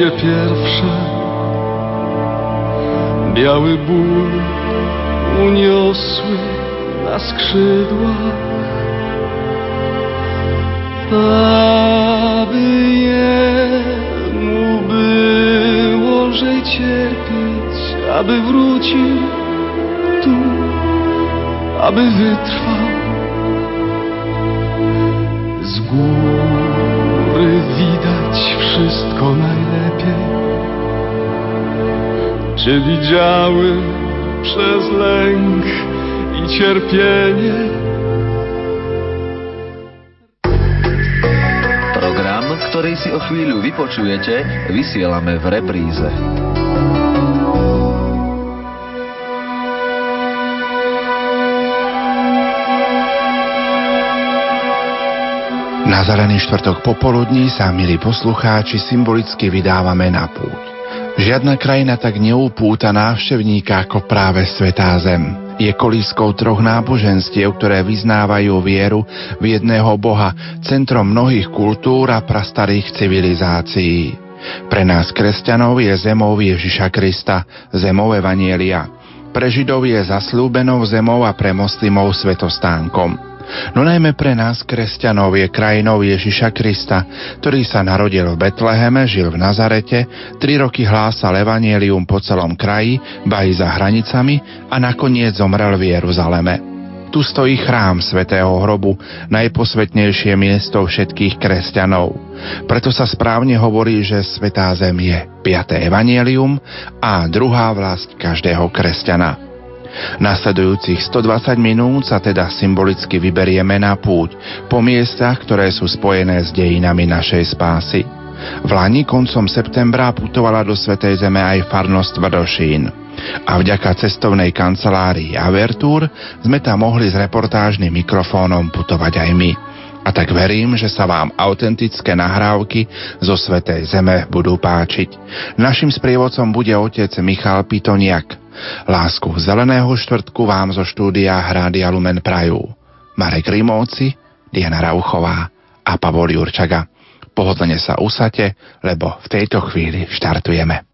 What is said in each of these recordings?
się pierwsze, biały ból uniosły na skrzydłach, aby jemu było lżej cierpieć, aby wrócił tu, aby wytrwał. Z góry widać wszystko najlepiej. Czy widziały przez lęk i cierpienie? Program, ktorý si o chvíľu vypočujete, vysielame v repríze. Na zelený štvrtok popoludní sa, milí poslucháči, symbolicky vydávame na púť. Žiadna krajina tak neupúta návštevníka ako práve Svätá Zem. Je kolískou troch náboženstiev, ktoré vyznávajú vieru v jedného Boha, centrom mnohých kultúr a prastarých civilizácií. Pre nás, kresťanov, je zemou Ježiša Krista, zemou Evanielia. Pre Židov je zasľúbenou zemou a pre moslimov svetostánkom. No najmä pre nás, kresťanov, je krajinou Ježiša Krista, ktorý sa narodil v Betleheme, žil v Nazarete, 3 roky hlásal evanjelium po celom kraji, ba i za hranicami a nakoniec zomrel v Jeruzaleme. Tu stojí chrám Svätého hrobu, najposvätnejšie miesto všetkých kresťanov. Preto sa správne hovorí, že Svätá Zem je 5. evanjelium a druhá vlasť každého kresťana. Nasledujúcich 120 minút sa teda symbolicky vyberieme na púť po miestach, ktoré sú spojené s dejinami našej spásy. V Lani koncom septembra putovala do Svätej Zeme aj farnosť Tvrdošín. A vďaka cestovnej kancelárii Avertúr sme tam mohli s reportážnym mikrofónom putovať aj my. A tak verím, že sa vám autentické nahrávky zo Svätej Zeme budú páčiť. Naším sprievodcom bude otec Michal Pitoniak. Lásku zeleného štvrtku vám zo štúdia Rádia Lumen prajú Marek Rimovci, Diana Rauchová a Pavol Jurčaga. Pohodlne sa usaďte, lebo v tejto chvíli štartujeme.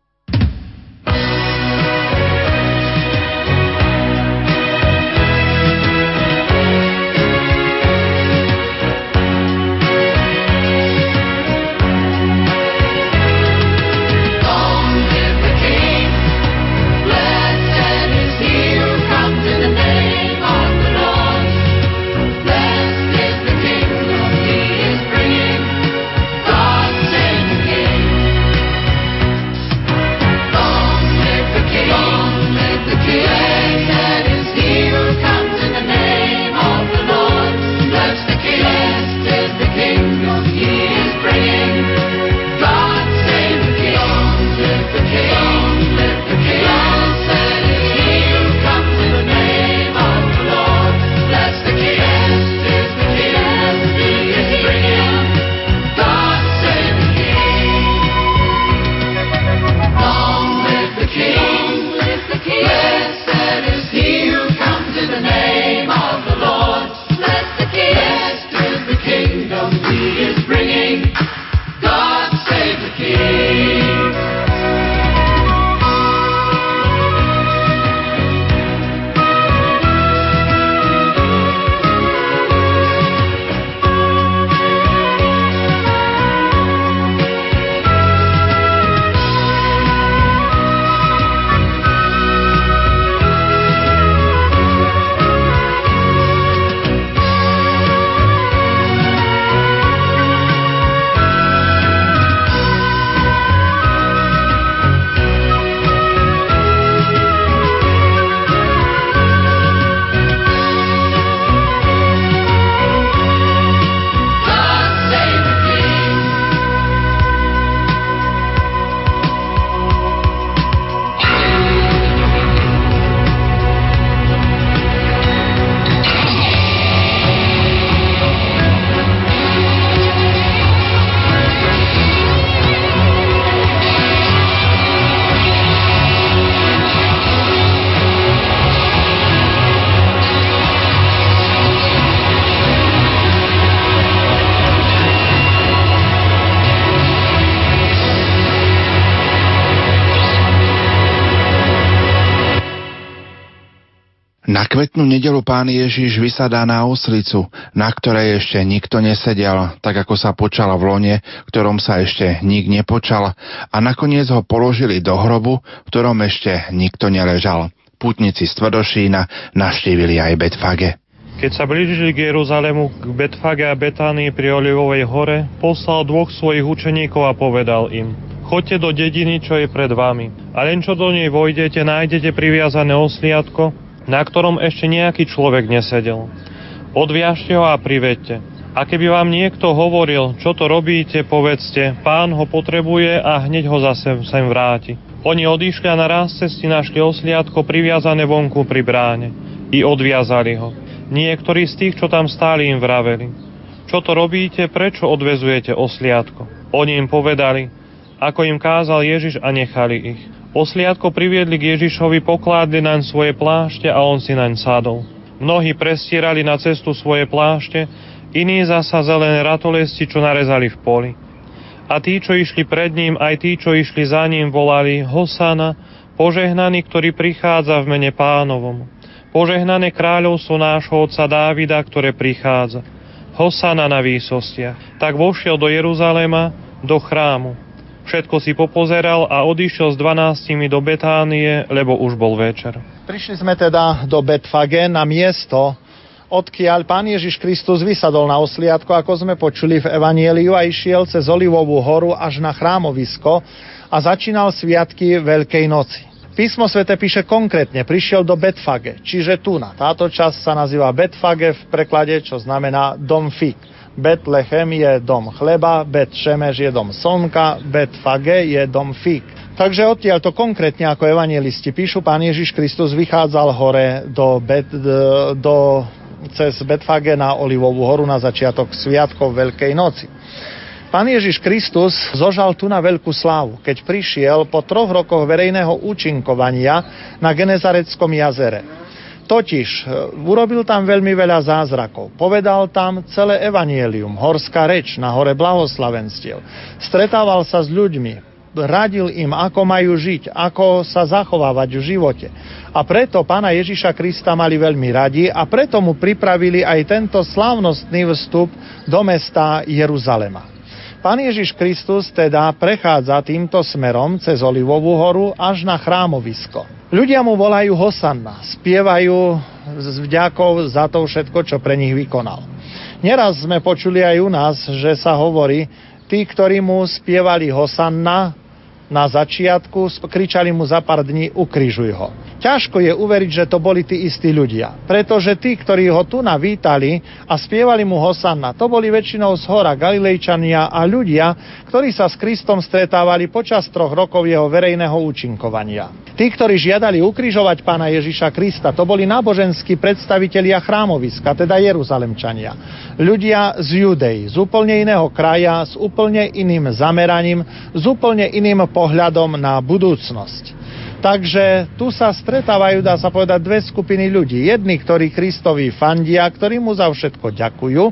Na Kvetnú nedeľu Pán Ježiš vysadá na oslicu, na ktorej ešte nikto nesedel, tak ako sa počal v lone, ktorom sa ešte nik nepočal, a nakoniec ho položili do hrobu, v ktorom ešte nikto neležal. Pútnici z Tvrdošína navštívili aj Betfage. Keď sa blížili k Jeruzalému, k Betfage a Betánii pri Olivovej hore, poslal dvoch svojich učeníkov a povedal im: Choďte do dediny, čo je pred vami. A len čo do nej vojdete, nájdete priviazané osliatko, na ktorom ešte nejaký človek nesedel. Odviažte ho a privedte. A keby vám niekto hovoril, čo to robíte, povedzte: Pán ho potrebuje a hneď ho zase sem vráti. Oni odišli a na ráz cesti našli osliatko priviazané vonku pri bráne. I odviazali ho. Niektorí z tých, čo tam stáli, im vraveli: Čo to robíte, prečo odvezujete osliatko? Oni im povedali, ako im kázal Ježiš, a nechali ich. Osliatko priviedli k Ježišovi, pokládli naň svoje plášte a on si naň sadol. Mnohí prestierali na cestu svoje plášte, iní zasa zelené ratolesti, čo narezali v poli. A tí, čo išli pred ním, aj tí, čo išli za ním, volali: Hosana, požehnaný, ktorý prichádza v mene Pánovom. Požehnané kráľovstvo nášho otca Dávida, ktoré prichádza. Hosana na výsostiach. Tak vošiel do Jeruzaléma, do chrámu. Všetko si popozeral a odišiel s 12 do Betánie, lebo už bol večer. Prišli sme teda do Betfage, na miesto, odkiaľ Pán Ježiš Kristus vysadol na osliatko, ako sme počuli v Evanieliu, a išiel cez Olivovú horu až na chrámovisko a začínal sviatky Veľkej noci. Písmo sväté píše konkrétne, prišiel do Betfage, čiže tu na táto časť sa nazýva Betfage v preklade, čo znamená dom fig. Betlehem je dom chleba, Bet-šemeš je dom slnka, Betfage je dom fig. Takže odtiaľto konkrétne, ako evangelisti píšu, Pán Ježiš Kristus vychádzal hore cez Betfage na Olivovú horu na začiatok sviatkov Veľkej noci. Pán Ježiš Kristus zožal tu na veľkú slávu, keď prišiel po 3 rokoch verejného účinkovania na Genezareckom jazere. Totiž urobil tam veľmi veľa zázrakov. Povedal tam celé evanjelium, horská reč na hore blahoslavenstiev. Stretával sa s ľuďmi, radil im, ako majú žiť, ako sa zachovávať v živote. A preto Pána Ježiša Krista mali veľmi radi a preto mu pripravili aj tento slávnostný vstup do mesta Jeruzalema. Pán Ježiš Kristus teda prechádza týmto smerom cez Olivovú horu až na chrámovisko. Ľudia mu volajú Hosanna, spievajú s vďakou za to všetko, čo pre nich vykonal. Neraz sme počuli aj u nás, že sa hovorí, tí, ktorí mu spievali Hosanna na začiatku, kričali mu za pár dní: Ukrižuj ho. Ťažko je uveriť, že to boli tí istí ľudia, pretože tí, ktorí ho tu navítali a spievali mu Hosanna, to boli väčšinou z hora Galilejčania a ľudia, ktorí sa s Kristom stretávali počas 3 rokov jeho verejného účinkovania. Tí, ktorí žiadali ukrižovať Pána Ježiša Krista, to boli náboženskí predstavitelia chrámoviska, teda Jeruzalemčania. Ľudia z Judei, z úplne iného kraja, s úplne iným zameraním, s úplne iným pohľadom na budúcnosť. Takže tu sa stretávajú, dá sa povedať, 2 skupiny ľudí. Jedni, ktorí Kristovi fandia, ktorí mu za všetko ďakujú,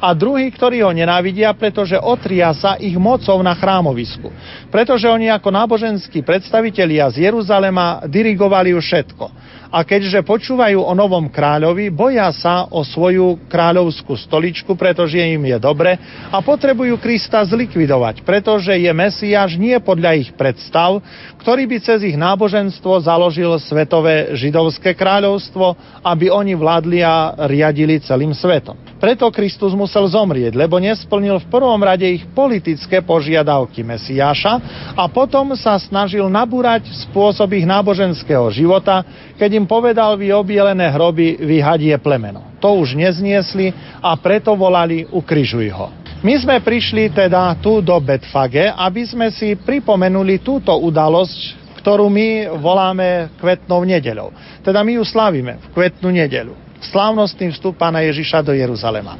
a druhí, ktorí ho nenávidia, pretože otria sa ich mocou na chrámovisku. Pretože oni ako náboženskí predstavitelia z Jeruzalema dirigovali všetko. A keďže počúvajú o novom kráľovi, boja sa o svoju kráľovskú stoličku, pretože im je dobre, a potrebujú Krista zlikvidovať, pretože je Mesiáš nie podľa ich predstav, ktorý by cez ich náboženstvo založil svetové židovské kráľovstvo, aby oni vládli a riadili celým svetom. Preto Kristus musel zomrieť, lebo nesplnil v prvom rade ich politické požiadavky Mesiáša a potom sa snažil nabúrať spôsob ich náboženského života, keď im povedal: vy obielené hroby, vy hadie plemeno. To už nezniesli a preto volali: Ukrižuj ho. My sme prišli teda tu do Betfage, aby sme si pripomenuli túto udalosť, ktorú my voláme Kvetnou nedeľou. Teda my ju slavíme v Kvetnú nedeľu, slávnostný vstup Pána Ježiša do Jeruzalema.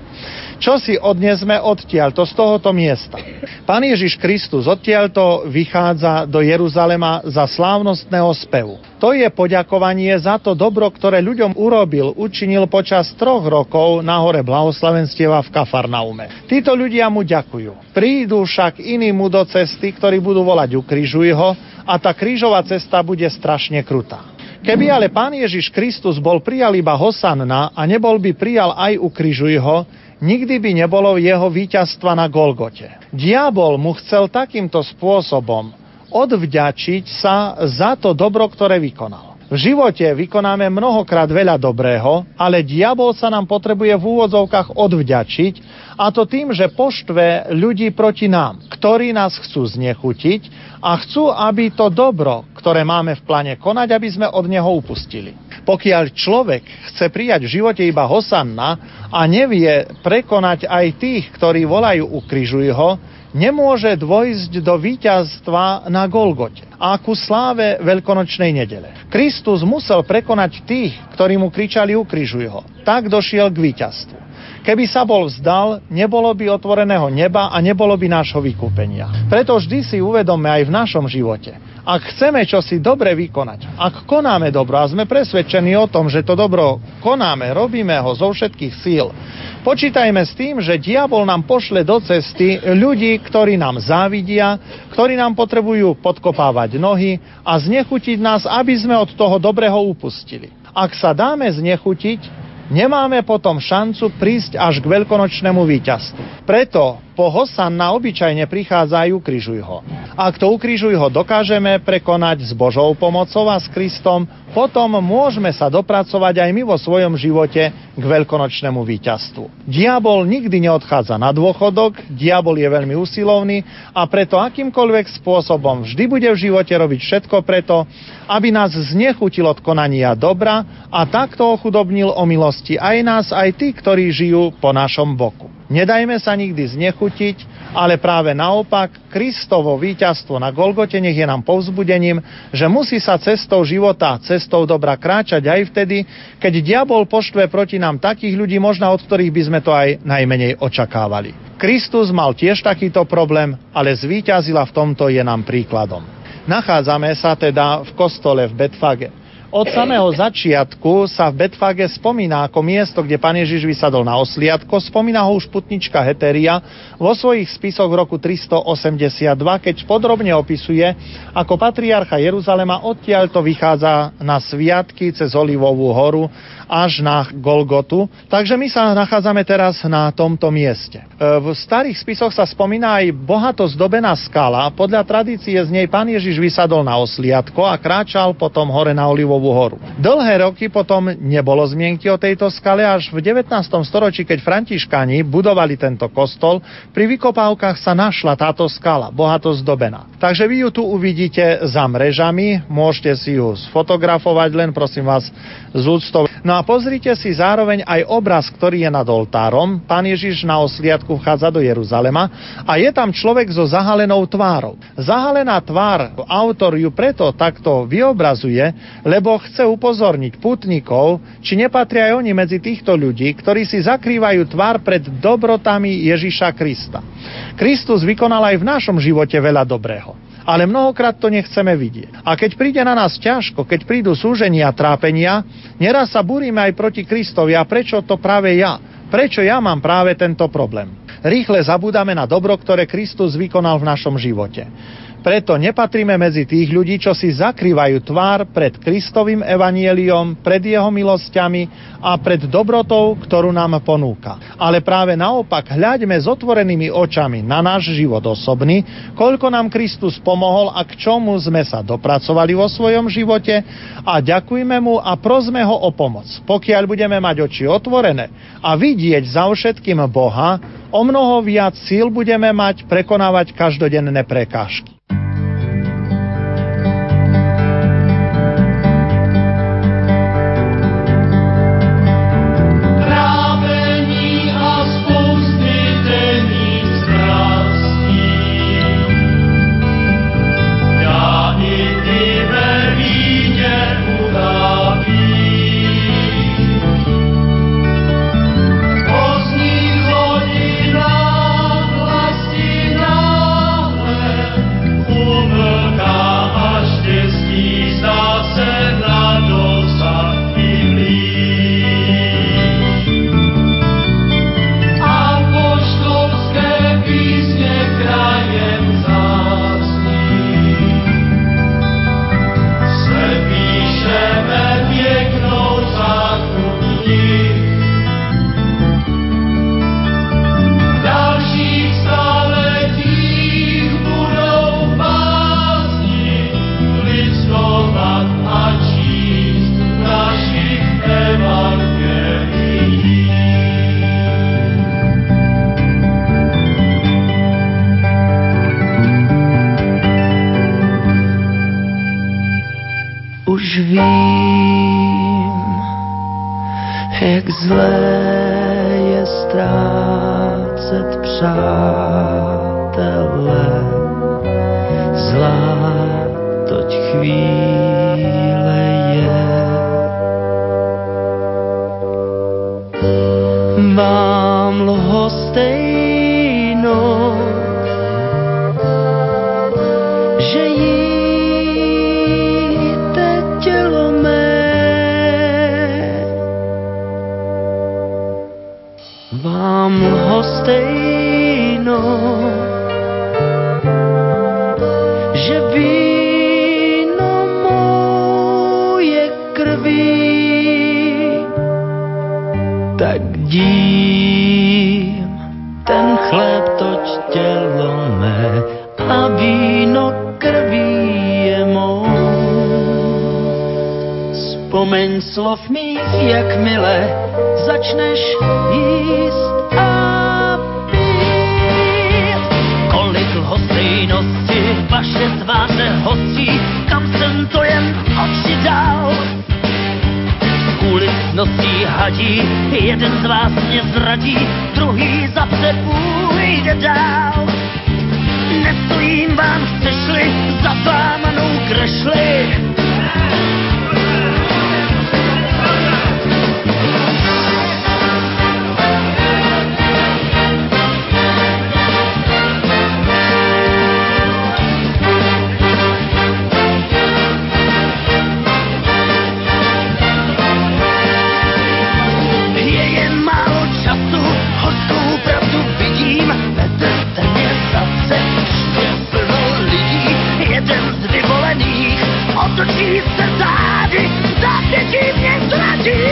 Čo si odnesme odtiaľto z tohoto miesta? Pán Ježiš Kristus odtiaľto vychádza do Jeruzalema za slávnostného spevu. To je poďakovanie za to dobro, ktoré ľuďom urobil, učinil počas 3 rokov na hore blahoslavenstieva v Kafarnaume. Títo ľudia mu ďakujú. Prídu však iní mu do cesty, ktorí budú volať: Ukrižuj ho, a tá krížová cesta bude strašne krutá. Keby ale Pán Ježiš Kristus bol prijal iba Hosanna a nebol by prijal aj ukrižuj ho, nikdy by nebolo jeho víťazstva na Golgote. Diabol mu chcel takýmto spôsobom odvďačiť sa za to dobro, ktoré vykonal. V živote vykonáme mnohokrát veľa dobrého, ale diabol sa nám potrebuje v úvodzovkách odvďačiť, a to tým, že poštve ľudí proti nám, ktorí nás chcú znechutiť a chcú, aby to dobro, ktoré máme v pláne konať, aby sme od neho upustili. Pokiaľ človek chce prijať v živote iba Hosanna a nevie prekonať aj tých, ktorí volajú ukrižuj ho, nemôže dôjsť do víťazstva na Golgote a ku sláve veľkonočnej nedele. Kristus musel prekonať tých, ktorí mu kričali ukrižuj ho. Tak došiel k víťazstvu. Keby sa bol vzdal, nebolo by otvoreného neba a nebolo by nášho vykúpenia. Preto vždy si uvedomme aj v našom živote. Ak chceme čosi dobre vykonať, ak konáme dobro a sme presvedčení o tom, že to dobro konáme, robíme ho zo všetkých síl, počítajme s tým, že diabol nám pošle do cesty ľudí, ktorí nám závidia, ktorí nám potrebujú podkopávať nohy a znechutiť nás, aby sme od toho dobrého upustili. Ak sa dáme znechutiť, nemáme potom šancu prísť až k veľkonočnému víťazstvu. Preto po Hosanna obyčajne prichádzajú ukrižuj ho. Ak to ukrižuj ho dokážeme prekonať s Božou pomocou a s Kristom, potom môžeme sa dopracovať aj my vo svojom živote k veľkonočnému víťazstvu. Diabol nikdy neodchádza na dôchodok, diabol je veľmi usilovný a preto akýmkoľvek spôsobom vždy bude v živote robiť všetko preto, aby nás znechutil od konania dobra a takto ochudobnil o milosť aj nás, aj tí, ktorí žijú po našom boku. Nedajme sa nikdy znechutiť, ale práve naopak, Kristovo víťazstvo na Golgote nech je nám povzbudením, že musí sa cestou života, cestou dobra kráčať aj vtedy, keď diabol poštve proti nám takých ľudí, možno od ktorých by sme to aj najmenej očakávali. Kristus mal tiež takýto problém, ale zvíťazil a v tomto je nám príkladom. Nachádzame sa teda v kostole v Betfage. Od samého začiatku sa v Betfage spomína ako miesto, kde Pán Ježiš vysadol na osliadko. Spomína ho už putnička Hetéria vo svojich spisoch v roku 382, keď podrobne opisuje, ako patriarcha Jeruzalema odtiaľ to vychádza na sviatky cez Olivovú horu až na Golgotu. Takže my sa nachádzame teraz na tomto mieste. V starých spisoch sa spomína aj bohato zdobená skala. Podľa tradície z nej Pán Ježiš vysadol na osliadko a kráčal potom hore na Olivovú horu. Dlhé roky potom nebolo zmienky o tejto skale až v 19. storočí, keď Františkáni budovali tento kostol. Pri vykopávkach sa našla táto skala, bohato zdobená. Takže vy ju tu uvidíte za mrežami, môžete si ju sfotografovať, len prosím vás z úctou. No a pozrite si zároveň aj obraz, ktorý je nad oltárom. Pán Ježiš na osliadku vchádza do Jeruzalema a je tam človek so zahalenou tvárou. Zahalená tvár, autor ju preto takto vyobrazuje, lebo chce upozorniť pútnikov, či nepatria aj oni medzi týchto ľudí, ktorí si zakrývajú tvár pred dobrotami Ježiša Krista. Kristus vykonal aj v našom živote veľa dobrého. Ale mnohokrát to nechceme vidieť. A keď príde na nás ťažko, keď prídu súženia a trápenia, neraz sa buríme aj proti Kristovi. A prečo to práve ja? Prečo ja mám práve tento problém? Rýchle zabúdame na dobro, ktoré Kristus vykonal v našom živote. Preto nepatríme medzi tých ľudí, čo si zakrývajú tvár pred Kristovým evanjeliom, pred jeho milosťami a pred dobrotou, ktorú nám ponúka. Ale práve naopak, hľaďme s otvorenými očami na náš život osobný, koľko nám Kristus pomohol a k čomu sme sa dopracovali vo svojom živote, a ďakujme mu a prosme ho o pomoc. Pokiaľ budeme mať oči otvorené a vidieť za všetkým Boha, o mnoho viac síl budeme mať prekonávať každodenné prekážky. už vím, jak zlé je ztrácet přátele, zlá toť chvíle je. Mám lhostejnou, že jíte tělo mé. Mám lhostejnou, že víno moje krví. Tak dím, ten chléb toč tělo mé a víno krví je mou. Vzpomeň slov mých, jakmile začneš jíst a pít. Kolik lhostejnosti vaše tváře hostí, kam jsem to jen oči dal. Ulic nocí hadí, jeden z vás mě zradí, druhý zapře půjde dál. Nestojím vám, chceš-li, za vámanou krešli. Otočí se zády, zády ti mě zradí.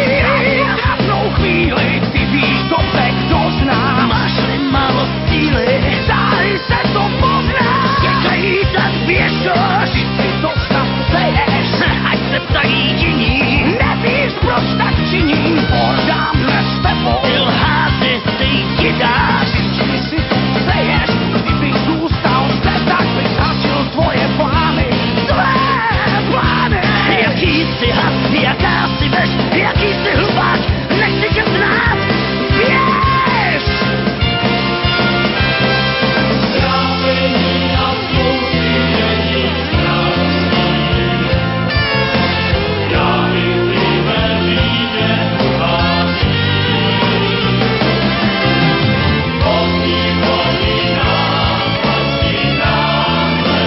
Na chápnou chvíli, ty víš dobře, kdo zná. Máš-li málo síly, záhy se to pozná. Děkají tak běžoš, ty si to snad seješ. Ať se ptají jiní, nevíš proč tak činí. Bordám dnes s tebou, ty lháři se jí dáš. Ty si to seješ, kdybych zůstal zde, tak bych zhasil tvoje plány. Jaký jsi had, jaká jsi veš, jaký jsi hlupák, nechci tě znát, běž! Ztrápení a smutí není ztrácí, já i ty ve víně uhází. Pozdní hodina, pozdní náhle,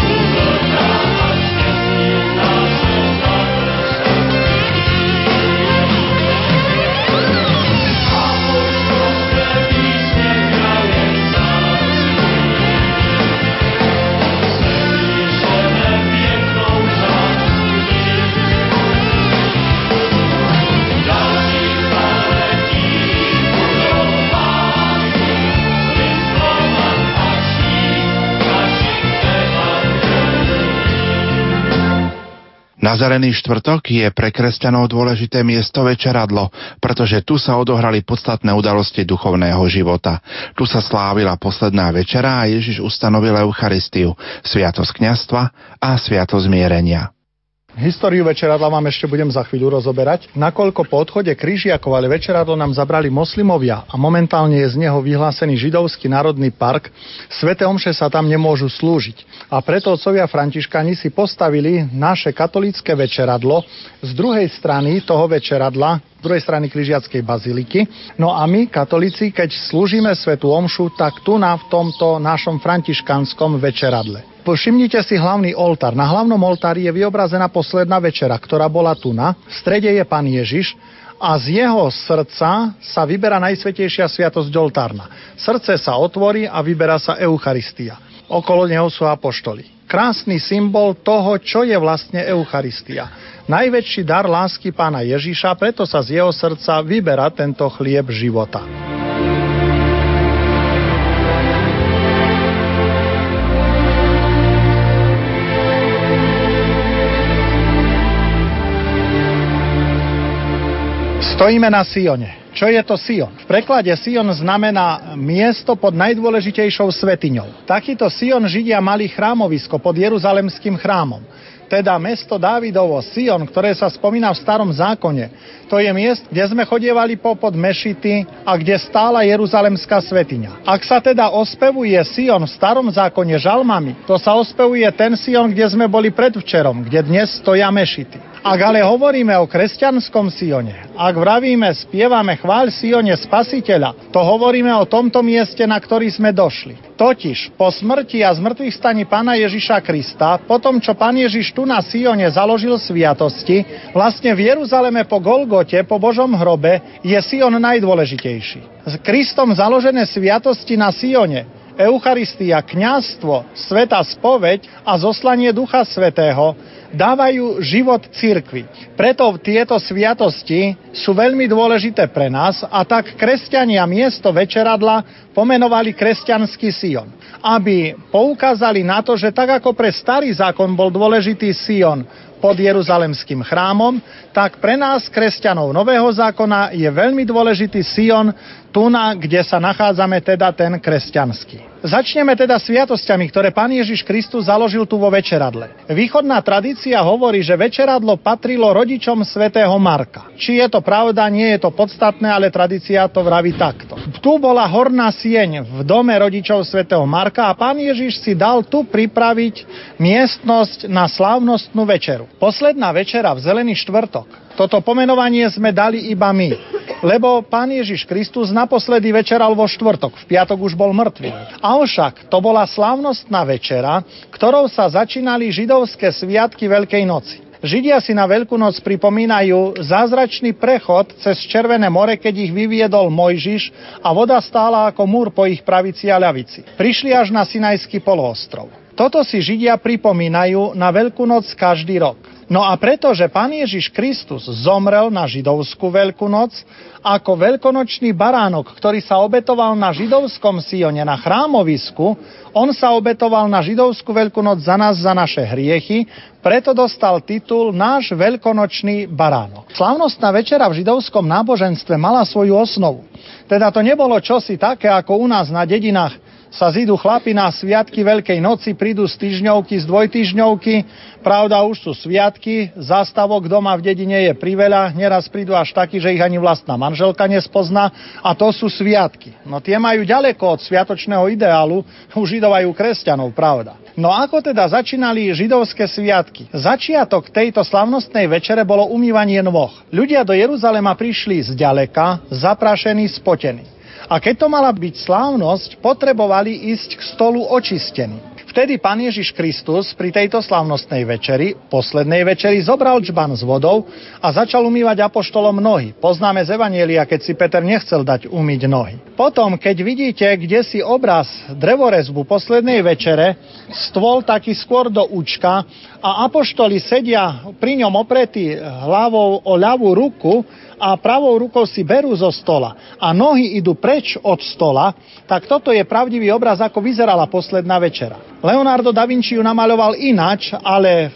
úvodná. Nazarený štvrtok je pre kresťanov dôležité miesto večeradlo, pretože tu sa odohrali podstatné udalosti duchovného života. Tu sa slávila posledná večera a Ježiš ustanovil Eucharistiu, sviatosť kňazstva a sviatosť zmierenia. Históriu večeradla vám ešte budem za chvíľu rozoberať, nakoľko po odchode križiakov ale večeradlo nám zabrali moslimovia a momentálne je z neho vyhlásený židovský národný park, sväté omše sa tam nemôžu slúžiť a preto otcovia františkáni si postavili naše katolícke večeradlo z druhej strany toho večeradla, z druhej strany križiackej baziliky. No a my, katolíci, keď slúžime svätú omšu, tak tu na v tomto našom františkánskom večeradle. Všimnite si hlavný oltár. Na hlavnom oltári je vyobrazená posledná večera, ktorá bola tu na. V strede je Pán Ježiš a z jeho srdca sa vyberá najsvätejšia sviatosť oltárna. Srdce sa otvorí a vyberá sa Eucharistia. Okolo neho sú apoštoli. Krásny symbol toho, čo je vlastne Eucharistia. Najväčší dar lásky Pána Ježiša, preto sa z jeho srdca vyberá tento chlieb života. Stojíme na Sione. Čo je to Sion? V preklade Sion znamená miesto pod najdôležitejšou svetiňou. Takýto Sion Židia mali chrámovisko pod Jeruzalemským chrámom. teda mesto Dávidovo, Sion, ktoré sa spomína v Starom zákone. To je miest, kde sme chodievali popod mešity a kde stála Jeruzalemská svätyňa. Ak sa teda ospevuje Sion v Starom zákone žalmami, to sa ospevuje ten Sion, kde sme boli predvčerom, kde dnes stoja mešity. Ak ale hovoríme o kresťanskom Sione, ak vravíme, spievame chváľ Sione Spasiteľa, to hovoríme o tomto mieste, na ktorý sme došli. Totiž po smrti a zmrtvých staní Pána Ježiša Krista, po tom, čo Pán Ježiš tu na Sione založil sviatosti, vlastne v Jeruzaleme po Golgote, po Božom hrobe, je Sion najdôležitejší. S Kristom založené sviatosti na Sione, Eucharistia, kňazstvo, svätá spoveď a zoslanie Ducha Svätého dávajú život cirkvi. Preto tieto sviatosti sú veľmi dôležité pre nás a tak kresťania miesto večeradla pomenovali kresťanský Sion, aby poukázali na to, že tak ako pre starý zákon bol dôležitý Sion pod Jeruzalemským chrámom, tak pre nás, kresťanov Nového zákona, je veľmi dôležitý Sion, tuna, kde sa nachádzame, teda ten kresťanský. Začneme teda sviatosťami, ktoré Pán Ježiš Kristus založil tu vo večeradle. Východná tradícia hovorí, že večeradlo patrilo rodičom svätého Marka. Či je to pravda, nie je to podstatné, ale tradícia to vraví takto. Tu bola horná sieň v dome rodičov svätého Marka a Pán Ježiš si dal tu pripraviť miestnosť na slávnostnú večeru. Posledná večera v Zelený štvrtok. Toto pomenovanie sme dali iba my, lebo Pán Ježiš Kristus naposledy večeral vo štvrtok, v piatok už bol mŕtvy. Avšak to bola slávnostná večera, ktorou sa začínali židovské sviatky Veľkej noci. Židia si na Veľkú noc pripomínajú zázračný prechod cez Červené more, keď ich vyviedol Mojžiš a voda stála ako múr po ich pravici a ľavici. Prišli až na Sinajský poloostrov. Toto si Židia pripomínajú na Veľkú noc každý rok. No a pretože Pán Ježiš Kristus zomrel na židovskú Veľkú noc ako veľkonočný baránok, ktorý sa obetoval na židovskom Sione, na chrámovisku, on sa obetoval na židovskú Veľkú noc za nás, za naše hriechy, preto dostal titul náš veľkonočný baránok. Slávnostná večera v židovskom náboženstve mala svoju osnovu. Teda to nebolo čosi také, ako u nás na dedinách sa zídu chlapi na sviatky Veľkej noci, prídu z týždňovky, z dvojtýždňovky, pravda už sú sviatky, zástavok doma v dedine je priveľa, neraz prídu až takí, že ich ani vlastná manželka nespozná a to sú sviatky. No tie majú ďaleko od sviatočného ideálu, u Židov aj u kresťanov, pravda. No ako teda začínali židovské sviatky? Začiatok tejto slavnostnej večere bolo umývanie nôh. Ľudia do Jeruzalema prišli z ďaleka, zaprašení, spotení. A keď to mala byť slávnosť, potrebovali ísť k stolu očistený. Vtedy Pán Ježiš Kristus pri tejto slávnostnej večeri, poslednej večeri, zobral džban s vodou a začal umývať apoštolom nohy. Poznáme z Evanjelia, keď si Peter nechcel dať umyť nohy. Potom, keď vidíte, kde si obraz drevorezbu poslednej večere, stôl taký skôr do účka a apoštoli sedia pri ňom opretí hlavou o ľavú ruku a pravou rukou si berú zo stola a nohy idú preč od stola, tak toto je pravdivý obraz, ako vyzerala posledná večera. Leonardo da Vinci ju namaľoval ináč, ale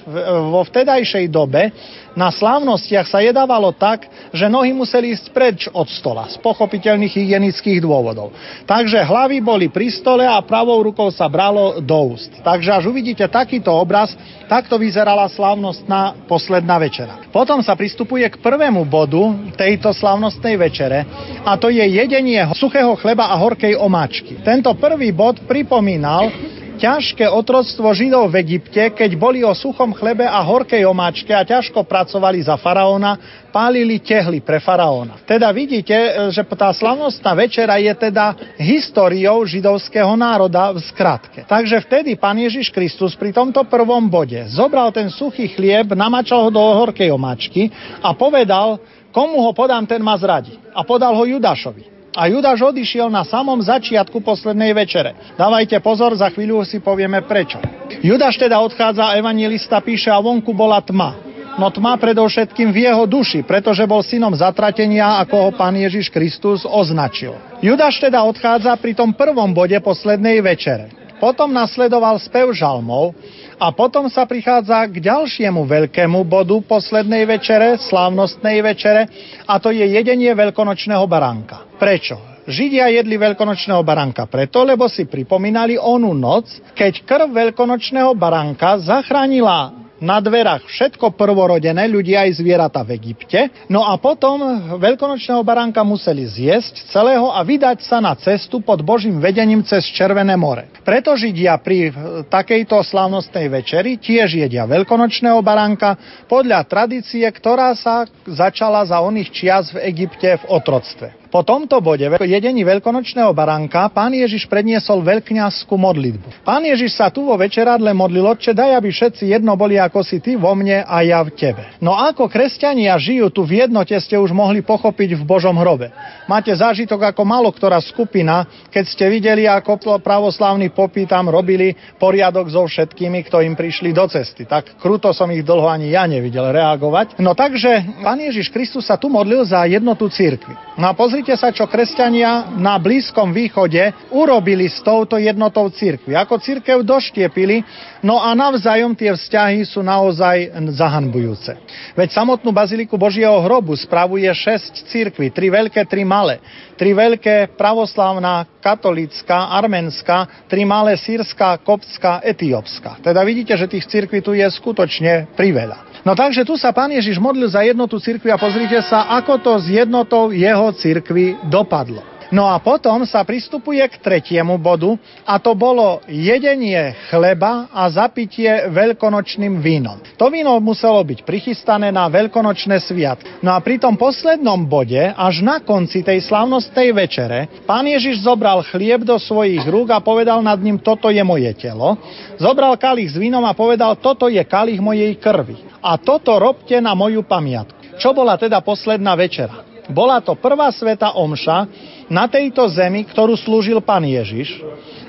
vo vtedajšej dobe na slávnostiach sa jedávalo tak, že nohy museli ísť preč od stola z pochopiteľných hygienických dôvodov. Takže hlavy boli pri stole a pravou rukou sa bralo do úst. Takže až uvidíte takýto obraz, takto vyzerala slávnostná posledná večera. Potom sa pristupuje k prvému bodu tejto slávnostnej večere a to je jedenie suchého chleba a horkej omáčky. Tento prvý bod pripomínal ťažké otroctvo Židov v Egypte, keď boli o suchom chlebe a horkej omáčke a ťažko pracovali za faraóna, pálili tehly pre faraóna. Teda vidíte, že tá slavnostná večera je teda históriou židovského národa v skratke. Takže vtedy Pán Ježiš Kristus pri tomto prvom bode zobral ten suchý chlieb, namačal ho do horkej omáčky a povedal, komu ho podám, ten ma zradí. A podal ho Judášovi. A Judáš odišiel na samom začiatku poslednej večere. Dávajte pozor, za chvíľu si povieme prečo. Judáš teda odchádza a evanjelista píše, a vonku bola tma. No tma predovšetkým v jeho duši, pretože bol synom zatratenia, ako ho Pán Ježiš Kristus označil. Judáš teda odchádza pri tom prvom bode poslednej večere. Potom nasledoval spev žalmov a potom sa prichádza k ďalšiemu veľkému bodu poslednej večere, slávnostnej večere, a to je jedenie veľkonočného baránka. Prečo? Židia jedli veľkonočného baránka preto, lebo si pripomínali onú noc, keď krv veľkonočného baránka zachránila na dverách všetko prvorodené, ľudia aj zvieratá v Egypte. No a potom veľkonočného baránka museli zjesť celého a vydať sa na cestu pod Božím vedením cez Červené more. Preto Židia pri takejto slávnostnej večeri tiež jedia veľkonočného baránka podľa tradície, ktorá sa začala za oných čias v Egypte v otroctve. Po tomto bode jedení veľkonočného baránka Pán Ježiš predniesol veľkňazskú modlitbu. Pán Ježiš sa tu vo večeradle modlil: Otče, daj, aby všetci jedno boli, ako si ty vo mne a ja v tebe. No ako kresťania žijú tu v jednote, ste už mohli pochopiť v Božom hrobe. Máte zážitok ako maloktorá skupina, keď ste videli, ako pravoslávni popi tam robili poriadok so všetkými, kto im prišli do cesty. Tak kruto som ich dlho ani ja nevidel reagovať. No takže Pán Ježiš Kristus sa tu modlil za jednotu cirkvi. No pozrite sa, čo kresťania na Blízkom východe urobili s touto jednotou cirkvi. Ako cirkev doštiepili, no a navzájom tie vzťahy sú naozaj zahanbujúce. Veď samotnú baziliku Božieho hrobu spravuje 6 cirkví, 3 veľké, 3 malé. 3 veľké pravoslávna, katolická, arménska, 3 malé sýrska, koptská, etiópska. Teda vidíte, že tých cirkví tu je skutočne priveľa. No takže tu sa Pán Ježiš modlil za jednotu cirkvi a pozrite sa, ako to s jednotou jeho cirkvi dopadlo. No a potom sa pristupuje k tretiemu bodu a to bolo jedenie chleba a zapitie veľkonočným vínom. To víno muselo byť prichystané na veľkonočné sviatky. No a pri tom poslednom bode, až na konci tej slávnostnej večere, Pán Ježiš zobral chlieb do svojich rúk a povedal nad ním: toto je moje telo. Zobral kalich s vínom a povedal: toto je kalich mojej krvi. A toto robte na moju pamiatku. Čo bola teda posledná večera? Bola to prvá svätá omša na tejto zemi, ktorú slúžil Pán Ježiš.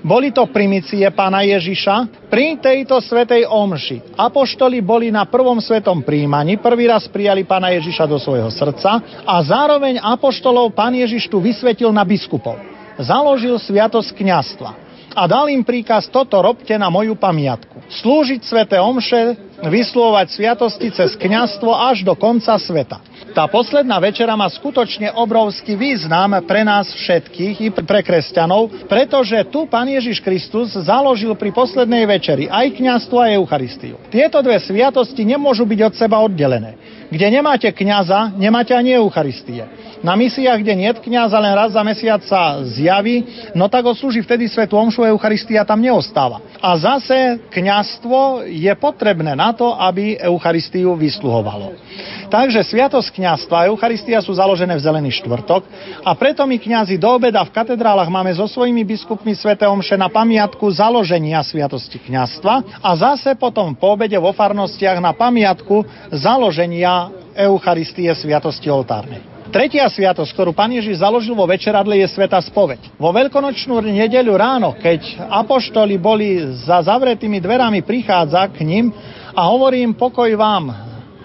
Boli to primície Pána Ježiša. Pri tejto svätej omši apoštoli boli na prvom svätom prijímaní. Prvý raz prijali Pána Ježiša do svojho srdca a zároveň apoštolov Pán Ježiš tu vysvetil na biskupov. Založil sviatosť kňazstva a dal im príkaz: toto robte na moju pamiatku. Slúžiť sväté omše, vyslovovať sviatosti cez kňazstvo až do konca sveta. Tá posledná večera má skutočne obrovský význam pre nás všetkých i pre kresťanov, pretože tu Pán Ježiš Kristus založil pri poslednej večeri aj kňazstvo a Eucharistiu. Tieto dve sviatosti nemôžu byť od seba oddelené. Kde nemáte kňaza, nemáte ani Eucharistie. Na misiách, kde niet kňaza, len raz za mesiac sa zjaví, no tak oslúži vtedy svätú omšu, Eucharistia tam neostáva. A zase kňazstvo je potrebné na to, aby Eucharistiu vysluhovalo. Takže sviatosť kňazstva a Eucharistia sú založené v Zelený štvrtok a preto my kňazi do obeda v katedrálach máme so svojimi biskupmi sväté omše na pamiatku založenia sviatosti kňazstva a zase potom po obede vo farnostiach na pamiatku založenia Eucharistie sviatosti oltárnej. Tretia sviatosť, ktorú Pán Ježiš založil vo večeradle, je svätá spoveď. Vo veľkonočnú nedeľu ráno, keď apoštoli boli za zavretými dverami, prichádza k ním a hovorí im: pokoj vám,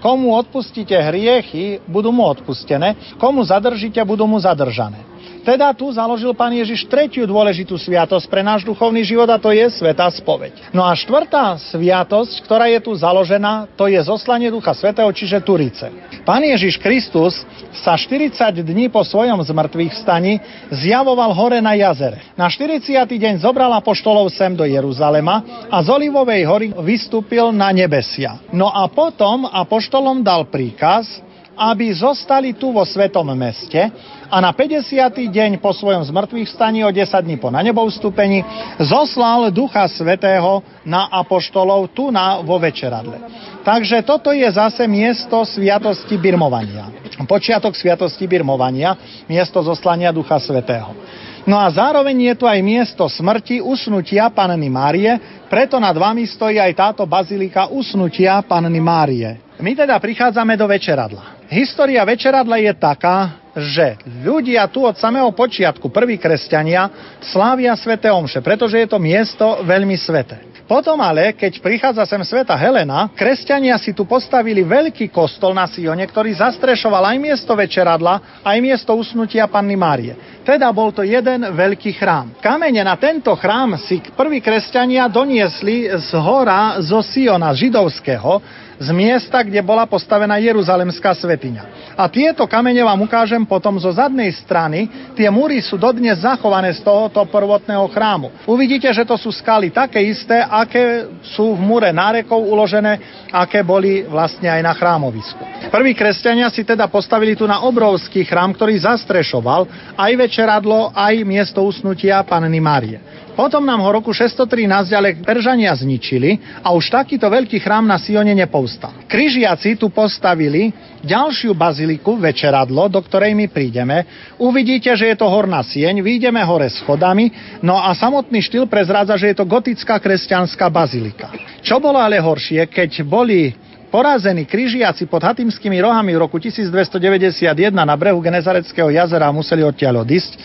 komu odpustíte hriechy, budú mu odpustené, komu zadržíte, budú mu zadržané. Teda tu založil Pán Ježiš tretiu dôležitú sviatosť pre náš duchovný život a to je svätá spoveď. No a štvrtá sviatosť, ktorá je tu založená, to je zoslanie Ducha Svätého, čiže Turice. Pán Ježiš Kristus sa 40 dní po svojom zmŕtvychvstaní zjavoval hore na jazere. Na 40. deň zobral apoštolov sem do Jeruzalema a z Olivovej hory vystúpil na nebesia. No a potom apoštolom dal príkaz, aby zostali tu vo Svetom meste a na 50. deň po svojom zmŕtvychvstaní, o 10 dní po nanebovstúpení, zoslal Ducha Svätého na apoštolov tu vo večeradle. Takže toto je zase miesto sviatosti birmovania. Počiatok sviatosti birmovania, miesto zoslania Ducha Svätého. No a zároveň je tu aj miesto smrti, usnutia Panny Márie, preto nad vami stojí aj táto bazilika usnutia Panny Márie. My teda prichádzame do večeradla. História večeradla je taká, že ľudia tu od samého počiatku, prví kresťania, slávia sväté omše, pretože je to miesto veľmi sväté. Potom ale, keď prichádza sem svätá Helena, kresťania si tu postavili veľký kostol na Sione, ktorý zastrešoval aj miesto večeradla, aj miesto usnutia Panny Márie. Teda bol to jeden veľký chrám. Kamene na tento chrám si prví kresťania doniesli z hora, zo Siona židovského, z miesta, kde bola postavená Jeruzalemská svätyňa. A tieto kamene vám ukážem potom zo zadnej strany. Tie múry sú dodnes zachované z tohoto prvotného chrámu. Uvidíte, že to sú skaly také isté, aké sú v múre nárekov uložené, aké boli vlastne aj na chrámovisku. Prví kresťania si teda postavili tu na obrovský chrám, ktorý zastrešoval aj večeradlo, aj miesto usnutia Panny Márie. Potom nám ho roku 613 ale Peržania zničili a už takýto veľký chrám na Sione nepovstal. Kryžiaci tu postavili ďalšiu baziliku, večeradlo, do ktorej my prídeme. Uvidíte, že je to horná sieň, vyjdeme hore schodami, no a samotný štýl prezrádza, že je to gotická kresťanská bazilika. Čo bolo ale horšie, keď boli porazení križiaci pod Hatimskými rohami v roku 1291 na brehu Genezareckého jazera a museli odtiaľ odísť,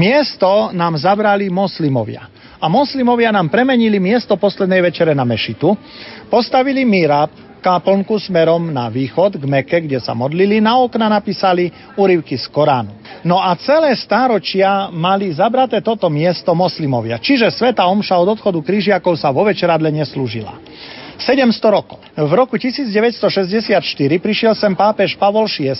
miesto nám zabrali moslimovia. A moslimovia nám premenili miesto poslednej večere na mešitu, postavili mihrab, kaplnku smerom na východ, k Meke, kde sa modlili, na okna napísali úryvky z Koránu. No a celé stáročia mali zabraté toto miesto moslimovia, čiže svätá omša od odchodu križiakov sa vo večeradle neslúžila. 700 rokov. V roku 1964 prišiel sem pápež Pavol VI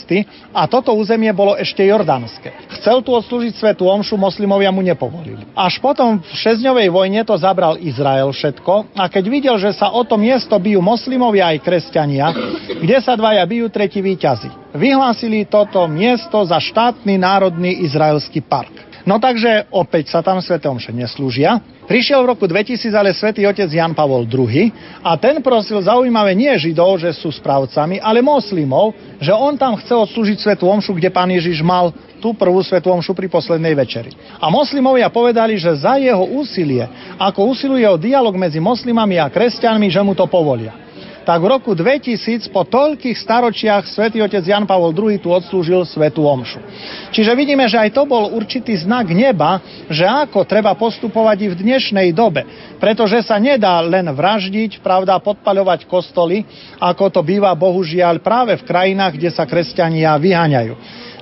a toto územie bolo ešte jordánske. Chcel tu odslúžiť svätú omšu, moslimovia mu nepovolili. Až potom v šesťdňovej vojne to zabral Izrael všetko a keď videl, že sa o to miesto bijú moslimovia aj kresťania, kde sa dvaja bijú, tretí víťazi, vyhlásili toto miesto za štátny národný izraelský park. No takže opäť sa tam sväté omše neslúžia. Prišiel v roku 2000 ale svätý otec Jan Pavol II a ten prosil zaujímavé nie Židov, že sú správcami, ale moslimov, že on tam chcel odslúžiť svätú omšu, kde pán Ježiš mal tú prvú svätú omšu pri poslednej večeri. A moslimovia povedali, že za jeho úsilie, ako usiluje o dialog medzi moslimami a kresťanmi, že mu to povolia. Tak v roku 2000 po toľkých staročiach svätý otec Jan Pavol II tu odslúžil svätú omšu. Čiže vidíme, že aj to bol určitý znak neba, že ako treba postupovať i v dnešnej dobe, pretože sa nedá len vraždiť, pravda, podpaľovať kostoly, ako to býva bohužiaľ práve v krajinách, kde sa kresťania vyháňajú.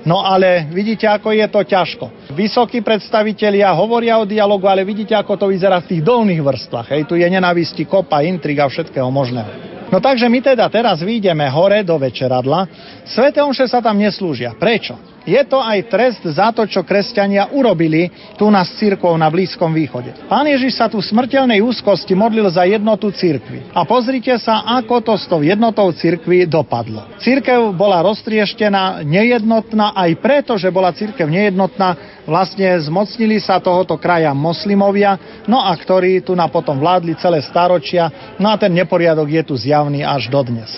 No ale vidíte, ako je to ťažko. Vysokí predstavitelia hovoria o dialogu, ale vidíte, ako to vyzerá v tých dolných vrstvách. Hej, tu je nenávisti, kopa, intriga, všetkého možného. No takže my teda teraz výjdeme hore do večeradla. Sväté omše sa tam neslúžia. Prečo? Je to aj trest za to, čo kresťania urobili tu na cirkvou na Blízkom východe. Pán Ježiš sa tu v smrteľnej úzkosti modlil za jednotu cirkvi. A pozrite sa, ako to s tou jednotou cirkvi dopadlo. Cirkev bola roztrieštená, nejednotná, aj preto, že bola cirkev nejednotná, vlastne zmocnili sa tohoto kraja moslimovia, no a ktorí tu na potom vládli celé staročia, no a ten neporiadok je tu zjavný až dodnes.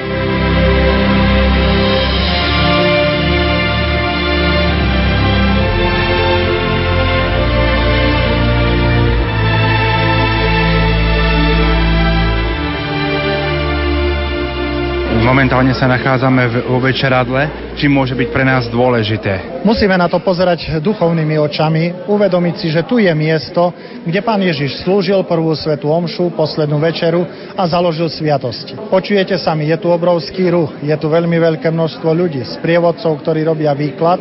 V Momentálne sa nachádzame vo večeradle. Čím môže byť pre nás dôležité? Musíme na to pozerať duchovnými očami, uvedomiť si, že tu je miesto, kde Pán Ježiš slúžil prvú svätú omšu, poslednú večeru a založil sviatosti. Počujete sami, je tu obrovský ruch, je tu veľmi veľké množstvo ľudí, sprievodcov, ktorí robia výklad,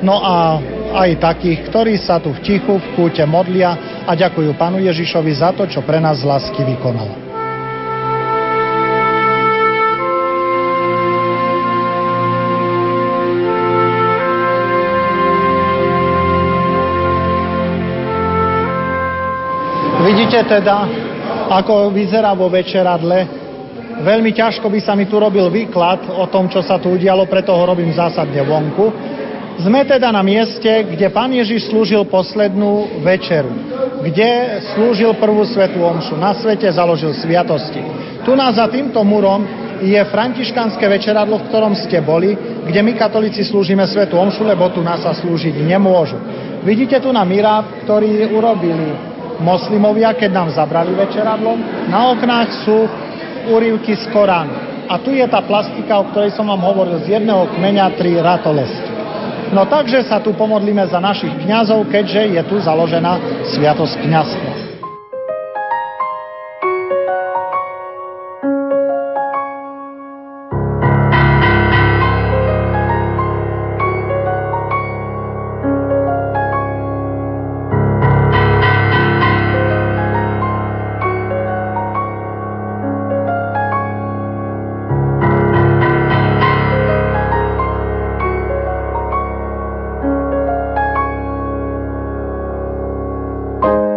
no a aj takých, ktorí sa tu v tichu, v kúte modlia a ďakujú Pánu Ježišovi za to, čo pre nás z lásky vykonal. Vidíte teda, ako vyzerá vo večeradle. Veľmi ťažko by sa mi tu robil výklad o tom, čo sa tu udialo, preto ho robím zásadne vonku. Sme teda na mieste, kde Pán Ježiš slúžil poslednú večeru, kde slúžil prvú svätú omšu, na svete založil sviatosti. Tu nás za týmto múrom je františkánske večeradlo, v ktorom ste boli, kde my katolíci slúžime svätú omšu, lebo tu nás sa slúžiť nemôžu. Vidíte tu na mihrab, ktorý urobili moslimovia, keď nám zabrali večeradlom. Na oknách sú úryvky z Koránu. A tu je tá plastika, o ktorej som vám hovoril, z jedného kmeňa 3 ratolesti. No takže sa tu pomodlíme za našich kňazov, keďže je tu založená sviatosť kňazstva.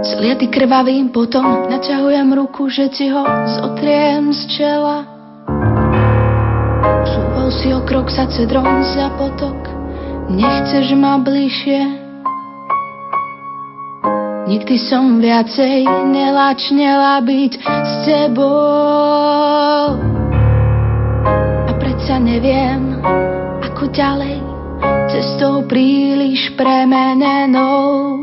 Zliaty krvavým potom naťahujem ruku, že ti ho zotriem z čela. Šúpol si o krok sa cedrom za potok, nechceš ma bližšie. Nikdy som viacej neláčnela byť s tebou. A predsa neviem, ako ďalej, cestou príliš premenenou.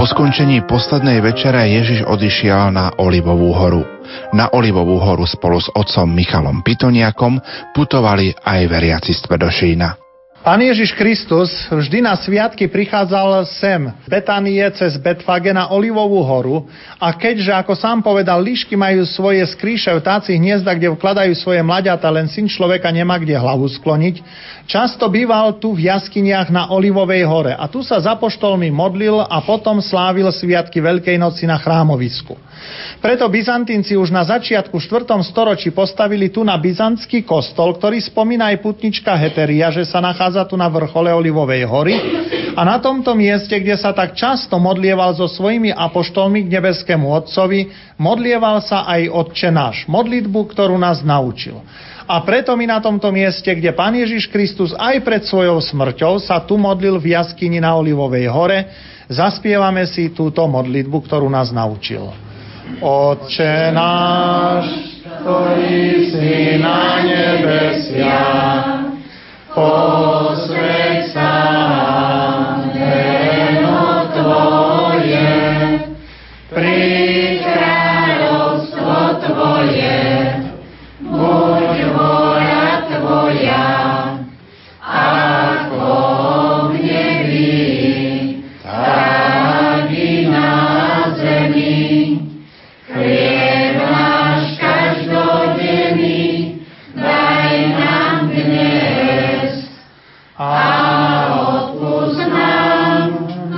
Po skončení poslednej večere Ježiš odišiel na Olivovú horu. Na Olivovú horu spolu s otcom Michalom Pitoniakom putovali aj veriaci z Tvrdošína. Pán Ježiš Kristus vždy na sviatky prichádzal sem, Betanie cez Betfage na Olivovú horu a keďže, ako sám povedal, líšky majú svoje skrýše v vtácich hniezda, kde vkladajú svoje mladiatá, len syn človeka nemá kde hlavu skloniť, často býval tu v jaskyniach na Olivovej hore a tu sa za apoštolmi modlil a potom slávil sviatky Veľkej noci na chrámovisku. Preto Byzantínci už na začiatku 4. storočí postavili tu na byzantský kostol, ktorý spomína aj putnička Heteria, že sa nachádza tu na vrchole Olivovej hory a na tomto mieste, kde sa tak často modlieval so svojimi apoštolmi k nebeskému Otcovi, modlieval sa aj Otče náš, modlitbu, ktorú nás naučil. A preto my na tomto mieste, kde Pán Ježiš Kristus aj pred svojou smrťou sa tu modlil v jaskyni na Olivovej hore, zaspievame si túto modlitbu, ktorú nás naučil. Otče náš, ktorý si na nebesiach, posväť sa meno Tvoje, príď kráľovstvo Tvoje, buď vôľa Tvoja, ako v nebi, tak i na zemi. Chlieb náš každodenný daj nám dnes a odpúsť nám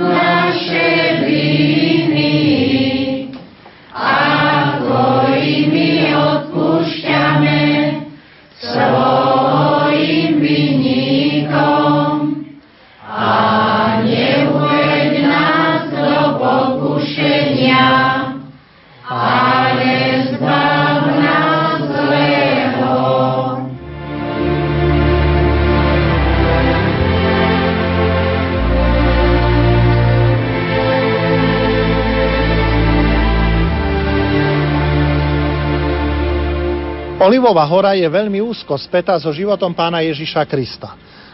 naše viny, ako i my odpúšťame svojim vinníkom. A neuveď nás do pokušenia, ale zbav nás zlého. Olivová hora je veľmi úzko spätá so životom Pána Ježiša Krista.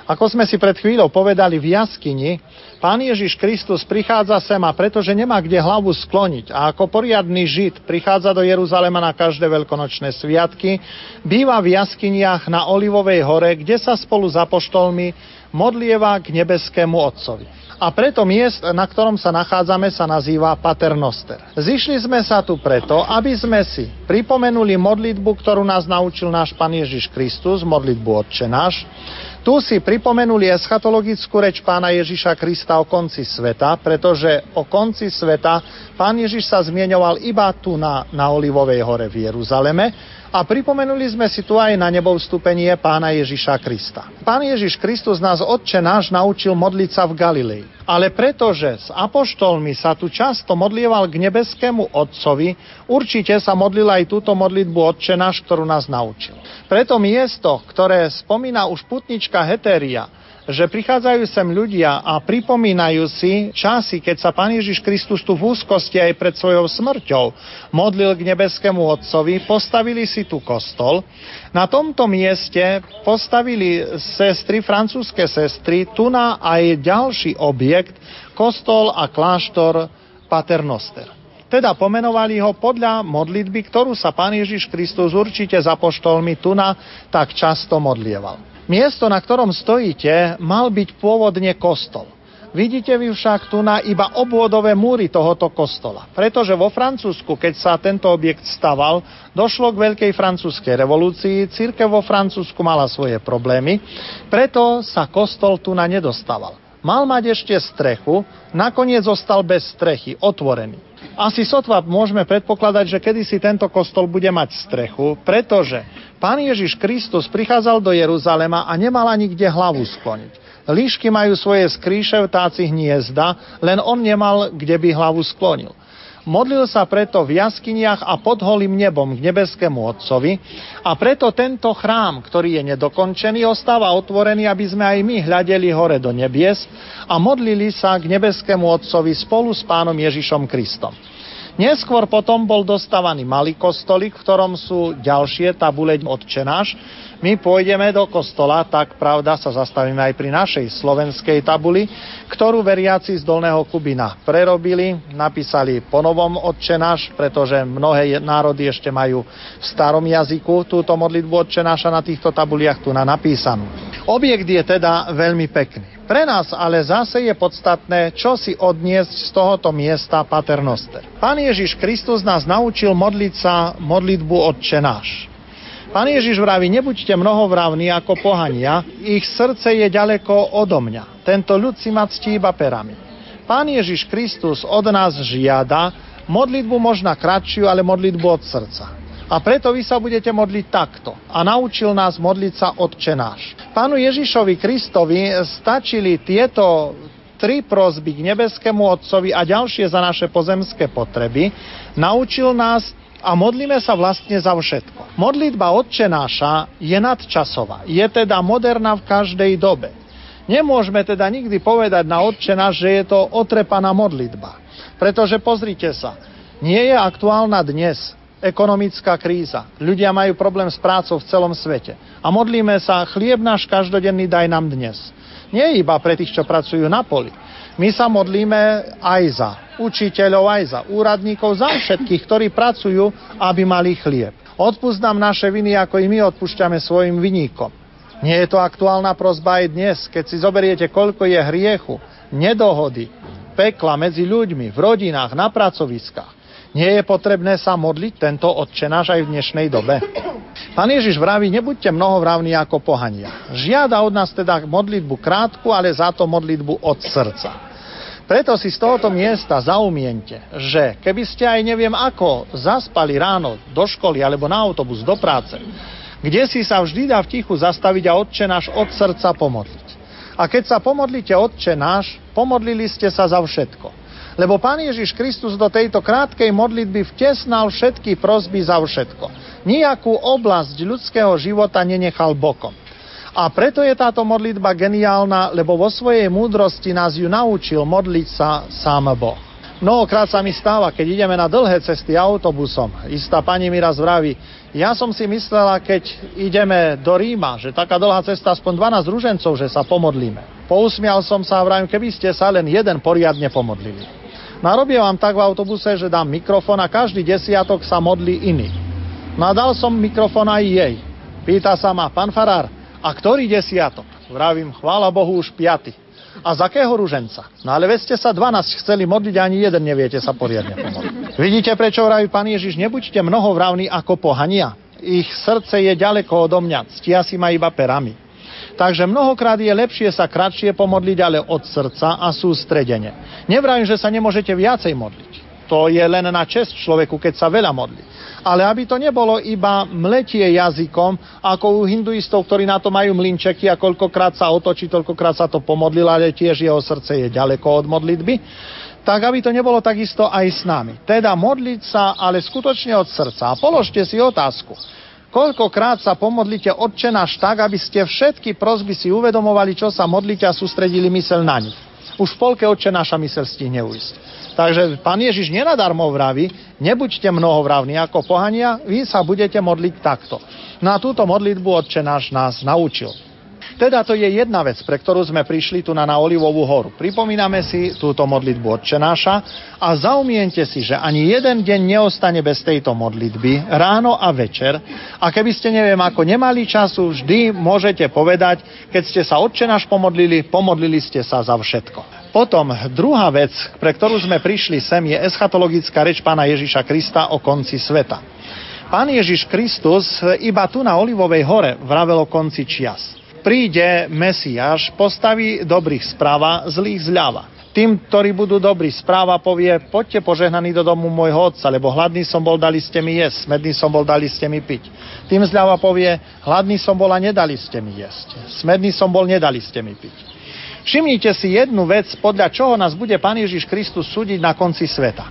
Ako sme si pred chvíľou povedali v jaskyni, Pán Ježiš Kristus prichádza sem a pretože nemá kde hlavu skloniť a ako poriadny Žid prichádza do Jeruzalema na každé veľkonočné sviatky, býva v jaskyniach na Olivovej hore, kde sa spolu s apoštolmi modlieva k nebeskému Otcovi. A preto miest, na ktorom sa nachádzame, sa nazýva Paternoster. Zišli sme sa tu preto, aby sme si pripomenuli modlitbu, ktorú nás naučil náš Pán Ježiš Kristus, modlitbu Otče náš. Tu si pripomenuli eschatologickú reč Pána Ježiša Krista o konci sveta, pretože o konci sveta Pán Ježiš sa zmieňoval iba tu na Olivovej hore v Jeruzaleme a pripomenuli sme si tu aj na nebovstúpenie Pána Ježiša Krista. Pán Ježiš Kristus nás Otče náš naučil modliť sa v Galilei, ale pretože s apoštolmi sa tu často modlieval k nebeskému Otcovi, určite sa modlil aj túto modlitbu Otče náš, ktorú nás naučil. Preto miesto, ktoré spomína už putnička Hetéria, že prichádzajú sem ľudia a pripomínajú si časy, keď sa Pán Ježiš Kristus tu v úzkosti aj pred svojou smrťou modlil k nebeskému Otcovi, postavili si tu kostol. Na tomto mieste postavili francúzske sestry, tu na aj ďalší objekt, kostol a kláštor Paternoster. Teda pomenovali ho podľa modlitby, ktorú sa Pán Ježiš Kristus určite za apoštolmi tu na tak často modlieval. Miesto, na ktorom stojíte, mal byť pôvodne kostol. Vidíte vy však tu na iba obvodové múry tohoto kostola. Pretože vo Francúzsku, keď sa tento objekt staval, došlo k Veľkej francúzskej revolúcii, cirkev vo Francúzsku mala svoje problémy, preto sa kostol tu na nedostával. Mal mať ešte strechu, nakoniec zostal bez strechy, otvorený. Asi sotva môžeme predpokladať, že kedysi tento kostol bude mať strechu, pretože Pán Ježiš Kristus prichádzal do Jeruzalema a nemal ani kde hlavu skloniť. Líšky majú svoje skrýše, vtáci hniezda, len on nemal kde by hlavu sklonil. Modlil sa preto v jaskyniach a pod holým nebom k nebeskému Otcovi a preto tento chrám, ktorý je nedokončený, ostáva otvorený, aby sme aj my hľadeli hore do nebies a modlili sa k nebeskému Otcovi spolu s Pánom Ježišom Kristom. Neskôr potom bol dostávaný malý kostolík, v ktorom sú ďalšie tabule Otče náš. My pôjdeme do kostola, tak pravda sa zastavíme aj pri našej slovenskej tabuli, ktorú veriaci z Dolného Kubina prerobili, napísali po novom Otče náš, pretože mnohé národy ešte majú v starom jazyku túto modlitbu Otče náša na týchto tabuliach tu na napísanú. Objekt je teda veľmi pekný. Pre nás ale zase je podstatné, čo si odniesť z tohoto miesta Paternoster. Pán Ježiš Kristus nás naučil modliť sa modlitbu Otče náš. Pán Ježiš vraví, nebuďte mnohovravní ako pohania, ich srdce je ďaleko odo mňa. Tento ľud si ma ctí iba perami. Pán Ježiš Kristus od nás žiada modlitbu možno kratšiu, ale modlitbu od srdca. A preto vy sa budete modliť takto. A naučil nás modliť sa Otče náš. Pánu Ježišovi Kristovi stačili tieto 3 prosby k nebeskému Otcovi a ďalšie za naše pozemské potreby. Naučil nás a modlíme sa vlastne za všetko. Modlitba Otče náša je nadčasová. Je teda moderná v každej dobe. Nemôžeme teda nikdy povedať na Otče náš, že je to otrepaná modlitba. Pretože pozrite sa, nie je aktuálna dnes. Ekonomická kríza. Ľudia majú problém s prácou v celom svete. A modlíme sa, chlieb náš každodenný daj nám dnes. Nie iba pre tých, čo pracujú na poli. My sa modlíme aj za učiteľov, aj za úradníkov, za všetkých, ktorí pracujú, aby mali chlieb. Odpusť nám naše viny, ako i my odpúšťame svojim viníkom. Nie je to aktuálna prosba aj dnes, keď si zoberiete, koľko je hriechu, nedohody, pekla medzi ľuďmi, v rodinách, na pracoviskách. Nie je potrebné sa modliť tento Otče náš aj v dnešnej dobe. Pán Ježiš vraví, nebuďte mnohovravní ako pohania. Žiada od nás teda modlitbu krátku, ale za to modlitbu od srdca. Preto si z tohoto miesta zaumiente, že keby ste aj neviem ako zaspali ráno do školy alebo na autobus do práce, kde si sa vždy dá v tichu zastaviť a Otče náš od srdca pomodliť. A keď sa pomodlíte Otče náš, pomodlili ste sa za všetko. Lebo Pán Ježiš Kristus do tejto krátkej modlitby vtesnal všetky prosby za všetko. Nijakú oblasť ľudského života nenechal bokom. A preto je táto modlitba geniálna, lebo vo svojej múdrosti nás ju naučil modliť sa sám Boh. Mnohokrát sa mi stáva, keď ideme na dlhé cesty autobusom. Istá pani mi raz vraví, ja som si myslela, keď ideme do Ríma, že taká dlhá cesta, aspoň 12 ružencov, že sa pomodlíme. Pousmial som sa a vravím, keby ste sa len jeden poriadne pomodlili. Narobie vám tak v autobuse, že dám mikrofón a každý desiatok sa modlí iný. Nadal som mikrofón aj jej. Pýta sa ma, pán farár, a ktorý desiatok? Vravím, chvála Bohu, už 5. A z akého ruženca? No ale veď ste sa 12 chceli modliť a ani jeden neviete sa poriadne pomodliť. Vidíte, prečo vraví pán Ježiš, nebuďte mnohovravní ako pohania. Ich srdce je ďaleko odo mňa, ctia si ma iba perami. Takže mnohokrát je lepšie sa kratšie pomodliť, ale od srdca a sústredene. Nevrajím, že sa nemôžete viacej modliť. To je len na čest človeku, keď sa veľa modlí. Ale aby to nebolo iba mletie jazykom, ako u hinduistov, ktorí na to majú mlynčeky a koľkokrát sa otočí, toľkokrát sa to pomodlil, ale tiež jeho srdce je ďaleko od modlitby. Tak aby to nebolo takisto aj s nami. Teda modliť sa, ale skutočne od srdca. A položte si otázku. Koľkokrát sa pomodlíte Otče náš tak, aby ste všetky prosby si uvedomovali, čo sa modlíte a sústredili myseľ na ne. Už v polke Otče náša myseľ stihne ujsť. Takže pán Ježiš nenadarmo vraví, nebuďte mnohovravní ako pohania, vy sa budete modliť takto. Na túto modlitbu Otče náš nás naučil. Teda to je jedna vec, pre ktorú sme prišli tu na Olivovú horu. Pripomíname si túto modlitbu Otče náša a zaumiente si, že ani jeden deň neostane bez tejto modlitby, ráno a večer. A keby ste neviem ako nemali času, vždy môžete povedať, keď ste sa Otče náš pomodlili, pomodlili ste sa za všetko. Potom druhá vec, pre ktorú sme prišli sem, je eschatologická reč pána Ježiša Krista o konci sveta. Pán Ježiš Kristus iba tu na Olivovej hore vravel o konci čias. Príde Mesiáš, postaví dobrých správa, zlých zľava. Tým, ktorí budú dobrí, správa povie, poďte požehnaní do domu môjho otca, lebo hladný som bol, dali ste mi jesť, smedný som bol, dali ste mi piť. Tým zľava povie, hladný som bol a nedali ste mi jesť, smedný som bol, nedali ste mi piť. Všimnite si jednu vec, podľa čoho nás bude Pán Ježiš Kristus súdiť na konci sveta.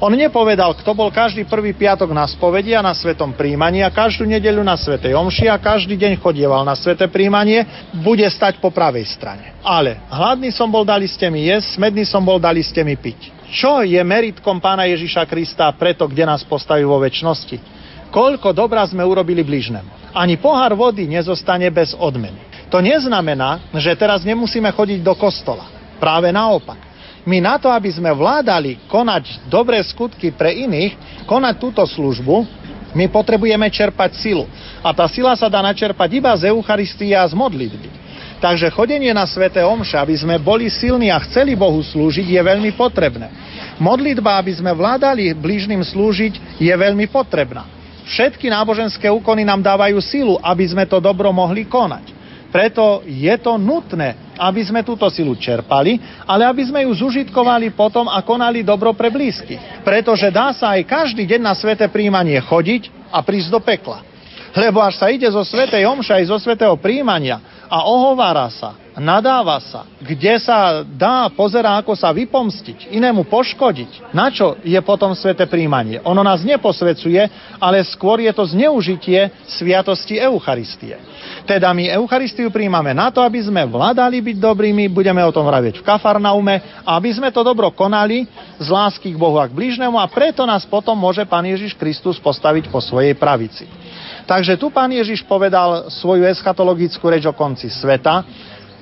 On nepovedal, kto bol každý prvý piatok na spovedi a na svetom príjmaní a každú nedeľu na svätej omši a každý deň chodieval na sveté príjmanie, bude stať po pravej strane. Ale hladný som bol, dali ste mi jesť, smedný som bol, dali ste mi piť. Čo je meritkom Pána Ježiša Krista preto, kde nás postaví vo večnosti? Koľko dobra sme urobili blížnemu. Ani pohár vody nezostane bez odmeny. To neznamená, že teraz nemusíme chodiť do kostola. Práve naopak. My na to, aby sme vládali konať dobré skutky pre iných, konať túto službu, my potrebujeme čerpať silu. A tá sila sa dá načerpať iba z Eucharistie a z modlitby. Takže chodenie na sväté omše, aby sme boli silní a chceli Bohu slúžiť, je veľmi potrebné. Modlitba, aby sme vládali blížnym slúžiť, je veľmi potrebná. Všetky náboženské úkony nám dávajú silu, aby sme to dobro mohli konať. Preto je to nutné, aby sme túto silu čerpali, ale aby sme ju zužitkovali potom a konali dobro pre blízkych. Pretože dá sa aj každý deň na sväté prijímanie chodiť a prísť do pekla. Lebo až sa ide zo svätej omše aj zo svätého prijímania a ohovára sa, nadáva sa, kde sa dá, pozerá, ako sa vypomstiť, inému poškodiť. Na čo je potom sväté prijímanie? Ono nás neposvecuje, ale skôr je to zneužitie sviatosti Eucharistie. Teda my Eucharistiu prijímame na to, aby sme vládali byť dobrými, budeme o tom hovoriť v Kafarnaume, aby sme to dobro konali z lásky k Bohu a k blížnemu, a preto nás potom môže Pán Ježiš Kristus postaviť po svojej pravici. Takže tu Pán Ježiš povedal svoju eschatologickú reč o konci sveta.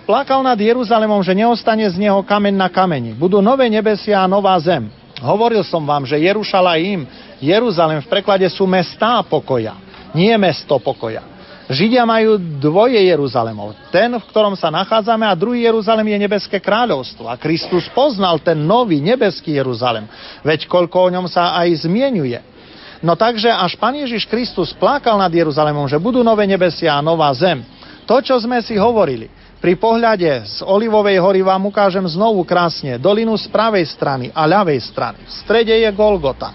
Plakal nad Jeruzalémom, že neostane z neho kameň na kameni. Budú nové nebesia a nová zem. Hovoril som vám, že Jerušalaím, Jeruzalém v preklade sú mestá pokoja, nie mesto pokoja. Židia majú dvoje Jeruzalémov. Ten, v ktorom sa nachádzame, a druhý Jeruzalém je nebeské kráľovstvo. A Kristus poznal ten nový nebeský Jeruzalém. Veď koľko o ňom sa aj zmienuje. No takže až Pán Ježiš Kristus plakal nad Jeruzalémom, že budú nové nebesia a nová zem. To, čo sme si hovorili, pri pohľade z Olivovej hory vám ukážem znovu krásne dolinu z pravej strany a ľavej strany. V strede je Golgota.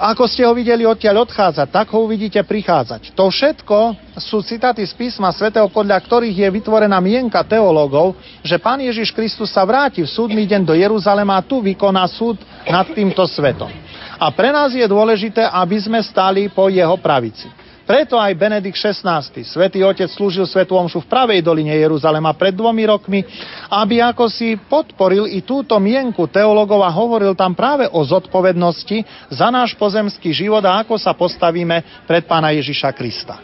Ako ste ho videli odtiaľ odchádzať, tak ho uvidíte prichádzať. To všetko sú citáty z písma svätého, podľa ktorých je vytvorená mienka teológov, že Pán Ježiš Kristus sa vráti v súdny deň do Jeruzalema a tu vykoná súd nad týmto svetom. A pre nás je dôležité, aby sme stáli po jeho pravici. Preto aj Benedikt XVI, svätý otec, slúžil svätú omšu v pravej doline Jeruzalema pred 2 rokmi, aby ako si podporil i túto mienku teológov a hovoril tam práve o zodpovednosti za náš pozemský život a ako sa postavíme pred Pána Ježiša Krista.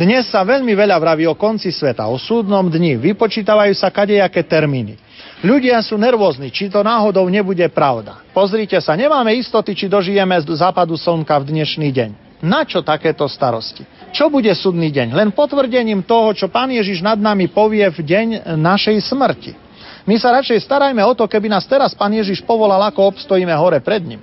Dnes sa veľmi veľa vraví o konci sveta, o súdnom dni, vypočítavajú sa kadejaké termíny. Ľudia sú nervózni, či to náhodou nebude pravda. Pozrite sa, nemáme istoty, či dožijeme z západu slnka v dnešný deň. Na čo takéto starosti? Čo bude súdny deň? Len potvrdením toho, čo Pán Ježiš nad nami povie v deň našej smrti. My sa radšej starajme o to, keby nás teraz Pán Ježiš povolal, ako obstojíme hore pred ním.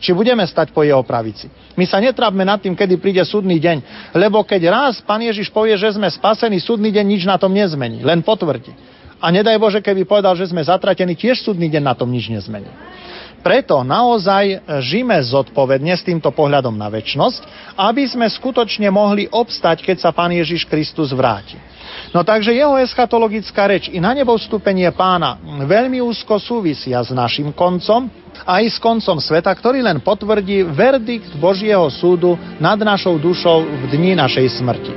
Či budeme stať po jeho pravici. My sa netrápme nad tým, kedy príde súdny deň. Lebo keď raz Pán Ježiš povie, že sme spasení, súdny deň nič na tom nezmení. Len potvrdí. A nedaj Bože, keby povedal, že sme zatratení, tiež súdny deň na tom nič nezmení. Preto naozaj žijme zodpovedne s týmto pohľadom na večnosť, aby sme skutočne mohli obstať, keď sa Pán Ježiš Kristus vráti. No takže jeho eschatologická reč i na nebo vstúpenie Pána veľmi úzko súvisia s našim koncom a i s koncom sveta, ktorý len potvrdí verdikt Božieho súdu nad našou dušou v dni našej smrti.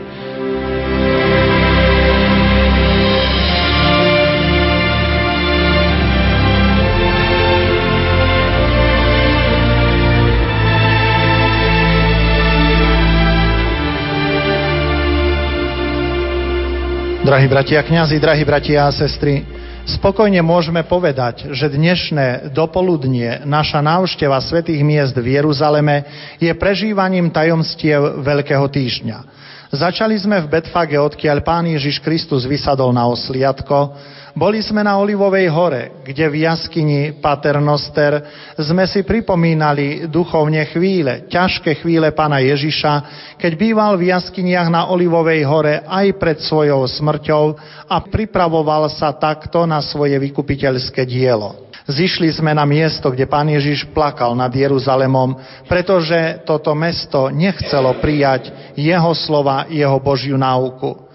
Drahí bratia kňazi, drahí bratia a sestry, spokojne môžeme povedať, že dnešné dopoludnie naša návšteva svätých miest v Jeruzaleme je prežívaním tajomstiev Veľkého týždňa. Začali sme v Betfage, odkiaľ Pán Ježiš Kristus vysadol na osliadko. Boli sme na Olivovej hore, kde v jaskyni Paternoster sme si pripomínali duchovne chvíle, ťažké chvíle Pána Ježiša, keď býval v jaskyniach na Olivovej hore aj pred svojou smrťou a pripravoval sa takto na svoje vykupiteľské dielo. Zišli sme na miesto, kde Pán Ježiš plakal nad Jeruzalémom, pretože toto mesto nechcelo prijať jeho slova, jeho Božiu náuku.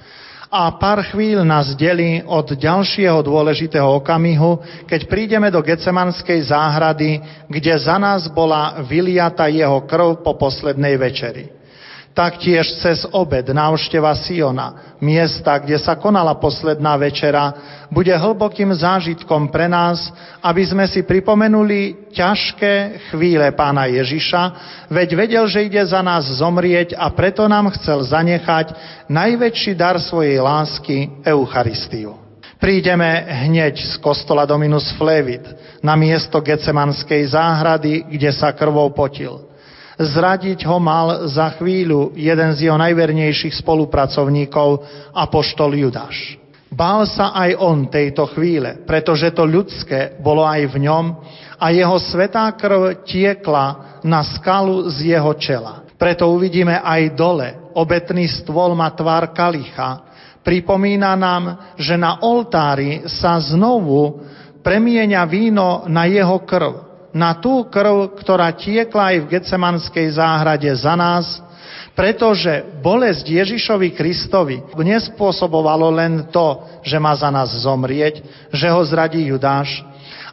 A pár chvíľ nás delí od ďalšieho dôležitého okamihu, keď prídeme do Getsemanskej záhrady, kde za nás bola vyliata jeho krv po poslednej večeri. taktiež cez obed návšteva Siona, miesta, kde sa konala posledná večera, bude hlbokým zážitkom pre nás, aby sme si pripomenuli ťažké chvíle Pána Ježiša, veď vedel, že ide za nás zomrieť a preto nám chcel zanechať najväčší dar svojej lásky, Eucharistiu. Prídeme hneď z kostola Dominus Flevit na miesto Getsemanskej záhrady, kde sa krvou potil. Zradiť ho mal za chvíľu jeden z jeho najvernejších spolupracovníkov, apoštol Judáš. Bál sa aj on tejto chvíle, pretože to ľudské bolo aj v ňom a jeho svätá krv tiekla na skalu z jeho čela. Preto uvidíme aj dole, obetný stôl má tvár kalicha, pripomína nám, že na oltári sa znovu premieňa víno na jeho krv. Na tú krv, ktorá tiekla aj v Getsemanskej záhrade za nás, pretože bolesť Ježišovi Kristovi nespôsobovalo len to, že má za nás zomrieť, že ho zradí Judáš,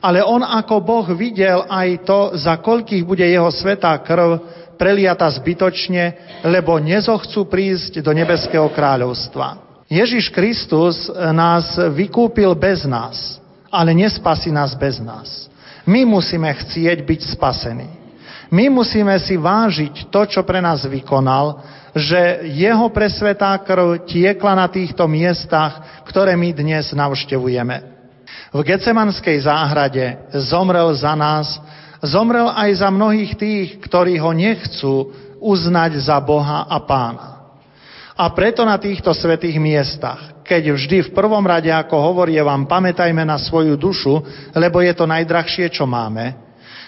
ale on ako Boh videl aj to, za koľkých bude jeho svätá krv preliata zbytočne, lebo nezochcú prísť do nebeského kráľovstva. Ježiš Kristus nás vykúpil bez nás, ale nespasí nás bez nás. My musíme chcieť byť spasení. My musíme si vážiť to, čo pre nás vykonal, že jeho presvetá krv tiekla na týchto miestach, ktoré my dnes navštevujeme. V Getsemanskej záhrade zomrel za nás, zomrel aj za mnohých tých, ktorí ho nechcú uznať za Boha a Pána. A preto na týchto svätých miestach, keď vždy v prvom rade, ako hovorí vám, pamätajme na svoju dušu, lebo je to najdrahšie, čo máme,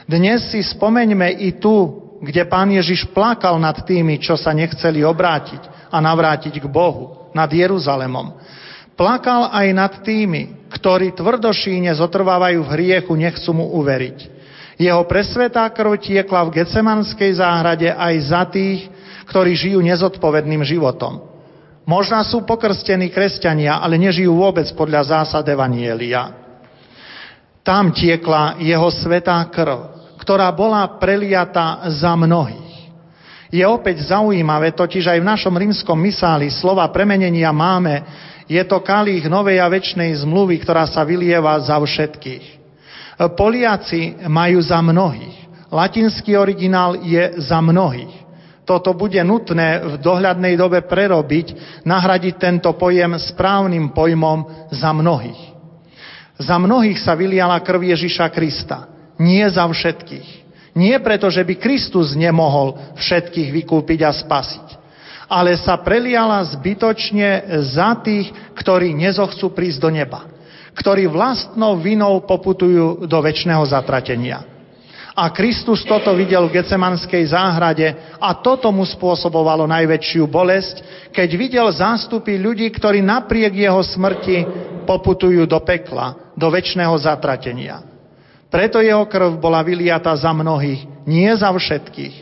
dnes si spomeňme i tu, kde Pán Ježiš plakal nad tými, čo sa nechceli obrátiť a navrátiť k Bohu, nad Jeruzalemom. Plakal aj nad tými, ktorí tvrdošíne zotrvávajú v hriechu, nechcú mu uveriť. Jeho presvetá krv tiekla v Getsemanskej záhrade aj za tých, ktorí žijú nezodpovedným životom. Možno sú pokrstení kresťania, ale nežijú vôbec podľa zásad evanjelia. Tam tiekla jeho svätá krv, ktorá bola preliata za mnohých. Je opäť zaujímavé, totiž aj v našom rímskom misáli slova premenenia máme, je to kalich novej a večnej zmluvy, ktorá sa vylieva za všetkých. Poliaci majú za mnohých. Latinský originál je za mnohých. Toto bude nutné v dohľadnej dobe prerobiť, nahradiť tento pojem správnym pojmom za mnohých. Za mnohých sa vyliala krv Ježiša Krista, nie za všetkých. Nie preto, že by Kristus nemohol všetkých vykúpiť a spasiť, ale sa preliala zbytočne za tých, ktorí nezochcú prísť do neba, ktorí vlastnou vinou poputujú do večného zatratenia. A Kristus toto videl v Getsemanskej záhrade a toto mu spôsobovalo najväčšiu bolesť, keď videl zástupy ľudí, ktorí napriek jeho smrti poputujú do pekla, do večného zatratenia. Preto jeho krv bola vyliata za mnohých, nie za všetkých,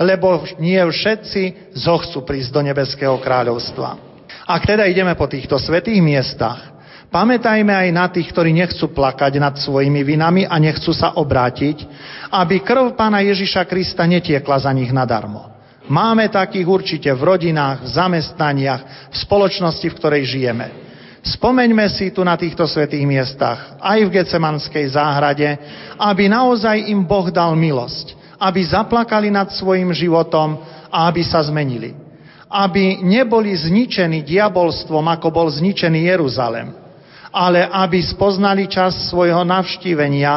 lebo nie všetci zochcú prísť do nebeského kráľovstva. Ak teda ideme po týchto svätých miestach, pamätajme aj na tých, ktorí nechcú plakať nad svojimi vinami a nechcú sa obrátiť, aby krv Pána Ježiša Krista netiekla za nich nadarmo. Máme takých určite v rodinách, v zamestnaniach, v spoločnosti, v ktorej žijeme. Spomeňme si tu na týchto svätých miestach, aj v Getsemanskej záhrade, aby naozaj im Boh dal milosť, aby zaplakali nad svojim životom a aby sa zmenili. Aby neboli zničení diabolstvom, ako bol zničený Jeruzalem, ale aby spoznali čas svojho navštívenia,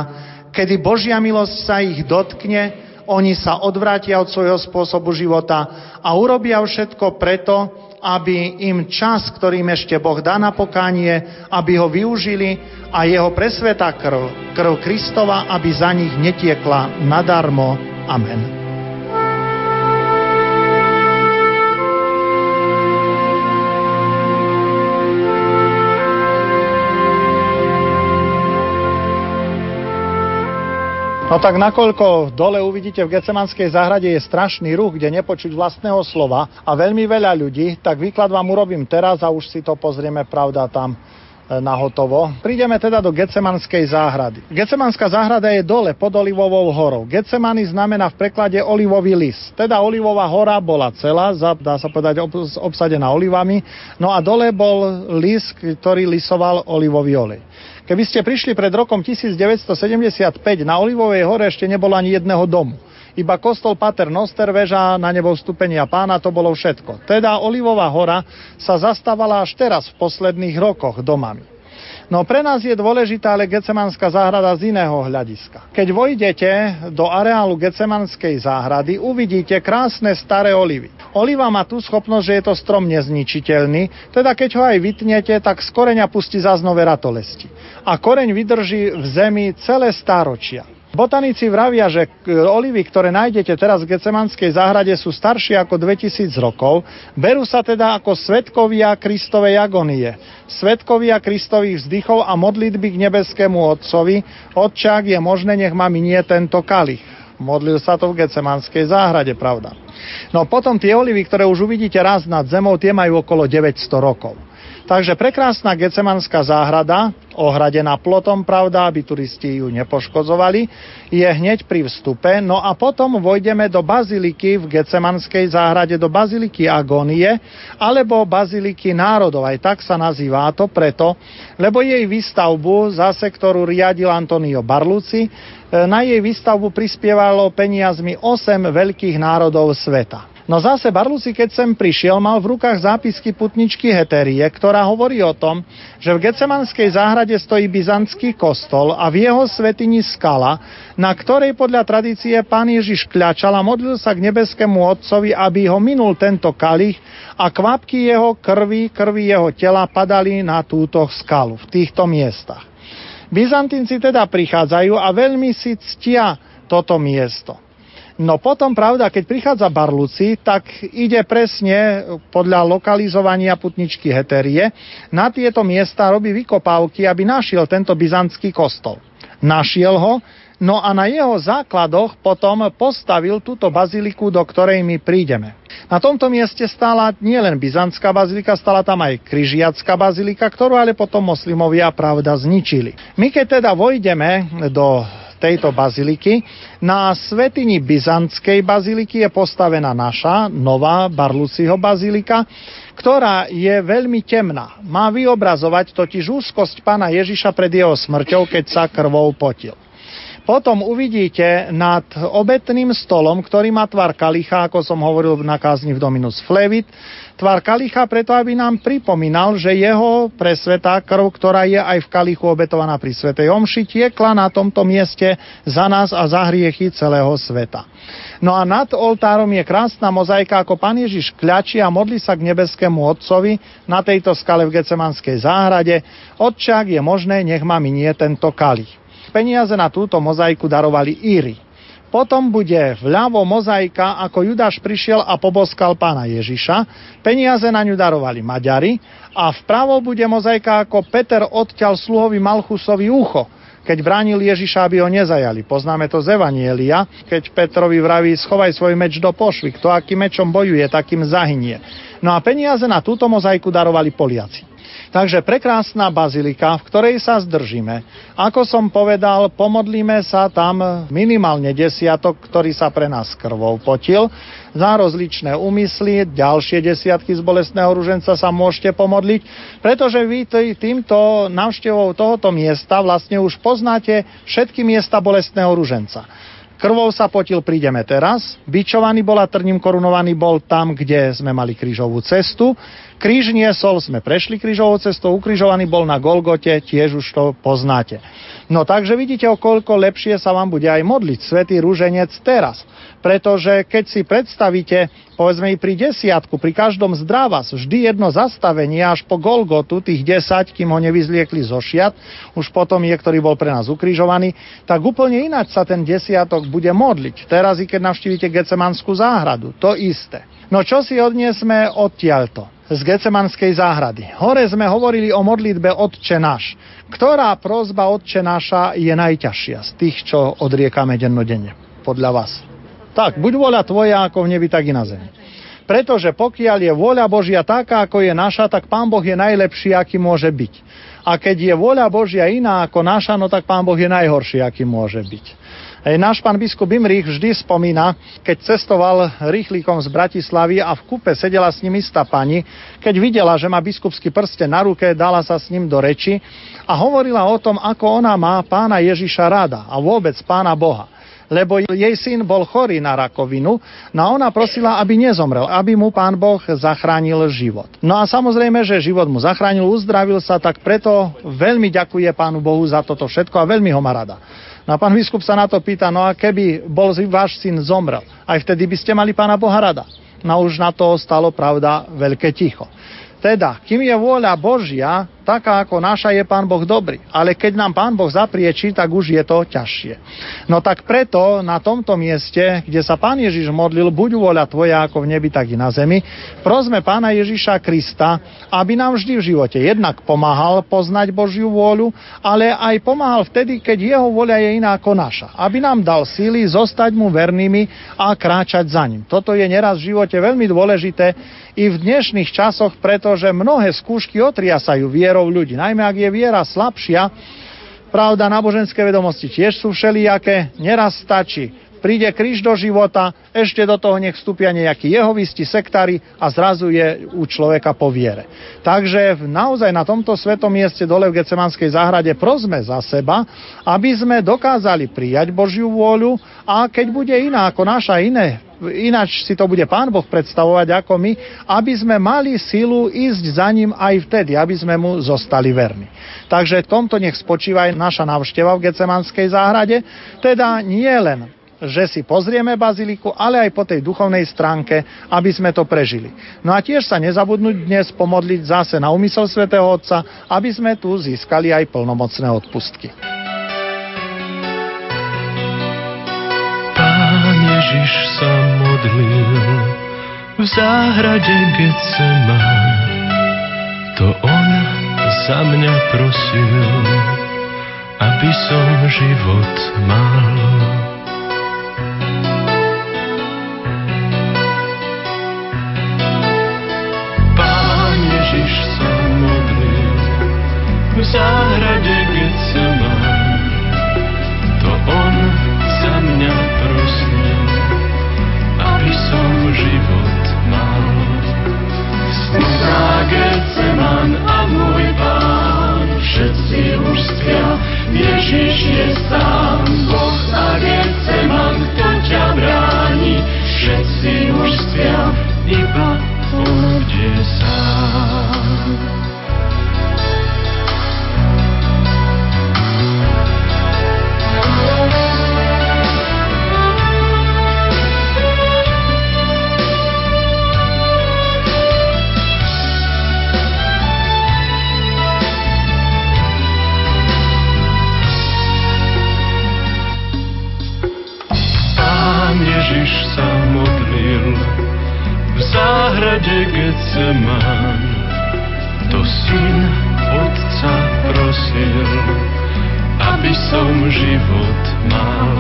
kedy Božia milosť sa ich dotkne, oni sa odvrátia od svojho spôsobu života a urobia všetko preto, aby im čas, ktorým ešte Boh dá na pokánie, aby ho využili a jeho presvätá krv, krv Kristova, aby za nich netiekla nadarmo. Amen. No tak nakoľko dole uvidíte v Getsemanskej záhrade je strašný ruch, kde nepočuť vlastného slova a veľmi veľa ľudí, tak výklad vám urobím teraz a už si to pozrieme, pravda, tam na hotovo. Prídeme teda do Getsemanskej záhrady. Getsemanská záhrada je dole pod Olivovou horou. Getsemani znamená v preklade olivový list. Teda Olivová hora bola celá, dá sa povedať, obsadená olivami. No a dole bol list, ktorý lisoval olivový olej. Keby ste prišli pred rokom 1975, na Olivovej hore ešte nebolo ani jedného domu. Iba kostol Pater Noster, väža Na nebo vstúpenia Pána, to bolo všetko. Teda Olivová hora sa zastávala až teraz v posledných rokoch domami. No pre nás je dôležitá ale Getsemanská záhrada z iného hľadiska. Keď vojdete do areálu Getsemanskej záhrady, uvidíte krásne staré olivy. Oliva má tú schopnosť, že je to strom nezničiteľný, teda keď ho aj vytnete, tak z koreňa pustí zás nové ratolesti. A koreň vydrží v zemi celé stáročia. Botanici vravia, že olivy, ktoré nájdete teraz v Getsemanskej záhrade, sú staršie ako 2000 rokov. Berú sa teda ako svedkovia Kristovej agonie, svedkovia Kristových vzdychov a modlitby k nebeskému Otcovi. Otče, ak je možné, nech ma minie tento kalich. Modlil sa to v Getsemanskej záhrade, pravda. No potom tie olivy, ktoré už uvidíte raz nad zemou, tie majú okolo 900 rokov. Takže prekrásna Getsemanská záhrada, ohradená plotom, pravda, aby turisti ju nepoškodzovali, je hneď pri vstupe. No a potom vojdeme do baziliky v Getsemanskej záhrade, do baziliky Agónie alebo baziliky národov. Aj tak sa nazýva to preto, lebo jej výstavbu, zase ktorú riadil Antonio Barluci, na jej výstavbu prispievalo peniazmi 8 veľkých národov sveta. No zase Barluci, keď sem prišiel, mal v rukách zápisky putničky Heterie, ktorá hovorí o tom, že v Getsemanskej záhrade stojí byzantský kostol a v jeho svätyni skala, na ktorej podľa tradície Pán Ježiš kľačal a modlil sa k nebeskému Otcovi, aby ho minul tento kalich a kvapky jeho krvi, krvi jeho tela padali na túto skalu, v týchto miestach. Byzantinci teda prichádzajú a veľmi si ctia toto miesto. No potom, pravda, keď prichádza Barluci, tak ide presne podľa lokalizovania putničky Heterie. Na tieto miesta robí vykopávky, aby našiel tento byzantský kostol. Našiel ho, no a na jeho základoch potom postavil túto baziliku, do ktorej my prídeme. Na tomto mieste stála nielen byzantská bazilika, stála tam aj kryžiacká bazilika, ktorú ale potom moslimovia, pravda, zničili. My keď teda vojdeme do tejto baziliky, na svätyni byzantskej baziliky je postavená naša, nová Barluciho bazilika, ktorá je veľmi temná. Má vyobrazovať totiž úzkosť Pána Ježiša pred jeho smrťou, keď sa krvou potil. Potom uvidíte nad obetným stolom, ktorý má tvar kalicha, ako som hovoril na kázni v Dominus Flevit, tvar kalicha preto, aby nám pripomínal, že jeho presvetá krv, ktorá je aj v kalichu obetovaná pri svätej omši, tiekla na tomto mieste za nás a za hriechy celého sveta. No a nad oltárom je krásna mozaika, ako Pán Ježiš kľačí a modlí sa k nebeskému Otcovi na tejto skale v Getsemanskej záhrade. Otče, ak je možné, nech ma minie tento kalich. Peniaze na túto mozaiku darovali Íri. Potom bude vľavo mozaika, ako Judáš prišiel a poboskal Pána Ježiša. Peniaze na ňu darovali Maďari. A vpravo bude mozaika, ako Peter odťal sluhovi Malchusovi ucho, keď bránil Ježiša, aby ho nezajali. Poznáme to z Evanielia, keď Petrovi vraví, schovaj svoj meč do pošvy. Kto akým mečom bojuje, takým zahynie. No a peniaze na túto mozaiku darovali Poliaci. Takže prekrásna bazilika, v ktorej sa zdržíme. Ako som povedal, pomodlíme sa tam minimálne desiatok, ktorý sa pre nás krvou potil. Za rozličné úmysly, ďalšie desiatky z bolestného ruženca sa môžete pomodliť, pretože vy týmto návštevou tohoto miesta vlastne už poznáte všetky miesta bolestného ruženca. Krvou sa potil, prídeme teraz. Bičovaný bol a trním korunovaný bol tam, kde sme mali krížovú cestu. Kríž niesol, sme prešli krížovou cestou, ukrižovaný bol na Golgote, tiež už to poznáte. No takže vidíte, o koľko lepšie sa vám bude aj modliť Svätý Ruženec teraz. Pretože keď si predstavíte, povedzme i pri desiatku, pri každom zdravas, vždy jedno zastavenie až po Golgotu, tých 10, kým ho nevyzliekli zo šiat, už potom je, ktorý bol pre nás ukrižovaný, tak úplne ináč sa ten desiatok bude modliť. Teraz, i keď navštívite Getsemanskú záhradu, to isté. No čo si odniesme odtiaľto z Getsemanskej záhrady? Hore sme hovorili o modlitbe Otče náš. Ktorá prosba Otče náša je najťažšia z tých, čo odriekame dennodenne, podľa vás? Tak, buď vôľa tvoja, ako v nebi, tak i na zemi. Pretože pokiaľ je vôľa Božia taká, ako je naša, tak Pán Boh je najlepší, aký môže byť. A keď je vôľa Božia iná ako naša, no tak Pán Boh je najhorší, aký môže byť. Náš pán biskup Imrich vždy spomína, keď cestoval rýchlikom z Bratislavy a v kupe sedela s ním istá pani, keď videla, že má biskupský prsten na ruke, dala sa s ním do reči a hovorila o tom, ako ona má Pána Ježiša rada a vôbec Pána Boha. Lebo jej syn bol chorý na rakovinu, no ona prosila, aby nezomrel, aby mu Pán Boh zachránil život. No a samozrejme, že život mu zachránil, uzdravil sa, tak preto veľmi ďakuje Pánu Bohu za toto všetko a veľmi ho má rada. No a pán biskup sa na to pýta, no a keby bol váš syn zomrel, aj vtedy by ste mali Pána Boha rada. No už na to ostalo, pravda, veľké ticho. Teda, kým je vôľa Božia, taká ako naša, je Pán Boh dobrý. Ale keď nám Pán Boh zapriečí, tak už je to ťažšie. No tak preto na tomto mieste, kde sa Pán Ježiš modlil, buď vôľa tvoja ako v nebi, tak i na zemi, prosme Pána Ježiša Krista, aby nám vždy v živote jednak pomáhal poznať Božiu vôľu, ale aj pomáhal vtedy, keď jeho vôľa je iná ako naša. Aby nám dal síly zostať mu vernými a kráčať za ním. Toto je neraz v živote veľmi dôležité i v dnešných časoch, pretože mnohé skúšky otriasajú vierou ľudí. Najmä ak je viera slabšia, pravda, náboženské vedomosti tiež sú všelijaké, neraz stačí. Príde kríž do života, ešte do toho nech vstúpia nejakí jehovisti, sektári a zrazu je u človeka po viere. Takže naozaj na tomto svetom mieste dole v Getsemanskej záhrade prosme za seba, aby sme dokázali prijať Božiu vôľu a keď bude iná ako naša, ináč si to bude Pán Boh predstavovať ako my, aby sme mali silu ísť za ním aj vtedy, aby sme mu zostali verní. Takže v tomto nech spočíva aj naša návšteva v Getsemanskej záhrade, teda nie len že si pozrieme baziliku, ale aj po tej duchovnej stránke, aby sme to prežili. No a tiež sa nezabudnúť dnes pomodliť zase na úmysel svätého Otca, aby sme tu získali aj plnomocné odpustky. Pán Ježiš sa modlil v záhrade Getseman, to on za mňa prosil, aby som život mal. V záhrade Getseman, to on za mňa prosil, aby som život mal. Smutná Getseman a môj Pán, všetci už spia, Ježiš je sám. Boh a Getseman, kto ťa bráni, všetci už spia, iba on je sám. Ježiš sa modlil v záhrade Getseman, to syn Otca prosil, aby som život mal.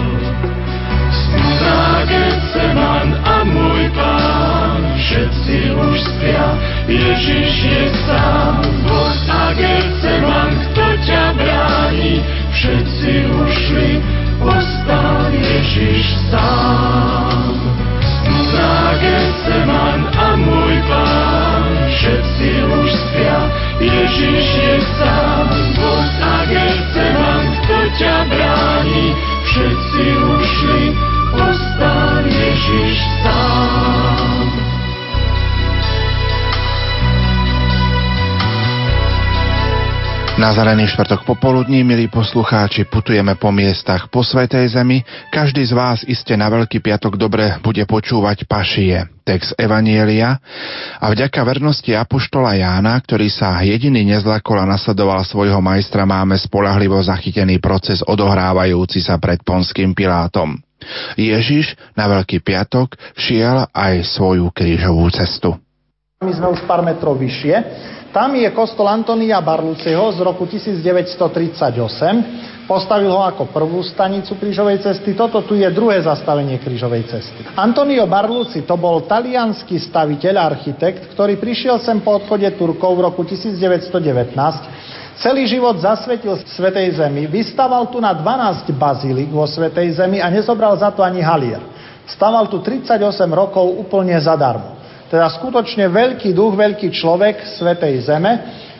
Smutná Getseman a môj Pán, všetci už spia, Ježiš je sám. Boh a Getseman, kto ťa bráni, všetci ušli, ostal Ježiš sám. Smutná Getseman a môj Pán, všetci už spia, Ježiš je sám. Boh a Getseman, kto ťa bráni, všetci ušli, ostal Ježiš sám. Na zelený štvrtok popoludní, milí poslucháči, putujeme po miestach po Svätej Zemi. Každý z vás iste na Veľký piatok dobre bude počúvať pašie, text Evanielia. A vďaka vernosti apoštola Jána, ktorý sa jediný nezlakol a nasledoval svojho majstra, máme spoľahlivo zachytený proces odohrávajúci sa pred Ponským Pilátom. Ježiš na Veľký piatok šiel aj svoju krížovú cestu. My sme už pár metrov vyššie. Tam je kostol Antonia Barluciho z roku 1938. Postavil ho ako prvú stanicu krížovej cesty. Toto tu je druhé zastavenie krížovej cesty. Antonio Barluci to bol taliansky staviteľ, architekt, ktorý prišiel sem po odchode Turkov v roku 1919. Celý život zasvetil Svätej Zemi, vystaval tu na 12 bazílik vo Svätej Zemi a nezobral za to ani halier. Staval tu 38 rokov úplne zadarmo. Teda skutočne veľký duch, veľký človek Svätej Zeme,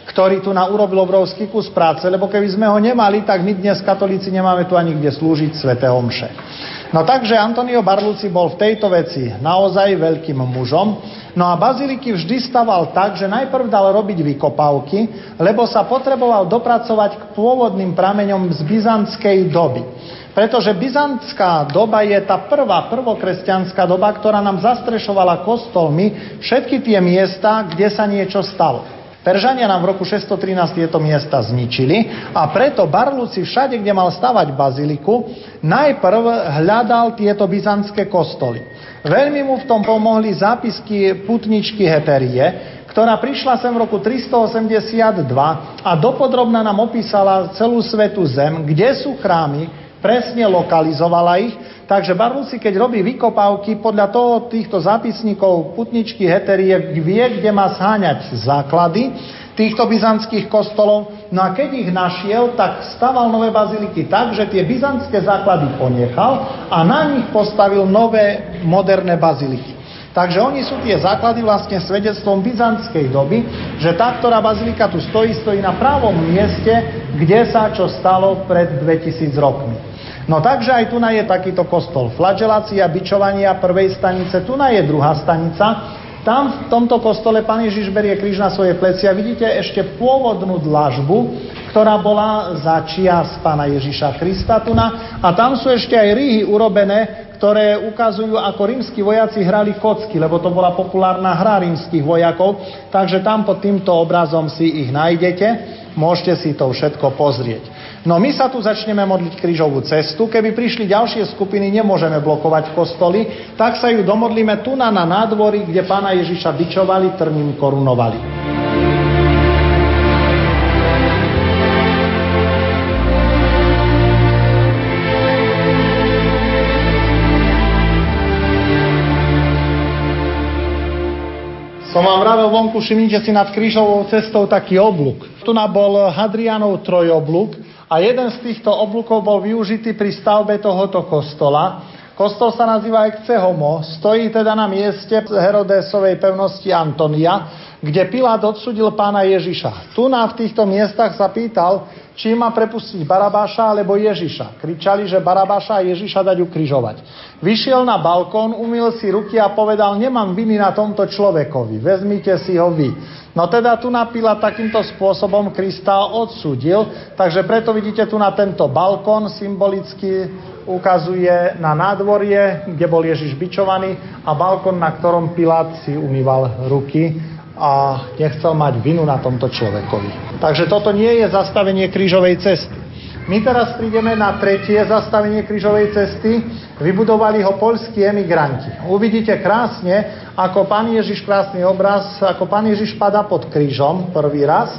ktorý tu urobil obrovský kus práce, lebo keby sme ho nemali, tak my dnes katolíci nemáme tu ani kde slúžiť sväté omše. No takže Antonio Barluci bol v tejto veci naozaj veľkým mužom. No a baziliky vždy staval tak, že najprv dal robiť vykopávky, lebo sa potreboval dopracovať k pôvodným prameňom z byzantskej doby. Pretože byzantská doba je tá prvokresťanská doba, ktorá nám zastrešovala kostolmi všetky tie miesta, kde sa niečo stalo. Peržania nám v roku 613 tieto miesta zničili a preto Barluci všade, kde mal stavať baziliku, najprv hľadal tieto byzantské kostoly. Veľmi mu v tom pomohli zápisky putničky Heterie, ktorá prišla sem v roku 382 a dopodrobna nám opísala celú Svätú Zem, kde sú chrámy, presne lokalizovala ich. Takže Barluci, keď robí vykopávky, podľa toho týchto zápisníkov putničky Heterie vie, kde má zháňať základy týchto byzantských kostolov. No a keď ich našiel, tak staval nové baziliky tak, že tie byzantské základy ponechal a na nich postavil nové moderné baziliky. Takže oni sú tie základy vlastne svedectvom byzantskej doby, že tá, ktorá bazilika tu stojí na pravom mieste, kde sa čo stalo pred 2000 rokmi. No takže aj tu je takýto kostol. Flagelácia, bičovania prvej stanice, tu je druhá stanica. Tam v tomto kostole Pán Ježiš berie kríž na svoje plecia. Vidíte ešte pôvodnú dlažbu, ktorá bola za čias Pána Ježiša Krista tuna. A tam sú ešte aj rýhy urobené, ktoré ukazujú, ako rímski vojaci hrali kocky, lebo to bola populárna hra rímskych vojakov. Takže tam pod týmto obrazom si ich nájdete. Môžete si to všetko pozrieť. No my sa tu začneme modliť krížovú cestu. Keby prišli ďalšie skupiny, nemôžeme blokovať kostoly, tak sa ju domodlíme tu na nádvorí, kde Pána Ježiša bičovali, trním korunovali. Som vám vravel vonku, všimnite si nad krížovou cestou taký oblúk. Tu bol Hadrianov trojoblúk a jeden z týchto oblúkov bol využitý pri stavbe tohoto kostola. Kostol sa nazýva Eccehomo, stojí teda na mieste Herodesovej pevnosti Antonia, kde Pilát odsudil Pána Ježiša. Tu v týchto miestach sa pýtal, či má prepustiť Barabáša alebo Ježiša. Kričali, že Barabáša a Ježiša dajú križovať. Vyšiel na balkón, umyl si ruky a povedal, nemám viny na tomto človekovi, vezmite si ho vy. No teda tu Pilát takýmto spôsobom Krista odsudil, takže preto vidíte tu tento balkón symbolicky ukazuje na nádvorie, kde bol Ježiš bičovaný a balkón, na ktorom Pilát si umýval ruky a nechcel mať vinu na tomto človekovi. Takže toto nie je zastavenie krížovej cesty. My teraz prídeme na tretie zastavenie krížovej cesty. Vybudovali ho poľskí emigranti. Uvidíte krásne, ako Pán Ježiš, krásny obraz, ako Pán Ježiš padá pod krížom prvý raz.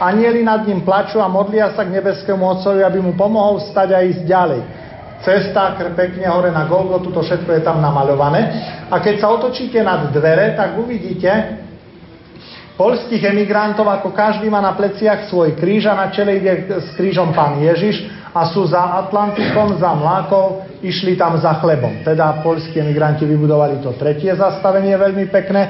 Anjeli nad ním plačú a modlia sa k nebeskému Otcovi, aby mu pomohol vstať a ísť ďalej. Cesta pekne hore na Golgotu, to všetko je tam namaľované. A keď sa otočíte nad dvere, tak uvidíte poľských emigrantov, ako každý má na pleciach svoj kríž a na čele ide s krížom Pán Ježiš a sú za Atlantikom, za mlákou, išli tam za chlebom. Teda poľskí emigranti vybudovali to tretie zastavenie, veľmi pekné.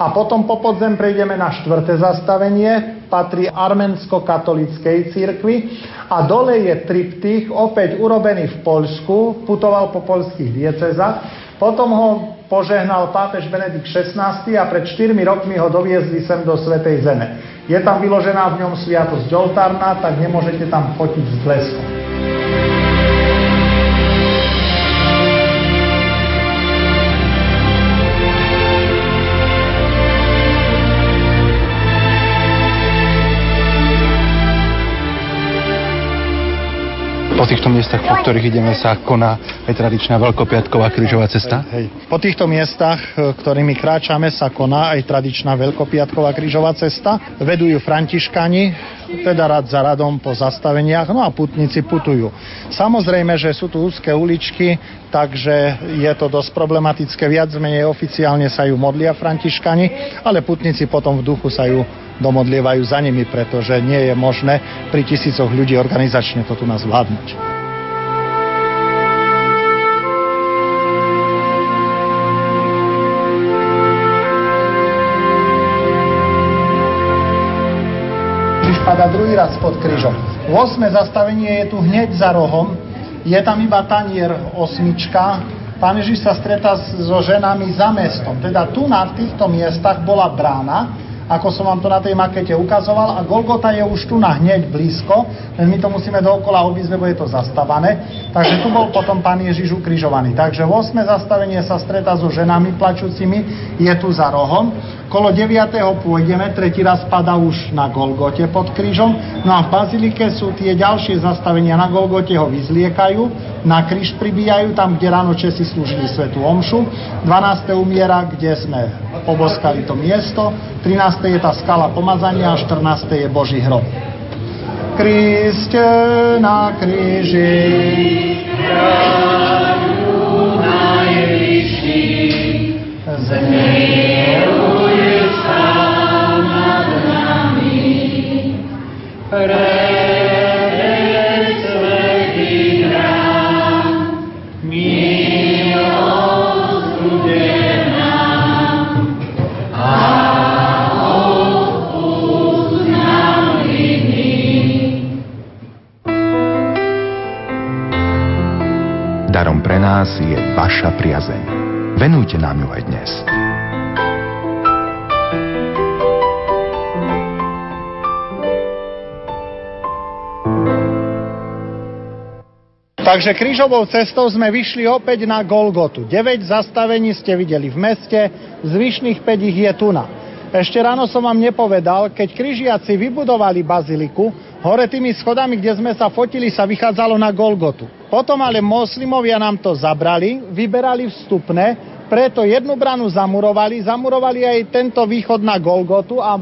A potom popodzem prejdeme na štvrté zastavenie, patrí arménsko-katolíckej cirkvi a dole je triptych, opäť urobený v Poľsku, putoval po poľských diecezách, potom ho požehnal pápež Benedikt XVI a pred 4 rokmi ho doviezli sem do Svätej Zeme. Je tam vyložená v ňom sviatosť oltárna, tak nemôžete tam fotiť s bleskom. Po po týchto miestach, po ktorých ideme, sa koná aj tradičná veľkopiatková krížová cesta? Hej. Po týchto miestach, ktorými kráčame, sa koná aj tradičná veľkopiatková krížová cesta. Vedú ju františkani, teda rad za radom po zastaveniach, no a putníci putujú. Samozrejme, že sú tu úzke uličky, takže je to dosť problematické. Viac menej oficiálne sa ju modlia františkani, ale putníci potom v duchu sa ju domodlievajú za nimi, pretože nie je možné pri tisícoch ľudí organizačne to tu nás vládnuť. Kríž padá druhý raz pod krížom. 8. zastavenie je tu hneď za rohom. Je tam iba tanier osmička. Pán Ježiš sa stretá so ženami za mestom. Teda tu na týchto miestach bola brána, ako som vám to na tej makete ukazoval, a Golgota je už tu na hneď blízko, len my to musíme dookola obísť, lebo je to zastavané. Takže tu bol potom Pán Ježiš ukrižovaný. Takže 8. zastavenie sa stretá so ženami plačúcimi, je tu za rohom. Kolo 9. pôjdeme, tretí raz padá už na Golgote pod krížom. No a v Bazilike sú tie ďalšie zastavenia. Na Golgote ho vyzliekajú, na kríž pribíjajú, tam, kde ráno Česi slúžili svätú omšu. 12. umiera, kde sme poboskali to miesto. 13. je tá skala pomazania a 14. je Boží hrob. Kriste na kríži, kráľu najvyšší, zmiluj sa nad nami. Preveď svätý hrám, milosť bude nám a odpúsť nám viny. Darom pre nás je vaša priazeň. Venujte nám ju aj dnes. Takže krížovou cestou sme vyšli opäť na Golgotu. 9 zastavení ste videli v meste, zvyšných 5 ich je tu na. Ešte ráno som vám nepovedal, keď križiaci vybudovali baziliku, hore tými schodami, kde sme sa fotili, sa vychádzalo na Golgotu. Potom ale moslimovia nám to zabrali, vyberali vstupné, preto jednu branu zamurovali aj tento východ na Golgotu a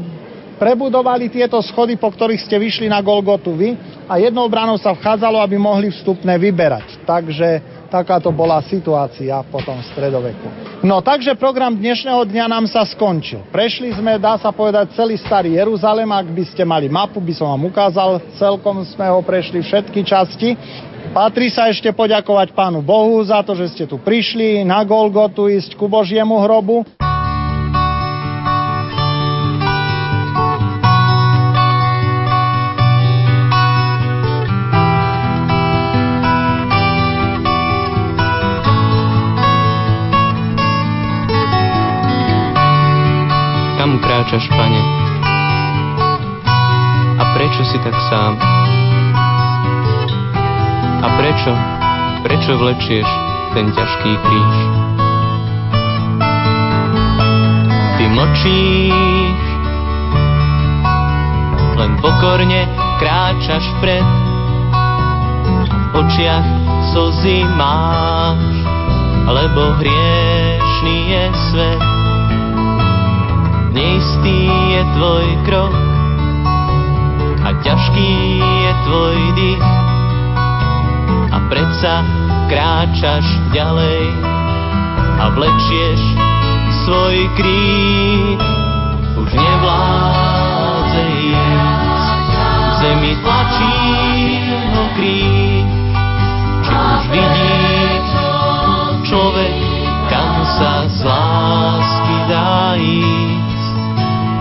prebudovali tieto schody, po ktorých ste vyšli na Golgotu vy, a jednou branou sa vchádzalo, aby mohli vstupné vyberať. Takže takáto bola situácia potom v stredoveku. No takže program dnešného dňa nám sa skončil. Prešli sme, dá sa povedať, celý starý Jeruzalém. Ak by ste mali mapu, by som vám ukázal. Celkom sme ho prešli, všetky časti. Patrí sa ešte poďakovať Pánu Bohu za to, že ste tu prišli na Golgotu ísť ku Božiemu hrobu. Kam kráčaš, Pane? A prečo si tak sám? A prečo vlečieš ten ťažký kríž? Ty mlčíš, len pokorne kráčaš vpred. V očiach slzy máš, lebo hriešný je svet. Neistý je tvoj krok a ťažký je tvoj dých, a predsa kráčaš ďalej a vlečieš svoj kríž. Už nevládze ísť, v zemi tlačí ho kríž. Či už vidí človek, kam sa z lásky dá ísť?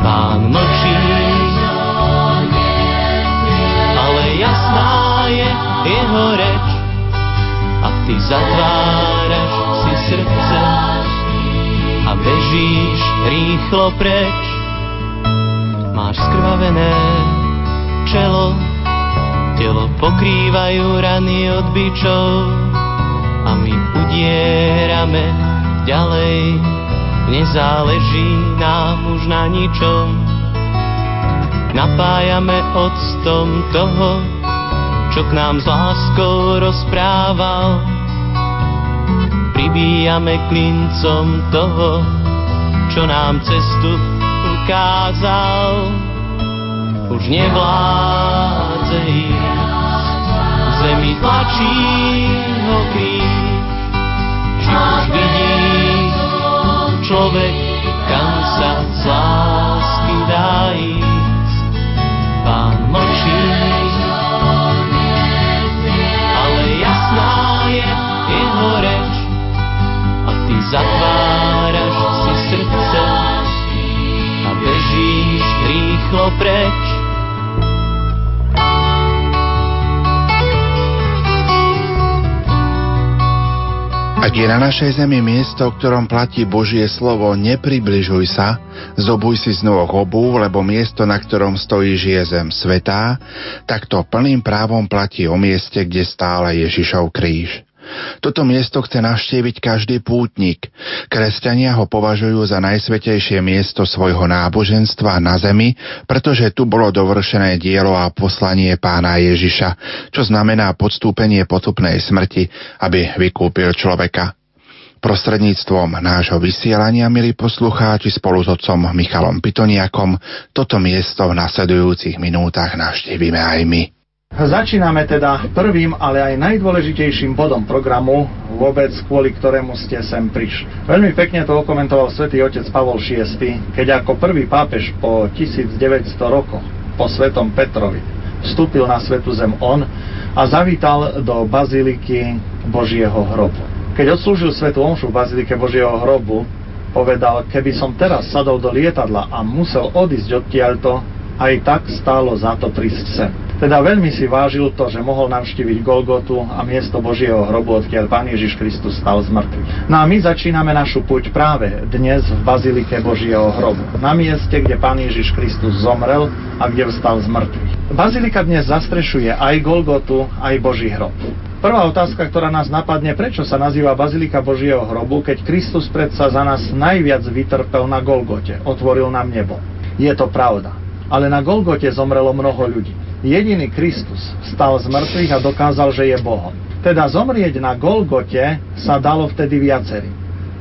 Pán mlčí, ale jasná je jeho reč, a ty zatváraš si srdce a bežíš rýchlo preč. Máš skrvavené čelo, telo pokrývajú rany od bičov, a my udierame ďalej. Nezáleží nám už na ničom, napájame octom toho, čo k nám s láskou rozprával. Pribíjame klincom toho, čo nám cestu ukázal. Už nevládze ísť, v zemi tlačí ho krík. Vždy už vidí človek, kam sa z lásky dá ísť. Pán mlčí, ale jasná je jeho reč, a ty zatváraš si srdce a bežíš rýchlo preč. Ak je na našej zemi miesto, v ktorom platí Božie slovo, nepribližuj sa, zobuj si z nôh obuv, lebo miesto, na ktorom stojíš, je zem svätá, tak to plným právom platí o mieste, kde stále Ježišov kríž. Toto miesto chce navštíviť každý pútnik. Kresťania ho považujú za najsvätejšie miesto svojho náboženstva na zemi, pretože tu bolo dovršené dielo a poslanie Pána Ježiša, čo znamená podstúpenie potupnej smrti, aby vykúpil človeka. Prostredníctvom nášho vysielania, milí poslucháči, spolu s otcom Michalom Pitoniakom, toto miesto v nasledujúcich minútach navštívime aj my. Začíname teda prvým, ale aj najdôležitejším bodom programu, vôbec kvôli ktorému ste sem prišli. Veľmi pekne to okomentoval svätý otec Pavol VI, keď ako prvý pápež po 1900 rokoch po svätom Petrovi vstúpil na svätú zem on a zavítal do baziliky Božieho hrobu. Keď odslúžil svätú omšu v bazilike Božieho hrobu, povedal: keby som teraz sadol do lietadla a musel odísť odtiaľto, aj tak stálo za to prísť sem. Teda veľmi si vážil to, že mohol navštíviť Golgotu a miesto Božieho hrobu, odkiaľ Pán Ježiš Kristus stal z mŕtvych. No a my začíname našu púť práve dnes v bazilike Božieho hrobu, na mieste, kde Pán Ježiš Kristus zomrel a kde vstal z mŕtvych. Bazilika dnes zastrešuje aj Golgotu, aj Boží hrob. Prvá otázka, ktorá nás napadne, prečo sa nazýva Bazilika Božieho hrobu, keď Kristus predsa za nás najviac vytrpel na Golgote, otvoril nám nebo. Je to pravda. Ale na Golgote zomrelo mnoho ľudí. Jediný Kristus vstal z mŕtvych a dokázal, že je Bohom. Teda zomrieť na Golgote sa dalo vtedy viacerým.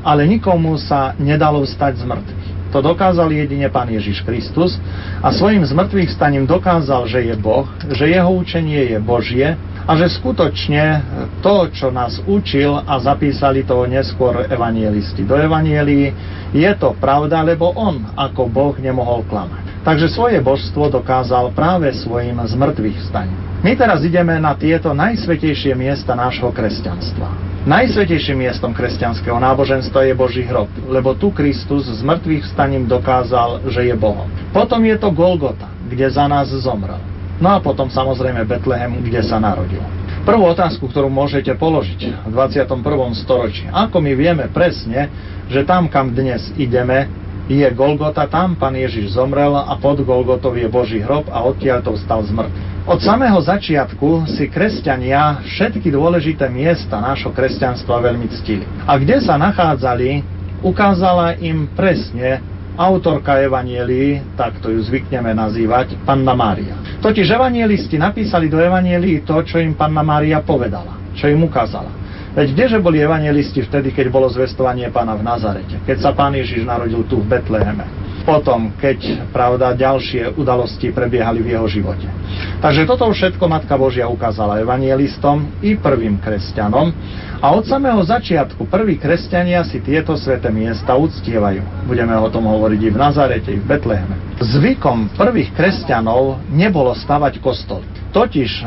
Ale nikomu sa nedalo vstať z mŕtvych. To dokázal jedine Pán Ježiš Kristus a svojim zmŕtvych staním dokázal, že je Boh, že jeho učenie je Božie a že skutočne to, čo nás učil, a zapísali to neskôr evangelisti do evangelií, je to pravda, lebo on ako Boh nemohol klamať. Takže svoje božstvo dokázal práve svojim zmŕtvychvstaním. My teraz ideme na tieto najsvätejšie miesta nášho kresťanstva. Najsvätejším miestom kresťanského náboženstva je Boží hrob, lebo tu Kristus zmŕtvychvstaním dokázal, že je Bohom. Potom je to Golgota, kde za nás zomrel. No a potom samozrejme Betlehem, kde sa narodil. Prvú otázku, ktorú môžete položiť v 21. storočí. Ako my vieme presne, že tam, kam dnes ideme, je Golgota, tam Pán Ježiš zomrel a pod Golgotou je Boží hrob a odtiaľto vstal z mŕtvych. Od samého začiatku si kresťania všetky dôležité miesta nášho kresťanstva veľmi ctili. A kde sa nachádzali, ukázala im presne autorka evanjelií, tak to ju zvykneme nazývať, Panna Mária. Totiž evanjelisti napísali do evanjelií to, čo im Panna Mária povedala, čo im ukázala. Veď kdeže boli evanjelisti vtedy, keď bolo zvestovanie Pána v Nazarete, keď sa Pán Ježiš narodil tu v Betleheme, potom, keď, pravda, ďalšie udalosti prebiehali v jeho živote. Takže toto všetko Matka Božia ukázala evanjelistom i prvým kresťanom a od samého začiatku prví kresťania si tieto sväté miesta uctievajú. Budeme o tom hovoriť i v Nazarete, i v Betleheme. Zvykom prvých kresťanov nebolo stavať kostoly. Totiž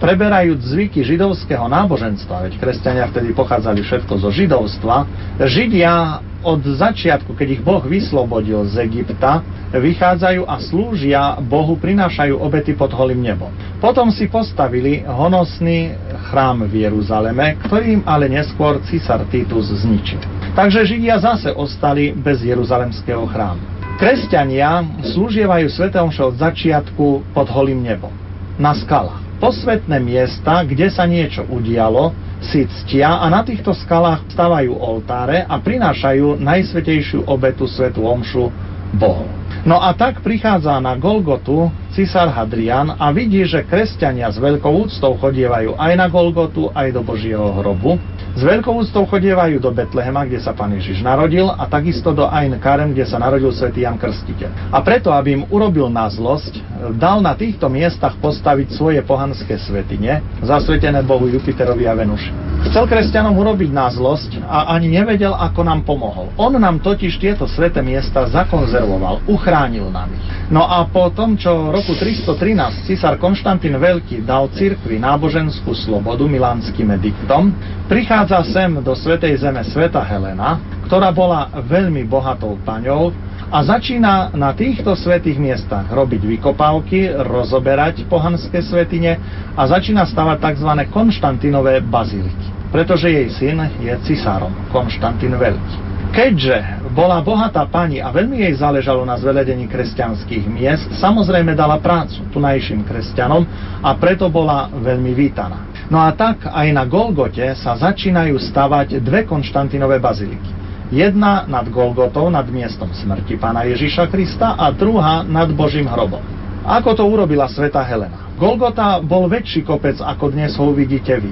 preberajúc zvyky židovského náboženstva, veď kresťania vtedy pochádzali všetko zo židovstva, Židia od začiatku, keď ich Boh vyslobodil z Egypta, vychádzajú a slúžia Bohu, prinášajú obety pod holým nebom. Potom si postavili honosný chrám v Jeruzaleme, ktorým ale neskôr císar Titus zničil. Takže Židia zase ostali bez jeruzalemského chrámu. Kresťania slúžievajú svätú omšu od začiatku pod holým nebom, na skalách. Posvätné miesta, kde sa niečo udialo, si ctia a na týchto skalách stavajú oltáre a prinášajú najsvätejšiu obetu svätú omšu Bohom. No a tak prichádza na Golgotu cisár Hadrian a vidí, že kresťania s veľkou úctou chodievajú aj na Golgotu, aj do Božieho hrobu. S veľkou úctou chodievajú do Betlehema, kde sa Pán Ježiš narodil, a takisto do Ain Karem, kde sa narodil svätý Jan Krstiteľ. A preto, aby im urobil nazlosť, dal na týchto miestach postaviť svoje pohanské svätyne, zasvetené Bohu Jupiterovi a Venuši. Chcel kresťanom urobiť nazlosť a ani nevedel, ako nám pomohol. On nám totiž tieto sväté miesta zakonzervoval, chránil nám ich. No a po tom, čo roku 313 cisár Konštantín Veľký dal cirkvi náboženskú slobodu milánskym ediktom, prichádza sem do Svätej zeme Sveta Helena, ktorá bola veľmi bohatou paňou, a začína na týchto svätých miestach robiť vykopávky, rozoberať pohanské svätyne a začína stavať tzv. Konštantinové baziliky, pretože jej syn je cisárom, Konštantín Veľký. Keďže bola bohatá pani a veľmi jej záležalo na zveledení kresťanských miest, samozrejme dala prácu tunajším kresťanom a preto bola veľmi vítaná. No a tak aj na Golgote sa začínajú stavať dve Konštantinové baziliky. Jedna nad Golgotou, nad miestom smrti Pána Ježiša Krista, a druhá nad Božím hrobom. Ako to urobila svätá Helena? Golgota bol väčší kopec, ako dnes ho uvidíte vy.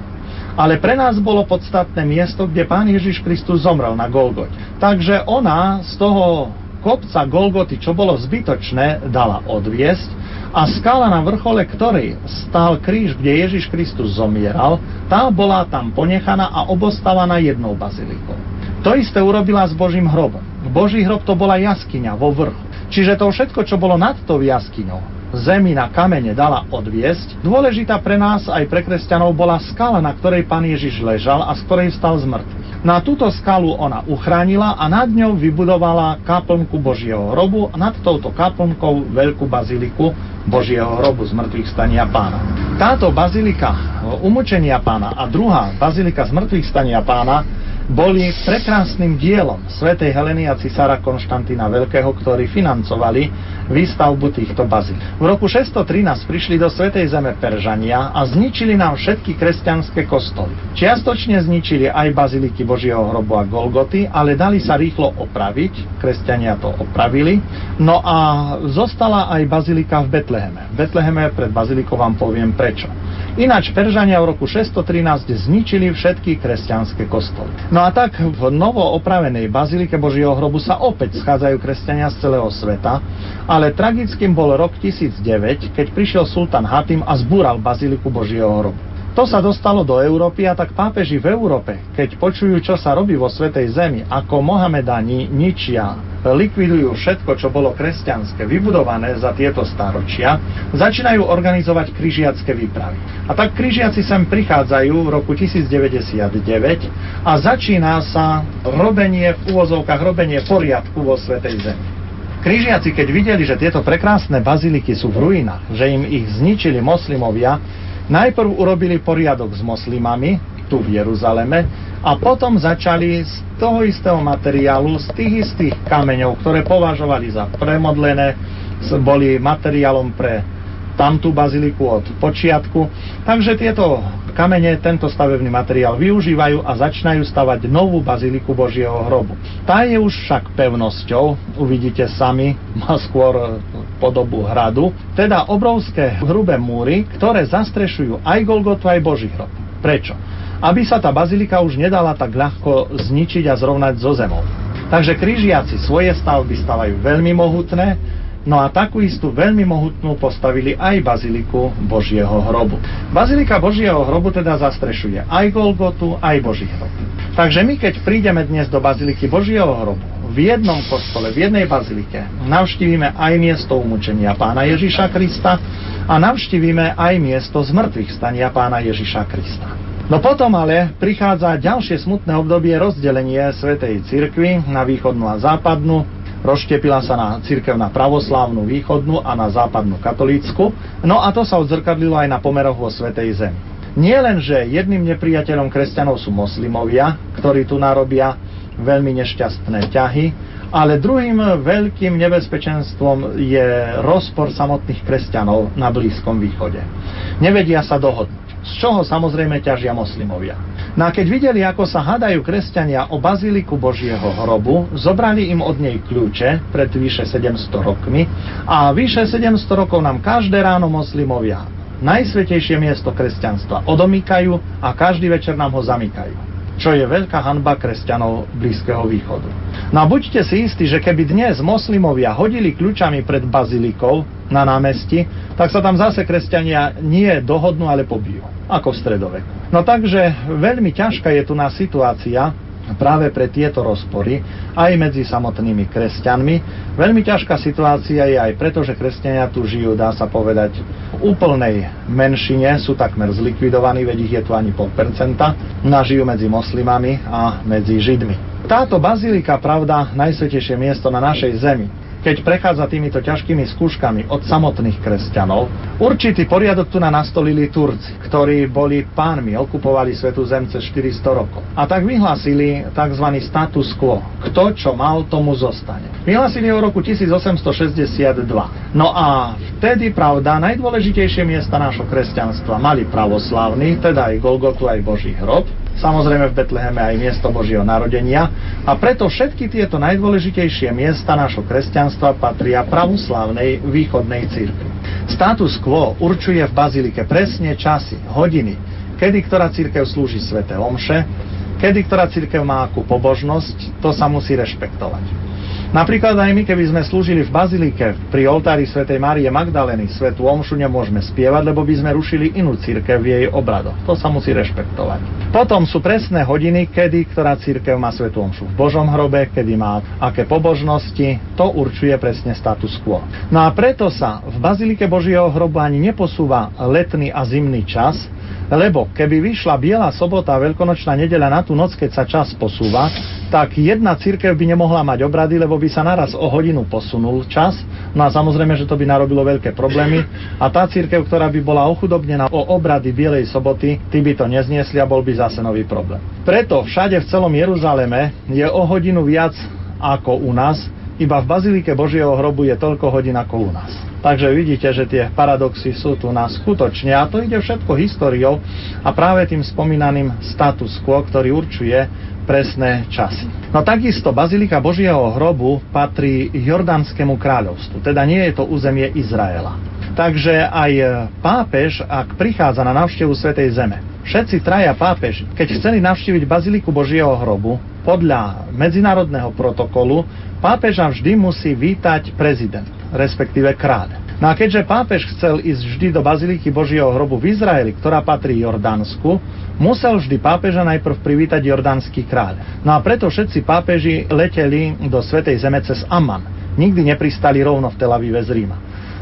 Ale pre nás bolo podstatné miesto, kde Pán Ježiš Kristus zomrel, na Golgote. Takže ona z toho kopca Golgoty, čo bolo zbytočné, dala odviesť, a skala, na vrchole ktorej stál kríž, kde Ježiš Kristus zomieral, tá bola tam ponechaná a obostávaná jednou bazilikou. To isté urobila s Božím hrobom. Boží hrob, to bola jaskyňa vo vrchu. Čiže to všetko, čo bolo nad tou jaskyňou, zemi na kamene, dala odviesť. Dôležitá pre nás aj pre kresťanov bola skala, na ktorej Pán Ježiš ležal a z ktorej vstal z mŕtvych. Na túto skalu ona uchránila a nad ňou vybudovala kaplnku Božieho hrobu a nad touto kaplnkou veľkú baziliku Božieho hrobu zmŕtvychvstania Pána. Táto bazilika umúčenia Pána a druhá bazilika zmŕtvychvstania Pána boli prekrásnym dielom svätej Heleny a cisára Konštantína Veľkého, ktorí financovali výstavbu týchto bazílik. V roku 613 prišli do svätej zeme Peržania a zničili nám všetky kresťanské kostoly. Čiastočne zničili aj baziliky Božieho hrobu a Golgoty, ale dali sa rýchlo opraviť, kresťania to opravili. No a zostala aj bazilika v Betleheme. V Betleheme pred bazilikou vám poviem prečo. Ináč Peržania v roku 613 zničili všetky kresťanské kostoly. No a tak v novo opravenej bazilike Božieho hrobu sa opäť schádzajú kresťania z celého sveta, ale tragickým bol rok 1009, keď prišiel sultán Hatim a zbúral baziliku Božieho hrobu. To sa dostalo do Európy, a tak pápeži v Európe, keď počujú, čo sa robí vo Svätej Zemi, ako Mohamedáni ničia, likvidujú všetko, čo bolo kresťanské, vybudované za tieto staročia, začínajú organizovať križiacké výpravy. A tak križiaci sem prichádzajú v roku 1099 a začína sa robenie, v úvozovkách robenie, poriadku vo Svätej Zemi. Križiaci, keď videli, že tieto prekrásne baziliky sú v ruinách, že im ich zničili moslimovia, najprv urobili poriadok s moslimami tu v Jeruzaleme a potom začali z toho istého materiálu, z tých istých kameňov, ktoré považovali za premodlené, boli materiálom pre tamtú baziliku od počiatku. Takže tieto kamene, tento stavebný materiál využívajú a začínajú stavať novú baziliku Božieho hrobu. Tá je už však pevnosťou, uvidíte sami, má skôr podobu hradu, teda obrovské hrubé múry, ktoré zastrešujú aj Golgotu, aj Boží hrob. Prečo? Aby sa tá bazilika už nedala tak ľahko zničiť a zrovnať so zemou. Takže križiaci svoje stavby stavajú veľmi mohutné, no a takú istú veľmi mohutnú postavili aj baziliku Božieho hrobu. Bazilika Božieho hrobu teda zastrešuje aj Golgotu, aj Boží hrob. Takže my, keď prídeme dnes do baziliky Božieho hrobu, v jednom kostole, v jednej bazilike navštívime aj miesto umúčenia Pána Ježiša Krista a navštívime aj miesto zmŕtvychvstania Pána Ježiša Krista. No potom ale prichádza ďalšie smutné obdobie, rozdelenie Svätej cirkvi na východnú a západnú. Rozštiepila sa na cirkev na pravoslávnu východnú a na západnú katolícku. No a to sa odzrkadlilo aj na pomeroch vo Svätej zemi. Nie len, že jedným nepriateľom kresťanov sú moslimovia, ktorí tu narobia veľmi nešťastné ťahy, ale druhým veľkým nebezpečenstvom je rozpor samotných kresťanov na Blízkom východe. Nevedia sa dohodnúť, z čoho samozrejme ťažia moslimovia. No a keď videli, ako sa hadajú kresťania o baziliku Božieho hrobu, zobrali im od nej kľúče pred vyše 700 rokmi a vyše 700 rokov nám každé ráno moslimovia najsvetejšie miesto kresťanstva odomýkajú a každý večer nám ho zamykajú, čo je veľká hanba kresťanov Blízkeho východu. No buďte si istí, že keby dnes moslimovia hodili kľúčami pred bazilikou na námestí, tak sa tam zase kresťania nie dohodnú, ale pobijú, ako v stredoveku. No takže veľmi ťažká je tu na situácia práve pre tieto rozpory aj medzi samotnými kresťanmi. Veľmi ťažká situácia je aj preto, že kresťania tu žijú, dá sa povedať, úplnej menšine, sú takmer zlikvidovaní, veď ich je tu ani 0,5%, žijú medzi moslimami a medzi židmi. Táto bazilika, pravda, najsvätejšie miesto na našej zemi, keď prechádza týmito ťažkými skúškami od samotných kresťanov, určitý poriadok tu nastolili Turci, ktorí boli pánmi, okupovali svätú zem cez 400 rokov. A tak vyhlásili tzv. Status quo. Kto čo mal, tomu zostane. Vyhlásili ho roku 1862. No a vtedy, pravda, najdôležitejšie miesta nášho kresťanstva mali pravoslávni, teda aj Golgotu, aj Boží hrob. Samozrejme v Betleheme aj miesto Božieho narodenia, a preto všetky tieto najdôležitejšie miesta nášho kresťanstva patria pravoslávnej východnej cirkvi. Status quo určuje v bazilike presne časy, hodiny, kedy ktorá cirkev slúži sväté omše, kedy ktorá cirkev má akú pobožnosť, to sa musí rešpektovať. Napríklad aj my, keby sme slúžili v bazilike pri oltári svätej Márie Magdalény, svätú omšu nemôžeme spievať, lebo by sme rušili inú cirkev v jej obradoch. To sa musí rešpektovať. Potom sú presné hodiny, kedy ktorá cirkev má svätú omšu v Božom hrobe, kedy má aké pobožnosti, to určuje presne status quo. No a preto sa v bazilike Božieho hrobu ani neposúva letný a zimný čas, lebo keby vyšla Biela sobota a Veľkonočná nedeľa na tú noc, keď sa čas posúva, tak jedna cirkev by nemohla mať obrady, lebo by sa naraz o hodinu posunul čas. No a samozrejme, že to by narobilo veľké problémy a tá cirkev, ktorá by bola ochudobnená o obrady Bielej soboty, tí by to nezniesli a bol by zase nový problém. Preto všade v celom Jeruzaleme je o hodinu viac ako u nás, iba v bazilike Božieho hrobu je toľko hodín ako u nás. Takže vidíte, že tie paradoxy sú tu na skutočne a to ide všetko históriou a práve tým spomínaným status quo, ktorý určuje presné časy. No takisto bazilika Božieho hrobu patrí Jordánskému kráľovstvu, teda nie je to územie Izraela. Takže aj pápež, ak prichádza na návštevu Svätej Zeme, všetci traja pápeži, keď chceli navštíviť baziliku Božieho hrobu, podľa medzinárodného protokolu pápeža vždy musí vítať prezident, respektíve kráľ. No a keďže pápež chcel ísť vždy do baziliky Božieho hrobu v Izraeli, ktorá patrí Jordánsku, musel vždy pápeža najprv privítať jordánsky kráľ. No a preto všetci pápeži leteli do Svätej Zeme cez Amman. Nikdy nepristali rovno v Tel Avive z Ríma.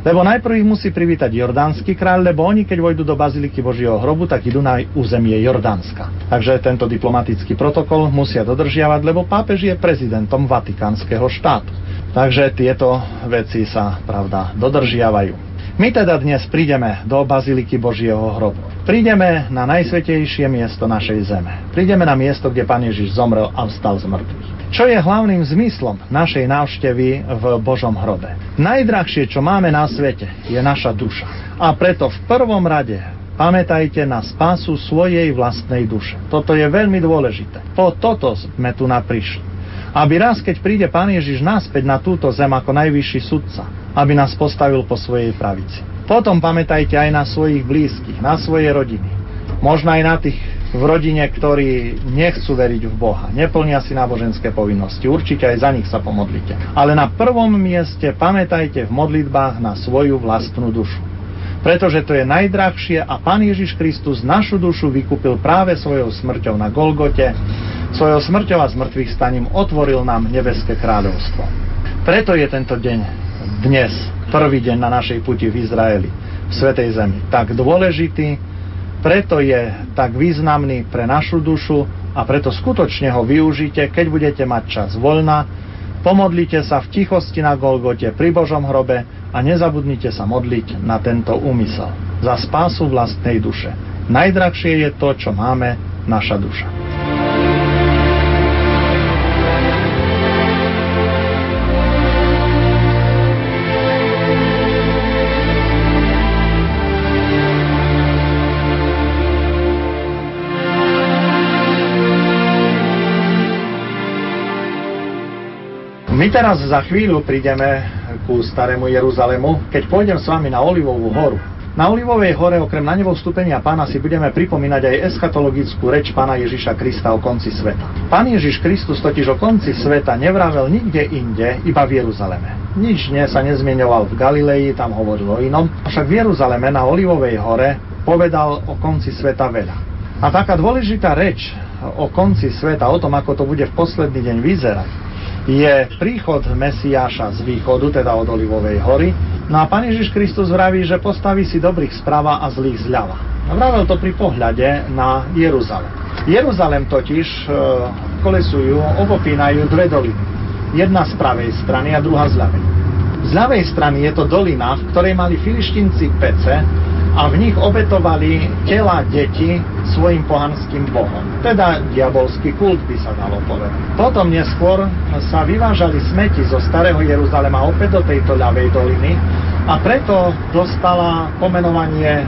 Lebo najprv ich musí privítať jordánsky kráľ, lebo oni, keď vojdu do baziliky Božieho hrobu, tak idú na územie Jordánska. Takže tento diplomatický protokol musia dodržiavať, lebo pápež je prezidentom Vatikánskeho štátu. Takže tieto veci sa, pravda, dodržiavajú. My teda dnes prídeme do baziliky Božieho hrobu. Prídeme na najsvätejšie miesto našej zeme. Prídeme na miesto, kde Pán Ježiš zomrel a vstal z mŕtvych. Čo je hlavným zmyslom našej návštevy v Božom hrobe? Najdrahšie, čo máme na svete, je naša duša. A preto v prvom rade pamätajte na spásu svojej vlastnej duše. Toto je veľmi dôležité. Po toto sme tu naprišli. Aby raz, keď príde Pán Ježiš naspäť na túto zem ako najvyšší sudca, aby nás postavil po svojej pravici. Potom pamätajte aj na svojich blízkych, na svoje rodiny. Možno aj na tých v rodine, ktorí nechcú veriť v Boha, neplnia si náboženské povinnosti. Určite aj za nich sa pomodlite. Ale na prvom mieste pamätajte v modlitbách na svoju vlastnú dušu. Pretože to je najdrahšie a Pán Ježiš Kristus našu dušu vykúpil práve svojou smrťou na Golgote. Svojou smrťou a zmrtvých staním otvoril nám nebeské kráľovstvo. Preto je tento deň dnes, prvý deň na našej puti v Izraeli, v Svätej Zemi, tak dôležitý, preto je tak významný pre našu dušu a preto skutočne ho využite, keď budete mať čas voľna, pomodlite sa v tichosti na Golgote pri Božom hrobe a nezabudnite sa modliť na tento úmysel. Za spásu vlastnej duše. Najdrahšie je to, čo máme, naša duša. My teraz za chvíľu prídeme ku starému Jeruzalému, keď pôjdem s vami na Olivovú horu. Na Olivovej hore okrem na nebo vstúpenia Pána si budeme pripomínať aj eschatologickú reč Pána Ježiša Krista o konci sveta. Pán Ježiš Kristus totiž o konci sveta nevravel nikde inde, iba v Jeruzaleme. Nič sa nezmieňoval v Galilei, tam hovoril o inom, avšak v Jeruzaleme na Olivovej hore povedal o konci sveta veľa. A taká dôležitá reč o konci sveta, o tom, ako to bude v posledný deň vyzerať, je príchod Mesiáša z východu, teda od Olivovej hory. No a Pán Ježiš Kristus vraví, že postaví si dobrých zprava a zlých zľava. Vravel to pri pohľade na Jeruzalém. Jeruzalém totiž kolesujú, obopínajú dve doliny. Jedna z pravej strany a druhá z ľavej. Z ľavej strany je to dolina, v ktorej mali filištinci pece a v nich obetovali tela detí svojim pohanským bohom. Teda diabolský kult by sa dalo povedať. Potom neskôr sa vyvážali smeti zo starého Jeruzalema opäť do tejto ľavej doliny a preto dostala pomenovanie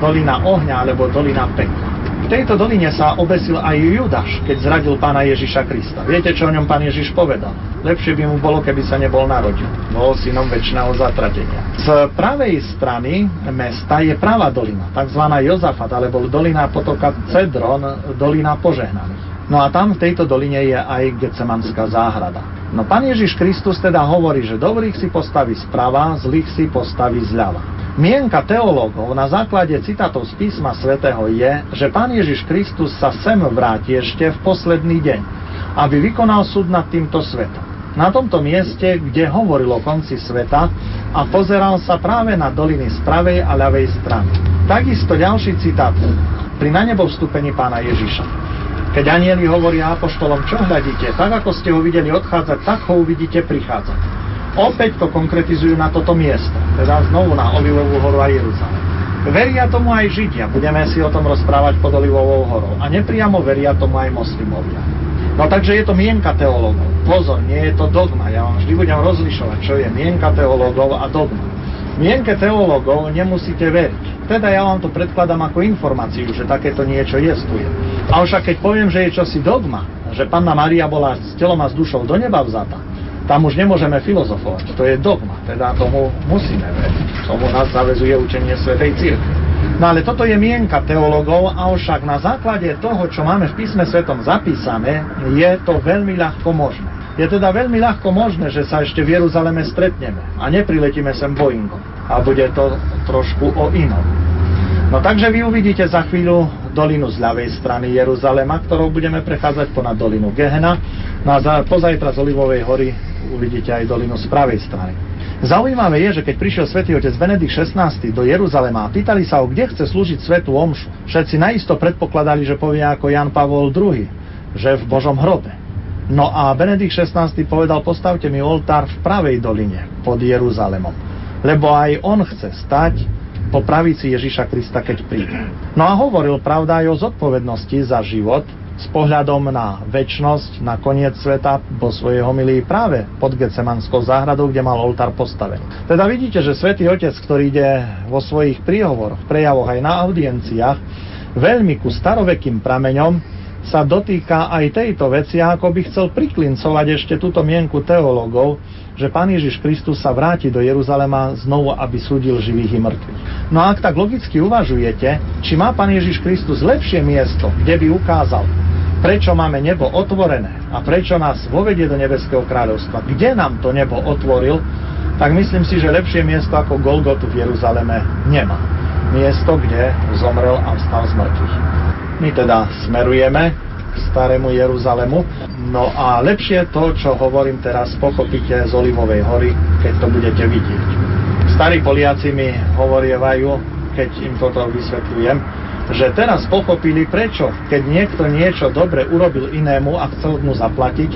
dolina ohňa alebo dolina pekla. V tejto doline sa obesil aj Judáš, keď zradil Pána Ježiša Krista. Viete, čo o ňom Pán Ježiš povedal? Lepšie by mu bolo, keby sa nebol narodil. Bol synom večného zatratenia. Z pravej strany mesta je pravá dolina, takzvaná Jozafat, alebo dolina potoka Cedron, dolina požehnaných. No a tam v tejto doline je aj Getsemanská záhrada. No Pán Ježiš Kristus teda hovorí, že dobrých si postaví zprava, zlých si postaví zľava. Mienka teológov na základe citátov z písma svätého je, že Pán Ježiš Kristus sa sem vráti ešte v posledný deň, aby vykonal súd nad týmto svetom. Na tomto mieste, kde hovoril o konci sveta a pozeral sa práve na doliny z pravej a ľavej strany. Takisto ďalší citát pri nanebo vstúpení Pána Ježiša. Keď anjeli hovoria apoštolom, čo hľadíte, tak ako ste ho videli odchádzať, tak ho uvidíte prichádzať. Opäť to konkretizujú na toto miesto, teda znovu na Olivovú horu a Jeruzalém. Veria tomu aj Židia, budeme si o tom rozprávať pod Olivovou horou, a nepriamo veria tomu aj moslimovia. No takže je to mienka teológov. Pozor, nie je to dogma, ja vám vždy budem rozlišovať, čo je mienka teológov a dogma. Mienke teológov nemusíte veriť, teda ja vám to predkladám ako informáciu, že takéto niečo jestuje. Avšak keď poviem, že je čosi dogma, že Panna Mária bola s telom a s dušou do neba vzata, tam už nemôžeme filozofovať, to je dogma, teda tomu musíme veriť, tomu nás zavezuje učenie Svätej Cirkvi. No ale toto je mienka teológov, a však na základe toho, čo máme v písme svetom zapísané, je to veľmi ľahko možné. Je teda veľmi ľahko možné, že sa ešte v Jeruzaleme stretneme a nepriletíme sem Boeingom a bude to trošku o inom. No takže vy uvidíte za chvíľu dolinu z ľavej strany Jeruzalema, ktorou budeme prechádzať ponad dolinu Gehena, no a pozajtra z Olivovej hory uvidíte aj dolinu z pravej strany. Zaujímavé je, že keď prišiel svätý otec Benedikt XVI do Jeruzalema a pýtali sa ho, kde chce slúžiť svätú omšu, všetci naisto predpokladali, že povie ako Jan Pavol II, že v Božom hrobe. No a Benedikt XVI povedal, postavte mi oltár v pravej doline pod Jeruzalemom, lebo aj on chce stať po pravici Ježiša Krista, keď príde. No a hovoril pravda aj o zodpovednosti za život s pohľadom na večnosť, na koniec sveta, po svojej homílii práve pod Getsemanskou záhradou, kde mal oltár postavený. Teda vidíte, že svätý Otec, ktorý ide vo svojich príhovoroch, prejavoch aj na audienciách, veľmi ku starovekým prameňom, sa dotýka aj tejto veci, ako by chcel priklincovať ešte túto mienku teológov, že Pán Ježiš Kristus sa vráti do Jeruzalema znovu, aby súdil živých i mŕtvych. No a ak tak logicky uvažujete, či má Pán Ježiš Kristus lepšie miesto, kde by ukázal, prečo máme nebo otvorené a prečo nás vovedie do nebeského kráľovstva, kde nám to nebo otvoril, tak myslím si, že lepšie miesto ako Golgotu v Jeruzaleme nemá. Miesto, kde zomrel a vstal z mŕtvych. My teda smerujeme k starému Jeruzalemu. No a lepšie to, čo hovorím teraz, pochopíte z Olivovej hory, keď to budete vidieť. Starí Poliaci mi hovorievajú, keď im toto vysvetľujem, že teraz pochopili, prečo, keď niekto niečo dobre urobil inému a chcel mu zaplatiť,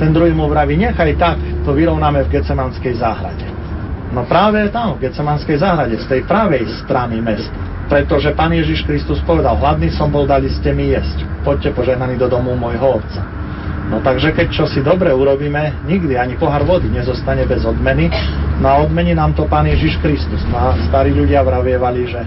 ten druhý mu vraví, nechaj tak, to vyrovnáme v Getsemanskej záhrade. No práve tam, v Getsemanskej záhrade, z tej pravej strany mesta. Pretože Pán Ježiš Kristus povedal, hladný som bol, dali ste mi jesť. Poďte požehnaní do domu môjho otca. No takže keď čo si dobre urobíme, nikdy ani pohár vody nezostane bez odmeny. No a odmení nám to Pán Ježiš Kristus. No a starí ľudia vravievali, že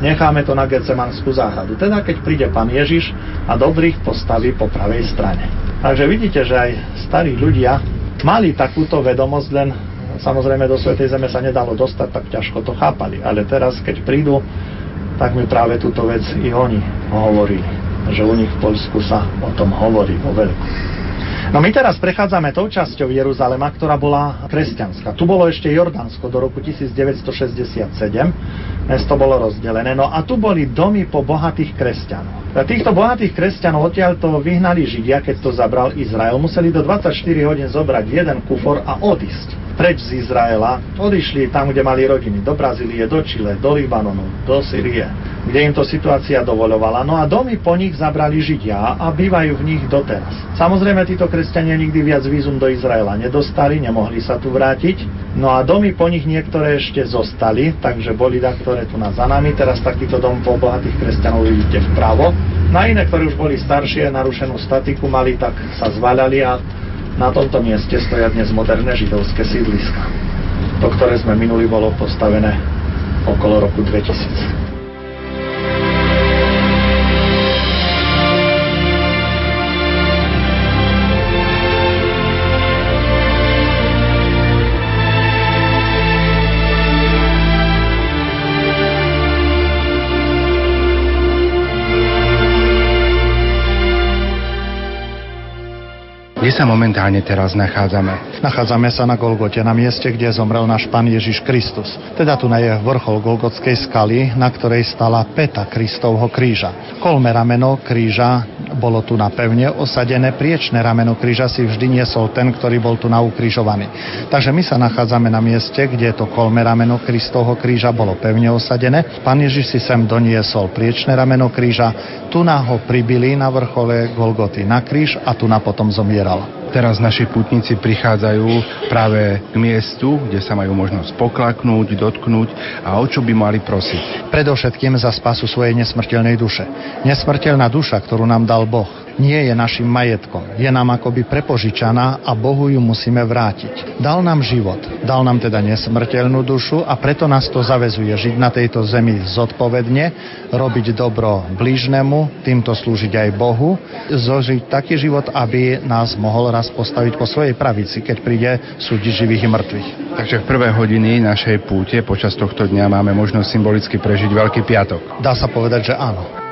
necháme to na Getsemanskú záhradu. Teda keď príde Pán Ježiš a dobrých postaví po pravej strane. Takže vidíte, že aj starí ľudia mali takúto vedomosť, len samozrejme do Svätej Zeme sa nedalo dostať, tak ťažko to chápali. Ale teraz, keď prídu, tak mi práve túto vec i oni hovorili, že u nich v Poľsku sa o tom hovorí vo veľkom. No my teraz prechádzame tou časťou Jeruzalema, ktorá bola kresťanská. Tu bolo ešte Jordánsko do roku 1967, mesto bolo rozdelené. No a tu boli domy po bohatých kresťanov. A týchto bohatých kresťanov odtiaľto vyhnali Židia, keď to zabral Izrael. Museli do 24 hodín zobrať jeden kufor a odísť preč z Izraela, odišli tam, kde mali rodiny, do Brazílie, do Čile, do Libanonu, do Syrie, kde im to situácia dovoľovala. No a domy po nich zabrali Židia a bývajú v nich doteraz. Samozrejme, títo kresťania nikdy viac vízum do Izraela nedostali, nemohli sa tu vrátiť. No a domy po nich niektoré ešte zostali, takže boli ktoré tu za nami. Teraz takýto dom po bohatých kresťanov vidíte vpravo. Na iné, ktoré už boli staršie, narušenú statiku mali, tak sa zvaľali a na tomto mieste stoja dnes moderné židovské sídliska. To, ktoré sme minuli, bolo postavené okolo roku 2000. Kde sa momentálne teraz nachádzame? Nachádzame sa na Golgote, na mieste, kde zomrel náš Pán Ježiš Kristus. Teda tu na je vrchol Golgotskej skaly, na ktorej stala päta Kristovho kríža. Kolme rameno kríža bolo tu napevne osadené, priečné rameno kríža si vždy niesol ten, ktorý bol tu naukrižovaný. Takže my sa nachádzame na mieste, kde to kolme rameno Kristovho kríža bolo pevne osadené. Pán Ježiš si sem doniesol priečné rameno kríža, tu na ho pribili na vrchole Golgoty na kríž a tu na potom zomieral. Teraz naši pútnici prichádzajú práve k miestu, kde sa majú možnosť poklaknúť, dotknúť a o čo by mali prosiť. Predovšetkým za spasu svojej nesmrteľnej duše. Nesmrteľná duša, ktorú nám dal Boh, nie je našim majetkom. Je nám akoby prepožičaná a Bohu ju musíme vrátiť. Dal nám život, dal nám teda nesmrteľnú dušu a preto nás to zavezuje žiť na tejto zemi zodpovedne, robiť dobro blížnemu, týmto slúžiť aj Bohu, zožiť taký život, aby nás mohol raz postaviť po svojej pravici, keď príde súdiť živých i mŕtvych. Takže v prvé hodiny našej púte počas tohto dňa máme možnosť symbolicky prežiť Veľký piatok. Dá sa povedať, že áno.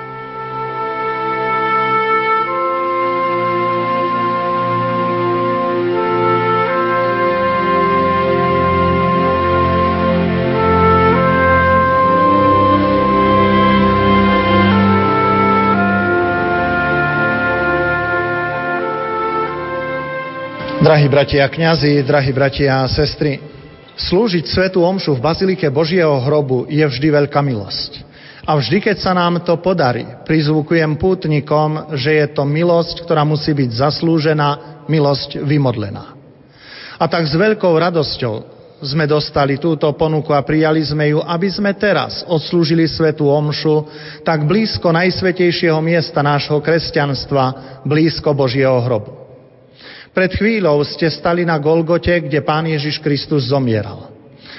Drahí bratia kňazi, drahí bratia a sestry, slúžiť svätú omšu v Bazilike Božieho hrobu je vždy veľká milosť. A vždy, keď sa nám to podarí, prizvukujem pútnikom, že je to milosť, ktorá musí byť zaslúžená, milosť vymodlená. A tak s veľkou radosťou sme dostali túto ponuku a prijali sme ju, aby sme teraz odslúžili svätú omšu tak blízko najsvätejšieho miesta nášho kresťanstva, blízko Božieho hrobu. Pred chvíľou ste stali na Golgote, kde Pán Ježiš Kristus zomieral.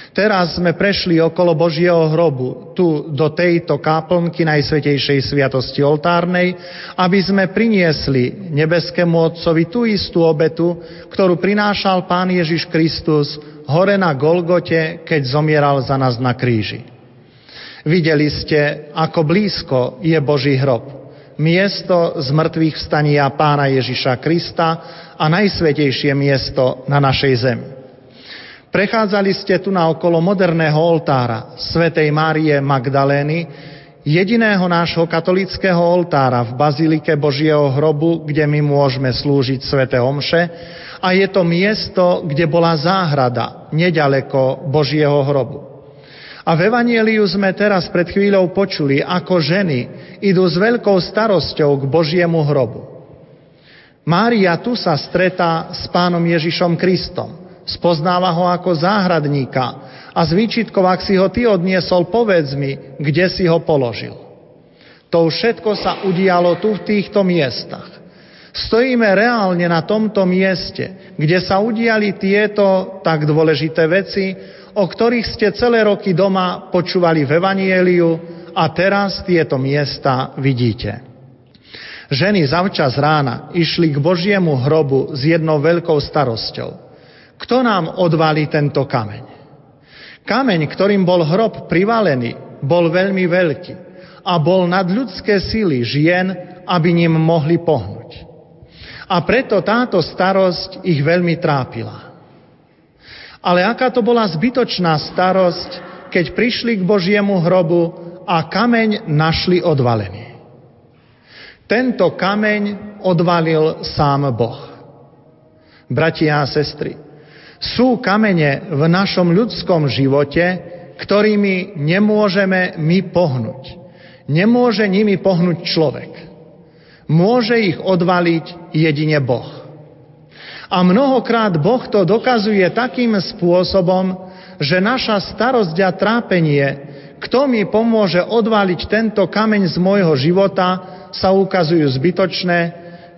Teraz sme prešli okolo Božieho hrobu, tu do tejto káplnky Najsvätejšej sviatosti oltárnej, aby sme priniesli nebeskému Otcovi tú istú obetu, ktorú prinášal Pán Ježiš Kristus hore na Golgote, keď zomieral za nás na kríži. Videli ste, ako blízko je Boží hrob. Miesto zmrtvých vstania Pána Ježiša Krista a najsvätejšie miesto na našej zemi. Prechádzali ste tu na okolo moderného oltára svätej Márie Magdalény, jediného nášho katolického oltára v Bazilike Božieho hrobu, kde my môžeme slúžiť sväté omše, a je to miesto, kde bola záhrada neďaleko Božieho hrobu. A v Evanjeliu sme teraz pred chvíľou počuli, ako ženy idú s veľkou starosťou k Božiemu hrobu. Mária tu sa stretá s Pánom Ježišom Kristom, spoznáva ho ako záhradníka a s výčitkou, ak si ho ty odniesol, povedz mi, kde si ho položil. To všetko sa udialo tu v týchto miestach. Stojíme reálne na tomto mieste, kde sa udiali tieto tak dôležité veci, o ktorých ste celé roky doma počúvali v Evanjeliu a teraz tieto miesta vidíte. Ženy zavčas rána išli k Božiemu hrobu s jednou veľkou starosťou. Kto nám odvalí tento kameň? Kameň, ktorým bol hrob privalený, bol veľmi veľký a bol nad ľudské síly žien, aby ním mohli pohnúť. A preto táto starosť ich veľmi trápila. Ale aká to bola zbytočná starosť, keď prišli k Božiemu hrobu a kameň našli odvalený. Tento kameň odvalil sám Boh. Bratia a sestry, sú kamene v našom ľudskom živote, ktorými nemôžeme my pohnúť. Nemôže nimi pohnúť človek. Môže ich odvaliť jedine Boh. A mnohokrát Boh to dokazuje takým spôsobom, že naša starosť a trápenie, kto mi pomôže odvaliť tento kameň z môjho života, sa ukazujú zbytočné,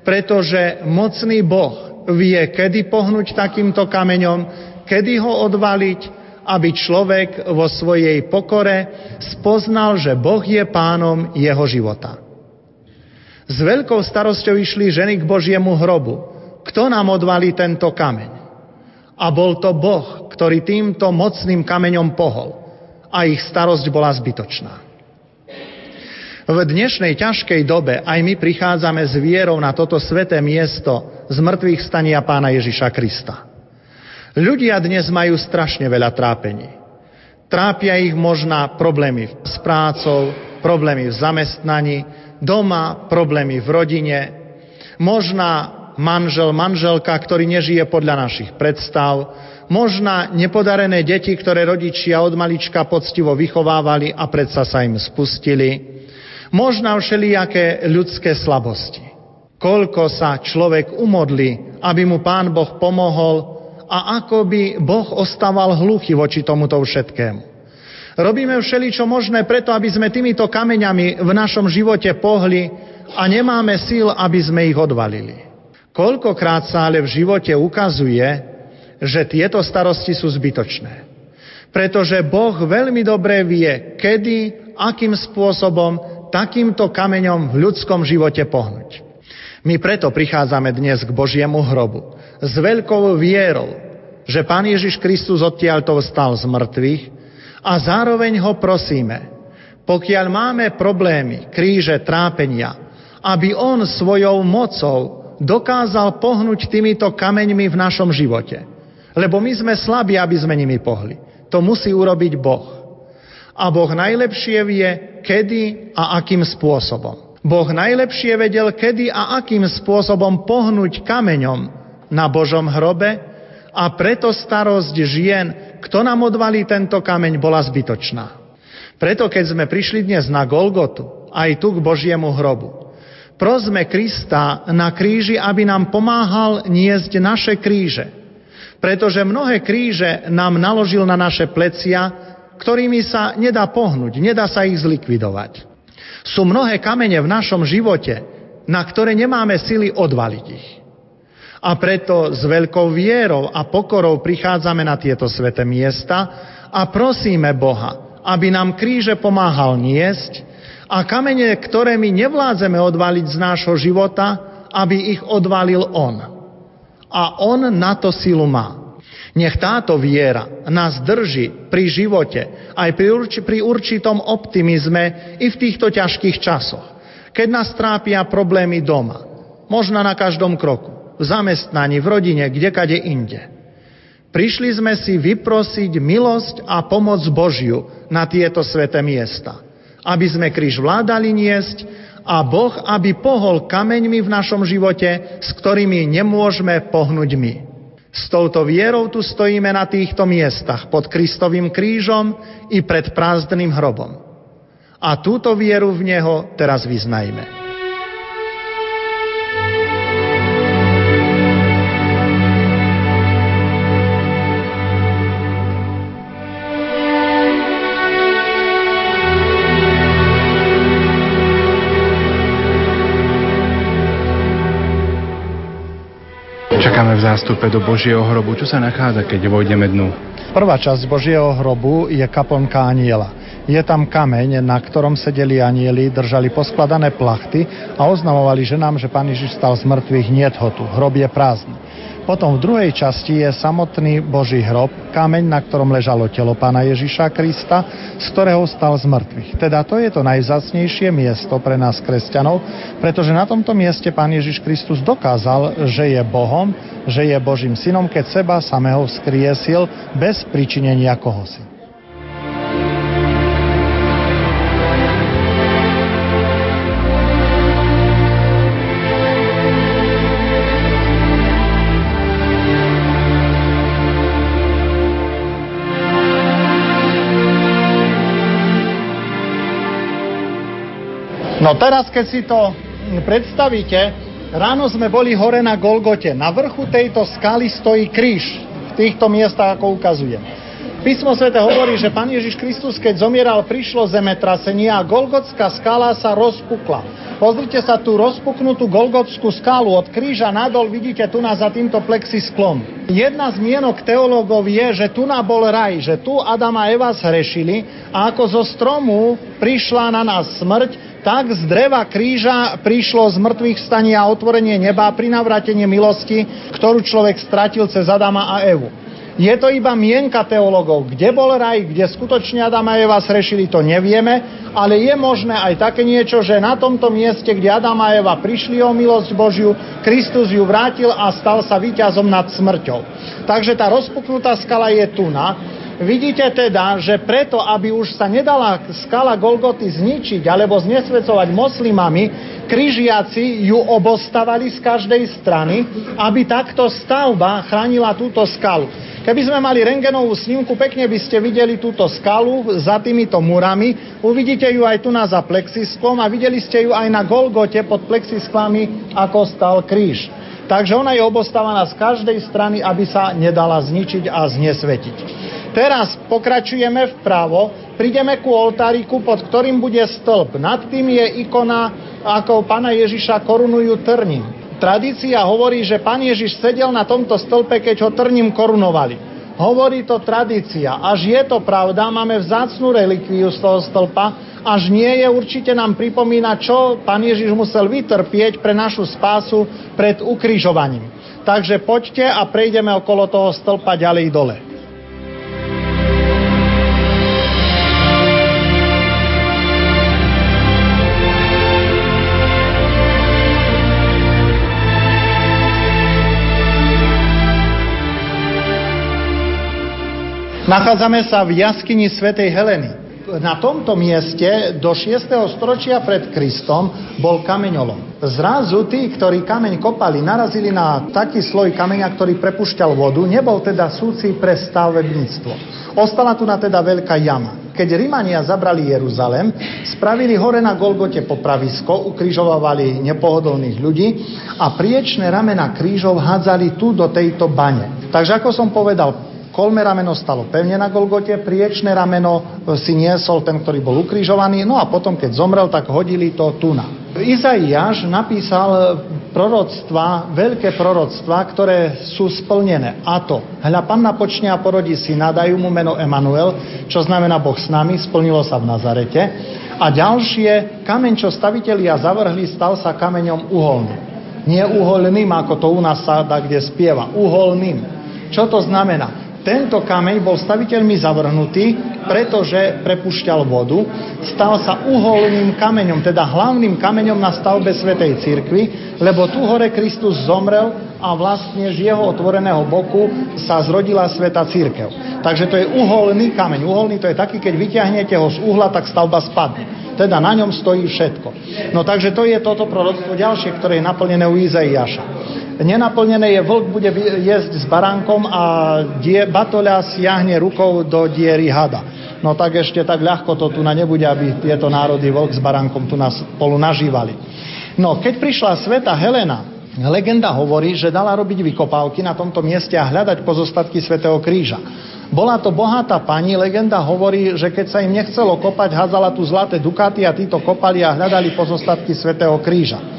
pretože mocný Boh vie, kedy pohnúť takýmto kameňom, kedy ho odvaliť, aby človek vo svojej pokore spoznal, že Boh je pánom jeho života. S veľkou starosťou išli ženy k Božiemu hrobu. Kto nám odvalí tento kameň? A bol to Boh, ktorý týmto mocným kameňom pohol. A ich starosť bola zbytočná. V dnešnej ťažkej dobe aj my prichádzame s vierou na toto sväté miesto zmrtvých stania Pána Ježiša Krista. Ľudia dnes majú strašne veľa trápení. Trápia ich možná problémy s prácou, problémy v zamestnaní, doma, problémy v rodine, možná manžel, manželka, ktorý nežije podľa našich predstav, možná nepodarené deti, ktoré rodičia od malička poctivo vychovávali a predsa sa im spustili, možná všelijaké ľudské slabosti. Koľko sa človek umodlí, aby mu Pán Boh pomohol a ako by Boh ostával hluchý voči tomuto všetkému. Robíme všeličo možné preto, aby sme týmito kameňami v našom živote pohli a nemáme síl, aby sme ich odvalili. Koľkokrát sa ale v živote ukazuje, že tieto starosti sú zbytočné. Pretože Boh veľmi dobre vie, kedy, akým spôsobom takýmto kameňom v ľudskom živote pohnúť. My preto prichádzame dnes k Božiemu hrobu s veľkou vierou, že Pán Ježiš Kristus odtiaľto vstal z mŕtvych a zároveň ho prosíme, pokiaľ máme problémy, kríže, trápenia, aby on svojou mocou dokázal pohnúť týmito kameňmi v našom živote. Lebo my sme slabí, aby sme nimi pohli. To musí urobiť Boh. A Boh najlepšie vie, kedy a akým spôsobom. Boh najlepšie vedel, kedy a akým spôsobom pohnúť kameňom na Božom hrobe a preto starosť žien, kto nám odvalí tento kameň, bola zbytočná. Preto, keď sme prišli dnes na Golgotu, aj tu k Božiemu hrobu, prosme Krista na kríži, aby nám pomáhal niesť naše kríže. Pretože mnohé kríže nám naložil na naše plecia, ktorými sa nedá pohnúť, nedá sa ich zlikvidovať. Sú mnohé kamene v našom živote, na ktoré nemáme sily odvaliť ich. A preto s veľkou vierou a pokorou prichádzame na tieto sväté miesta a prosíme Boha, aby nám kríže pomáhal niesť a kamene, ktoré my nevládzeme odvaliť z nášho života, aby ich odvalil on. A on na to silu má. Nech táto viera nás drží pri živote, aj pri určitom optimizme i v týchto ťažkých časoch, keď nás trápia problémy doma, možno na každom kroku, v zamestnaní, v rodine, kdekade inde. Prišli sme si vyprosiť milosť a pomoc Božiu na tieto sväté miesta, aby sme kríž vládali niesť a Boh, aby pohol kameňmi v našom živote, s ktorými nemôžeme pohnúť my. S touto vierou tu stojíme na týchto miestach pod Kristovým krížom i pred prázdnym hrobom. A túto vieru v neho teraz vyznajme. Čakáme v zástupe do Božieho hrobu. Čo sa nachádza, keď vojdeme dnu? Prvá časť Božieho hrobu je kaplnka anjela. Je tam kameň, na ktorom sedeli anjeli, držali poskladané plachty a oznamovali ženám, že Pán Ježiš stal z mŕtvych, niet ho tu, hrob je prázdny. Potom v druhej časti je samotný Boží hrob, kameň, na ktorom ležalo telo Pána Ježiša Krista, z ktorého stal z mŕtvych. Teda to je to najvzácnejšie miesto pre nás kresťanov, pretože na tomto mieste Pán Ježiš Kristus dokázal, že je Bohom, že je Božím synom, keď seba samého vzkriesil bez pričinenia kohosi. No teraz, keď si to predstavíte, ráno sme boli hore na Golgote. Na vrchu tejto skaly stojí kríž. V týchto miestach, ako ukazuje. Písmo sväté hovorí, že Pán Ježiš Kristus, keď zomieral, prišlo zemetrasenie a Golgotská skala sa rozpukla. Pozrite sa tú rozpuknutú Golgotskú skalu. Od kríža nadol vidíte tu za týmto plexisklom. Jedna z mienok teológov je, že tu bol raj, že tu Adam a Eva zhrešili a ako zo stromu prišla na nás smrť, tak z dreva kríža prišlo z mŕtvych vstanie a otvorenie neba pri navrátenie milosti, ktorú človek stratil cez Adama a Evu. Je to iba mienka teologov. Kde bol raj, kde skutočne Adam a Eva srešili, to nevieme, ale je možné aj také niečo, že na tomto mieste, kde Adam a Eva prišli o milosť Božiu, Kristus ju vrátil a stal sa víťazom nad smrťou. Takže tá rozpuknutá skala je tu na... Vidíte teda, že preto, aby už sa nedala skala Golgoty zničiť alebo znesvecovať moslimami, križiaci ju obostávali z každej strany, aby takto stavba chránila túto skalu. Keby sme mali rentgenovú snímku, pekne by ste videli túto skalu za týmito murami. Uvidíte ju aj tu na za plexisklom a videli ste ju aj na Golgote pod plexisklami, ako stal kríž. Takže ona je obostávaná z každej strany, aby sa nedala zničiť a znesvetiť. Teraz pokračujeme vpravo, prídeme ku oltáriku, pod ktorým bude stĺp. Nad tým je ikona, ako Pána Ježiša korunujú trním. Tradícia hovorí, že Pán Ježiš sedel na tomto stĺpe, keď ho trním korunovali. Hovorí to tradícia. Až je to pravda, máme vzácnu relikviu z toho stĺpa, až nie je, určite nám pripomína, čo Pán Ježiš musel vytrpieť pre našu spásu pred ukrižovaním. Takže poďte a prejdeme okolo toho stĺpa ďalej dole. Nachádzame sa v jaskyni svätej Heleny. Na tomto mieste do 6. storočia pred Kristom bol kameňolom. Zrazu tí, ktorí kameň kopali, narazili na taký sloj kameňa, ktorý prepušťal vodu. Nebol teda súci pre stavebníctvo. Ostala tu na teda veľká jama. Keď Rimania zabrali Jeruzalém, spravili hore na Golgote popravisko, ukrižovávali nepohodlných ľudí a priečné ramena krížov hádzali tu do tejto bane. Takže ako som povedal, kolmé rameno stalo pevne na Golgote, priečné rameno si niesol ten, ktorý bol ukrižovaný, no a potom, keď zomrel, tak hodili to tuna. Izaiáš napísal proroctva, veľké proroctva, ktoré sú splnené. A to, hľa, panna počne a porodí syna, dajú mu meno Emanuel, čo znamená Boh s nami, splnilo sa v Nazarete. A ďalšie, kameň, čo stavitelia zavrhli, stal sa kameňom uholným. Nie uholným, ako to u nás sa dá, kde spieva. Uholným. Čo to znamená? Tento kameň bol staviteľmi zavrhnutý, pretože prepušťal vodu, stal sa uholným kameňom, teda hlavným kameňom na stavbe Svätej cirkvi, lebo tu hore Kristus zomrel a vlastne z jeho otvoreného boku sa zrodila Svätá cirkev. Takže to je uholný kameň. Uholný to je taký, keď vyťahnete ho z uhla, tak stavba spadne. Teda na ňom stojí všetko. No takže to je toto proroctvo ďalšie, ktoré je naplnené u Izaiáša. Nenaplnené je, vlk bude jesť s baránkom a batoľa siahne rukou do diery hada. No tak ešte tak ľahko to tu na nebude, aby tieto národy vlk s baránkom tu nás spolu nažívali. No, keď prišla svätá Helena, legenda hovorí, že dala robiť vykopávky na tomto mieste a hľadať pozostatky svätého kríža. Bola to bohatá pani, legenda hovorí, že keď sa im nechcelo kopať, házala tu zlaté dukáty a títo kopali a hľadali pozostatky svätého kríža.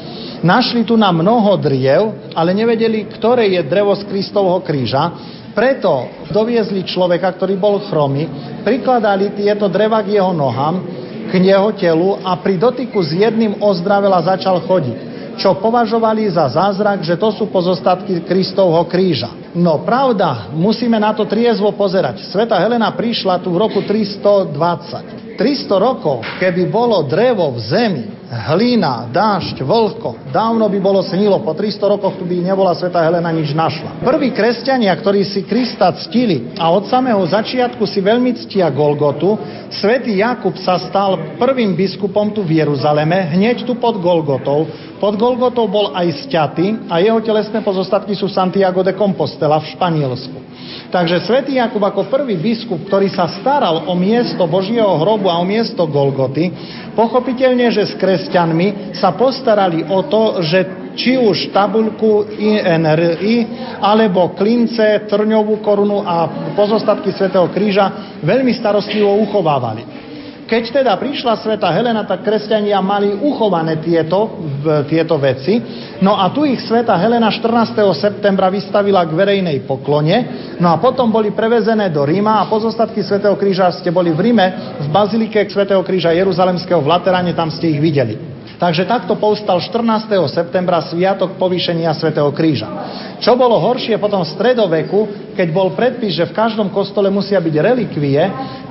Našli tu na mnoho driev, ale nevedeli, ktoré je drevo z Kristovho kríža. Preto doviezli človeka, ktorý bol chromý, prikladali tieto dreva k jeho nohám, k jeho telu a pri dotyku s jedným ozdravel a začal chodiť. Čo považovali za zázrak, že to sú pozostatky Kristovho kríža. No pravda, musíme na to triezvo pozerať. Sveta Helena prišla tu v roku 320. 300 rokov, keby bolo drevo v zemi, hlina, dážď, vlhko, dávno by bolo snilo, po 300 rokoch tu by nebola Sveta Helena nič našla. Prví kresťania, ktorí si Krista ctili a od samého začiatku si veľmi ctia Golgotu, svätý Jakub sa stal prvým biskupom tu v Jeruzaleme, hneď tu pod Golgotou. Pod Golgotou bol aj sťatý a jeho telesné pozostatky sú v Santiago de Compostela v Španielsku. Takže svätý Jakub ako prvý biskup, ktorý sa staral o miesto Božieho hrobu a o miesto Golgoty, pochopiteľne, že s kresťanmi sa postarali o to, že či už tabuľku INRI alebo klince, trňovú korunu a pozostatky svätého kríža veľmi starostlivo uchovávali. Keď teda prišla Sveta Helena, tak kresťania mali uchované tieto veci. No a tu ich Sveta Helena 14. septembra vystavila k verejnej poklone. No a potom boli prevezené do Ríma a pozostatky Svetého kríža ste boli v Ríme, v bazilike Svetého kríža Jeruzalemského v Lateráne, tam ste ich videli. Takže takto povstal 14. septembra sviatok povýšenia Svätého kríža. Čo bolo horšie potom v stredoveku, keď bol predpis, že v každom kostole musia byť relikvie,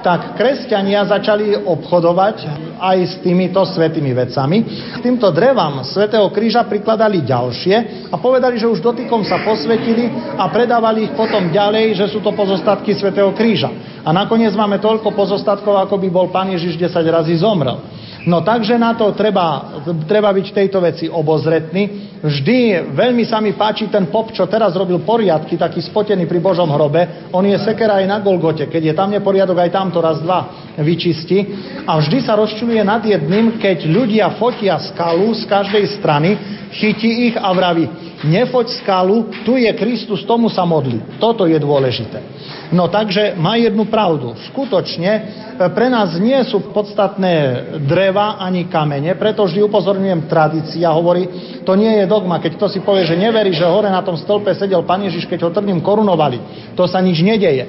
tak kresťania začali obchodovať aj s týmito svätými vecami. Týmto drevám Svätého kríža prikladali ďalšie a povedali, že už dotykom sa posvetili a predávali ich potom ďalej, že sú to pozostatky Svätého kríža. A nakoniec máme toľko pozostatkov, ako by bol Pán Ježiš 10 razy zomrel. No takže na to treba byť v tejto veci obozretný. Vždy veľmi sa mi páči ten pop, čo teraz robil poriadky, taký spotený pri Božom hrobe. On je sekera aj na Golgote. Keď je tam neporiadok, aj tam to raz, dva vyčistí. A vždy sa rozčuluje nad jedným, keď ľudia fotia skalu z každej strany, chytí ich a vraví, nefoť skalu, tu je Kristus, tomu sa modli. Toto je dôležité. No takže má jednu pravdu. Skutočne pre nás nie sú podstatné dreva ani kamene, preto vždy upozorňujem, tradícia hovorí, to nie je dogma, keď kto si povie, že neverí, že hore na tom stĺpe sedel Pán Ježiš, keď ho trním korunovali. To sa nič nedeje.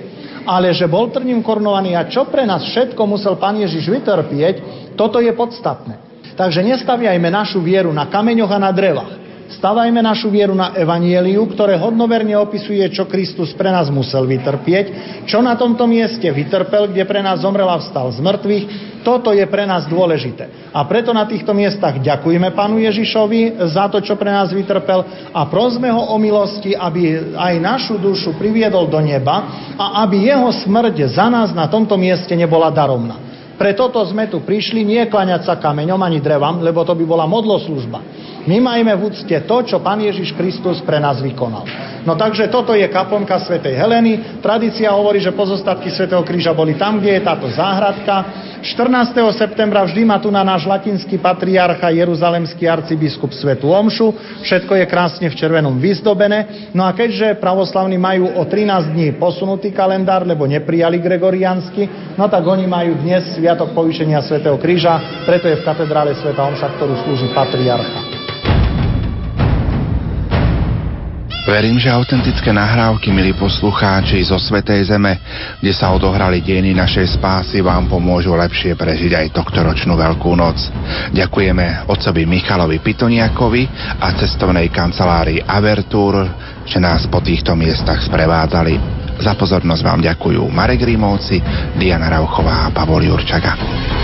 Ale že bol trním korunovaný a čo pre nás všetko musel Pán Ježiš vytrpieť, toto je podstatné. Takže nestaviajme našu vieru na kameňoch a na drevách. Stavajme našu vieru na evanjeliu, ktoré hodnoverne opisuje, čo Kristus pre nás musel vytrpieť, čo na tomto mieste vytrpel, kde pre nás zomrel a vstal z mŕtvych. Toto je pre nás dôležité. A preto na týchto miestach ďakujeme Pánu Ježišovi za to, čo pre nás vytrpel a prosme ho o milosti, aby aj našu dušu priviedol do neba a aby jeho smrť za nás na tomto mieste nebola daromná. Pre toto sme tu prišli, nie kláňať sa kameňom ani drevam, lebo to by bola modloslužba. My majme v úcte to, čo Pán Ježiš Kristus pre nás vykonal. No takže toto je kaplnka svätej Heleny. Tradícia hovorí, že pozostatky svätého kríža boli tam, kde je táto záhradka. 14. septembra vždy má tu na náš latinský patriarcha jeruzalemský arcibiskup svätú omšu. Všetko je krásne v červenom vyzdobené. No a keďže pravoslavní majú o 13 dní posunutý kalendár, lebo neprijali gregoriánsky, no tak oni majú dnes Sviatok povýšenia Svätého kríža, preto je v katedrále Svätá omša, ktorú slúži patriarcha. Verím, že autentické nahrávky, milí poslucháči, zo Svätej zeme, kde sa odohrali dejiny našej spásy, vám pomôžu lepšie prežiť aj tohtoročnú Veľkú noc. Ďakujeme otcovi Michalovi Pitoniakovi a cestovnej kancelárii Avertur, že nás po týchto miestach sprevádzali. Za pozornosť vám ďakujú Marek Rímovci, Diana Rauchová a Pavol Jurčaga.